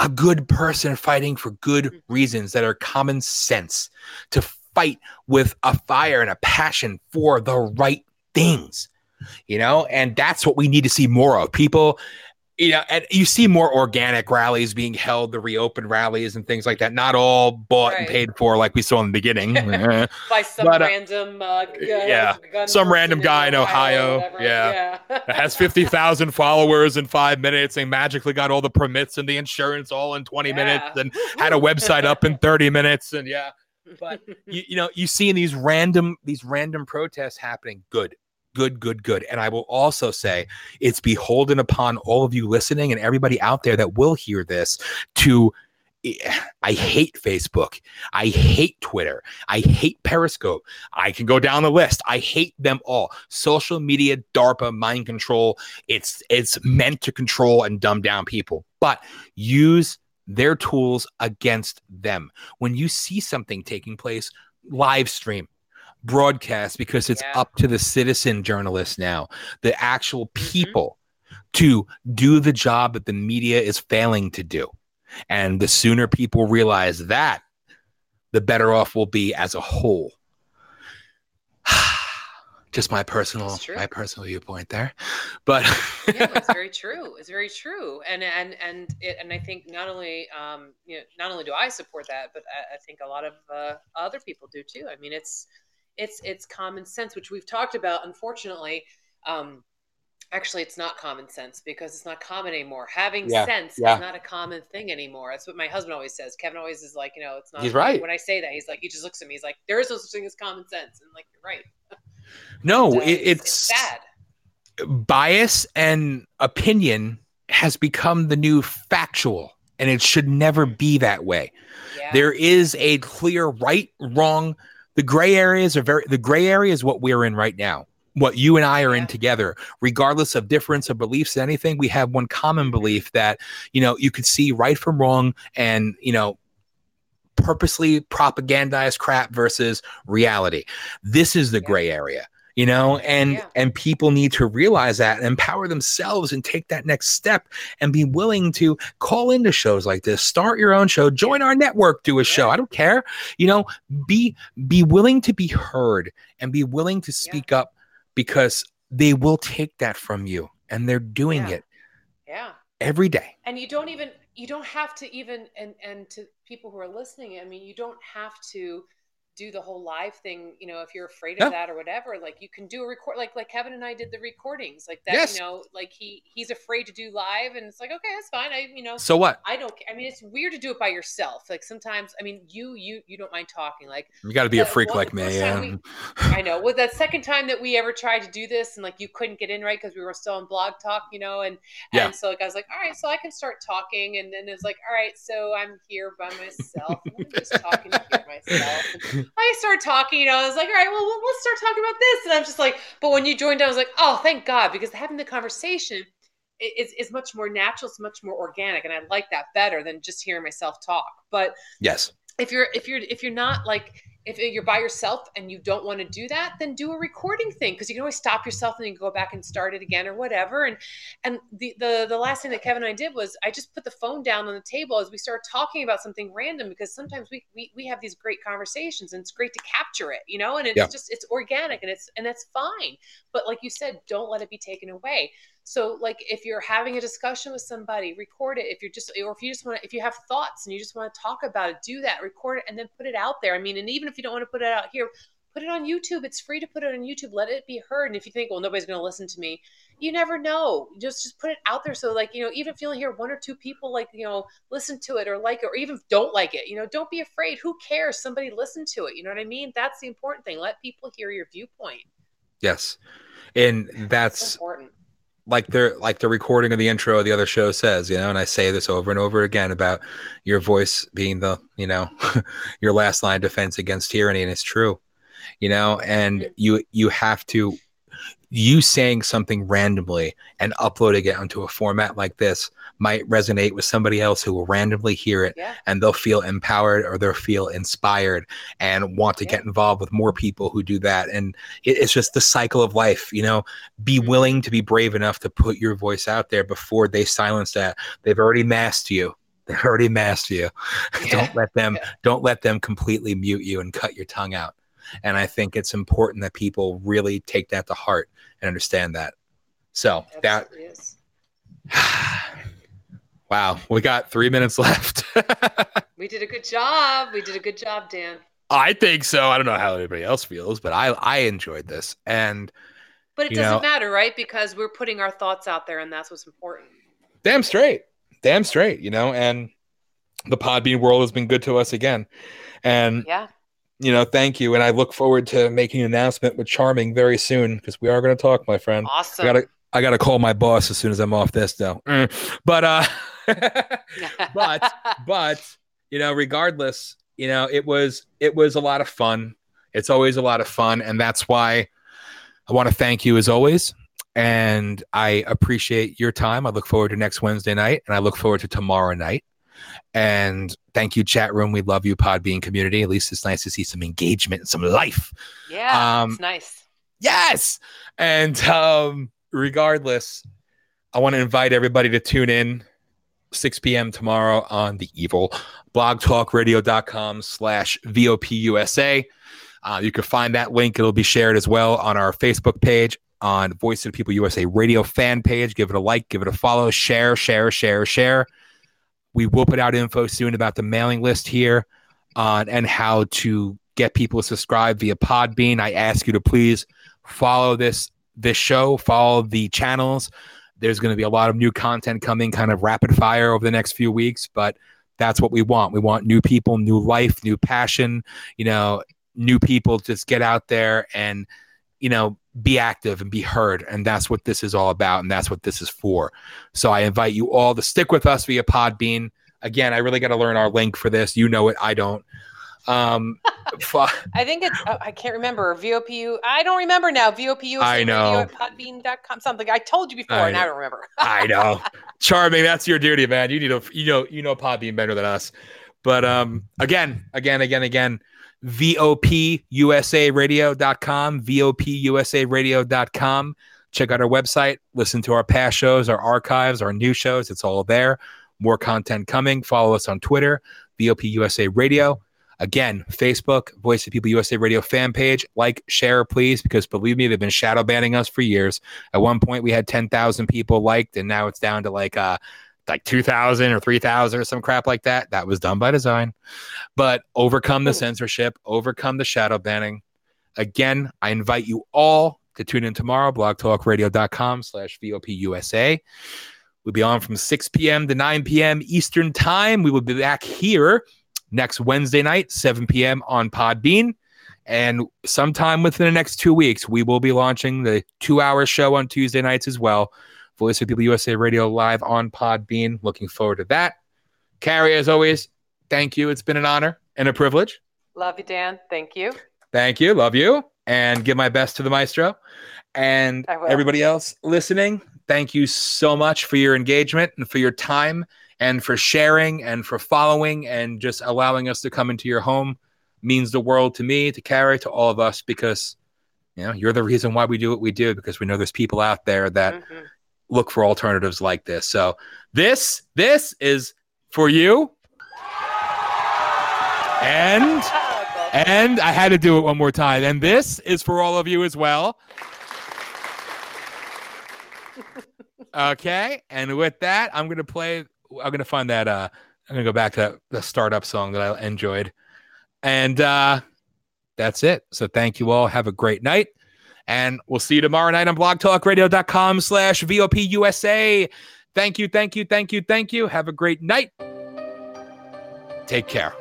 a good person fighting for good reasons that are common sense, to fight with a fire and a passion for the right things, you know, and that's what we need to see more of. People, you know, and you see more organic rallies being held, the reopen rallies and things like that. Not all bought right. and paid for like we saw in the beginning. By some but, uh, random uh, gun, yeah, gun some random guy in Ohio, Ohio yeah, yeah. that has fifty thousand followers in five minutes and magically got all the permits and the insurance all in twenty yeah. minutes and had a website up in thirty minutes. And yeah, but you, you know, you see in these random, these random protests happening. Good. Good, good, good. And I will also say it's beholden upon all of you listening and everybody out there that will hear this to I hate Facebook. I hate Twitter. I hate Periscope. I can go down the list. I hate them all. Social media, DARPA, mind control. It's it's meant to control and dumb down people, but use their tools against them. When you see something taking place, live stream, broadcast, because it's yeah. up to the citizen journalists now, the actual people mm-hmm. to do the job that the media is failing to do. And the sooner people realize that, the better off we'll be as a whole. Just my personal, my personal viewpoint there, but yeah, it's very true. It's very true, and and and it, and I think not only um, you know, not only do I support that, but I, I think a lot of uh, other people do too. I mean, it's it's it's common sense, which we've talked about. Unfortunately, um, actually, it's not common sense because it's not common anymore. Having yeah. sense yeah. is not a common thing anymore. That's what my husband always says. Kevin always is like, you know, it's not. He's right. When I say that, he's like, he just looks at me. He's like, there is no such thing as common sense, and I'm like, you're right. No, it, it's, it's bad. Bias and opinion has become the new factual, and it should never be that way. Yeah. There is a clear right, wrong. The gray areas are very, the gray area is what we're in right now. What you and I are yeah. in together, regardless of difference of beliefs, anything, we have one common belief that, you know, you could see right from wrong and, you know, purposely propagandized crap versus reality. This is the yeah. gray area, you know, and yeah. and people need to realize that and empower themselves and take that next step and be willing to call into shows like this, start your own show, join our network, do a yeah. show. I don't care. You know, be be willing to be heard and be willing to speak yeah. up, because they will take that from you, and they're doing yeah. it yeah every day. And you don't even You don't have to even, and, and to people who are listening, I mean, you don't have to do the whole live thing, you know, if you're afraid of no. that or whatever. Like, you can do a record, like like Kevin and I did the recordings, like that, yes. you know, like he he's afraid to do live, and it's like, okay, that's fine. I, you know. So what? I don't, I mean, it's weird to do it by yourself. Like sometimes, I mean, you, you, you don't mind talking. Like you got to be a freak well, like me. Yeah. We, I know. Well, that second time that we ever tried to do this, and like you couldn't get in right because we were still on Blog Talk, you know, and, yeah. and so like I was like, all right, so I can start talking. And then it's like, all right, so I'm here by myself. I'm just talking to myself. And, I started talking, you know, I was like, all right, well, let's start talking about this. And I'm just like, but when you joined, I was like, oh, thank God, because having the conversation is, is much more natural. It's much more organic. And I like that better than just hearing myself talk. But yes, if you're, if you're, if you're not like, if you're by yourself and you don't want to do that, then do a recording thing. Cause you can always stop yourself and then go back and start it again or whatever. And, and the, the, the last thing that Kevin and I did was I just put the phone down on the table as we started talking about something random, because sometimes we, we, we have these great conversations, and it's great to capture it, you know, and it's yeah. just, it's organic, and it's, and that's fine. But like you said, don't let it be taken away. So like, if you're having a discussion with somebody, record it. If you're just, or if you just want to, if you have thoughts and you just want to talk about it, do that, record it, and then put it out there. I mean, and even if you don't want to put it out here, put it on YouTube. It's free to put it on YouTube. Let it be heard. And if you think, well, nobody's going to listen to me, you never know. Just, just put it out there. So like, you know, even if you only hear one or two people, like, you know, listen to it or like it, or even don't like it, you know, don't be afraid. Who cares? Somebody listen to it. You know what I mean? That's the important thing. Let people hear your viewpoint. Yes. And that's, that's important. Like the like the recording of the intro of the other show says, you know, and I say this over and over again about your voice being the, you know, your last line of defense against tyranny, and it's true, you know, and you you have to, you saying something randomly and uploading it onto a format like this might resonate with somebody else who will randomly hear it, yeah. and they'll feel empowered, or they'll feel inspired and want to yeah. get involved with more people who do that. And it, it's just the cycle of life, you know, be mm-hmm. willing to be brave enough to put your voice out there before they silence that. They've already masked you. They've already masked you. Yeah. Don't let them, yeah. don't let them completely mute you and cut your tongue out. And I think it's important that people really take that to heart and understand that. So that, that wow, we got three minutes left. We did a good job. We did a good job, Dan. I think so. I don't know how anybody else feels, but I I enjoyed this. And but it doesn't know, matter, right? Because we're putting our thoughts out there, and that's what's important. Damn straight. Damn straight, you know, and the Podbean world has been good to us again. And yeah. you know, thank you. And I look forward to making an announcement with Charming very soon, because we are going to talk, my friend. Awesome. I gotta, I gotta call my boss as soon as I'm off this, though. Mm. But, uh, but, but you know, regardless, you know, it was it was a lot of fun. It's always a lot of fun. And that's why I want to thank you as always. And I appreciate your time. I look forward to next Wednesday night, and I look forward to tomorrow night. And thank you, chat room. We love you, Podbean community. At least it's nice to see some engagement and some life. Yeah, um, it's nice. Yes. And um, regardless, I want to invite everybody to tune in six p.m. tomorrow on The Evil, blogtalkradio.com slash VOPUSA. Uh, you can find that link. It'll be shared as well on our Facebook page, on Voice of the People U S A Radio fan page. Give it a like, give it a follow, share, share, share, share. We will put out info soon about the mailing list here on and how to get people to subscribe via Podbean. I ask you to please follow this this show, follow the channels. There's going to be a lot of new content coming kind of rapid fire over the next few weeks, but that's what we want. We want new people, new life, new passion, you know, new people just get out there and, you know, be active and be heard. And that's what this is all about. And that's what this is for. So I invite you all to stick with us via Podbean. Again, I really got to learn our link for this. You know it. I don't. Um, I think it's, oh, I can't remember. V O P U. I don't remember now. V O P U. I know. Podbean dot com. Something I told you before I and I don't remember. I know. Charming. That's your duty, man. You need to, you know, you know, Podbean better than us. But um, again, again, again, again. V O P U S A radio dot com, V O P U S A radio dot com. Check out our website, listen to our past shows, our archives, our new shows. It's all there. More content coming. Follow us on Twitter, V O P U S A Radio. Again, Facebook, Voice of People U S A Radio fan page. Like, share, please, because believe me, they've been shadow banning us for years. At one point, we had ten thousand people liked, and now it's down to like uh, like two thousand or three thousand or some crap like that. That was done by design. But overcome the censorship, overcome the shadow banning. Again, I invite you all to tune in tomorrow, blogtalkradio.com slash VOPUSA. We'll be on from six p.m. to nine p.m. Eastern time. We will be back here next Wednesday night, seven p.m. on Podbean. And sometime within the next two weeks, we will be launching the two-hour show on Tuesday nights as well. Voice of People U S A Radio live on Podbean. Looking forward to that. Carrie, as always, thank you. It's been an honor and a privilege. Love you, Dan. Thank you. Thank you. Love you. And give my best to the maestro. And everybody else listening, thank you so much for your engagement and for your time and for sharing and for following and just allowing us to come into your home. Means the world to me, to Carrie, to all of us, because you know, you're the reason why we do what we do, because we know there's people out there that mm-hmm. look for alternatives like this. So this, this is for you. And, and I had to do it one more time. And this is for all of you as well. Okay. And with that, I'm going to play, I'm going to find that, uh, I'm going to go back to the startup song that I enjoyed. And uh, that's it. So thank you all. Have a great night. And we'll see you tomorrow night on blogtalkradio.com slash VOPUSA. Thank you, thank you, thank you, thank you. Have a great night. Take care.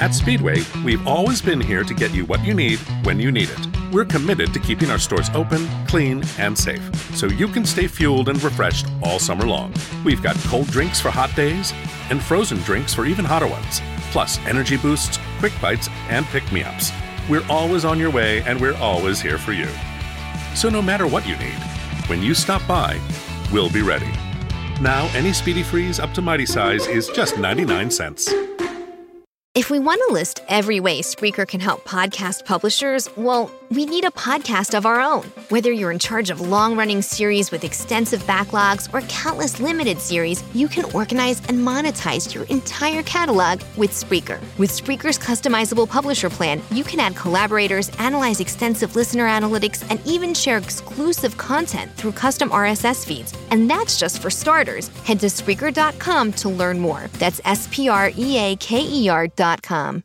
At Speedway, we've always been here to get you what you need when you need it. We're committed to keeping our stores open, clean, and safe, so you can stay fueled and refreshed all summer long. We've got cold drinks for hot days and frozen drinks for even hotter ones, plus energy boosts, quick bites, and pick-me-ups. We're always on your way, and we're always here for you. So no matter what you need, when you stop by, we'll be ready. Now, any Speedy Freeze up to mighty size is just ninety-nine cents. If we want to list every way Spreaker can help podcast publishers, well, We need a podcast of our own. Whether you're in charge of long-running series with extensive backlogs or countless limited series, you can organize and monetize your entire catalog with Spreaker. With Spreaker's customizable publisher plan, you can add collaborators, analyze extensive listener analytics, and even share exclusive content through custom R S S feeds. And that's just for starters. Head to Spreaker dot com to learn more. That's S P R E A K E R dot com.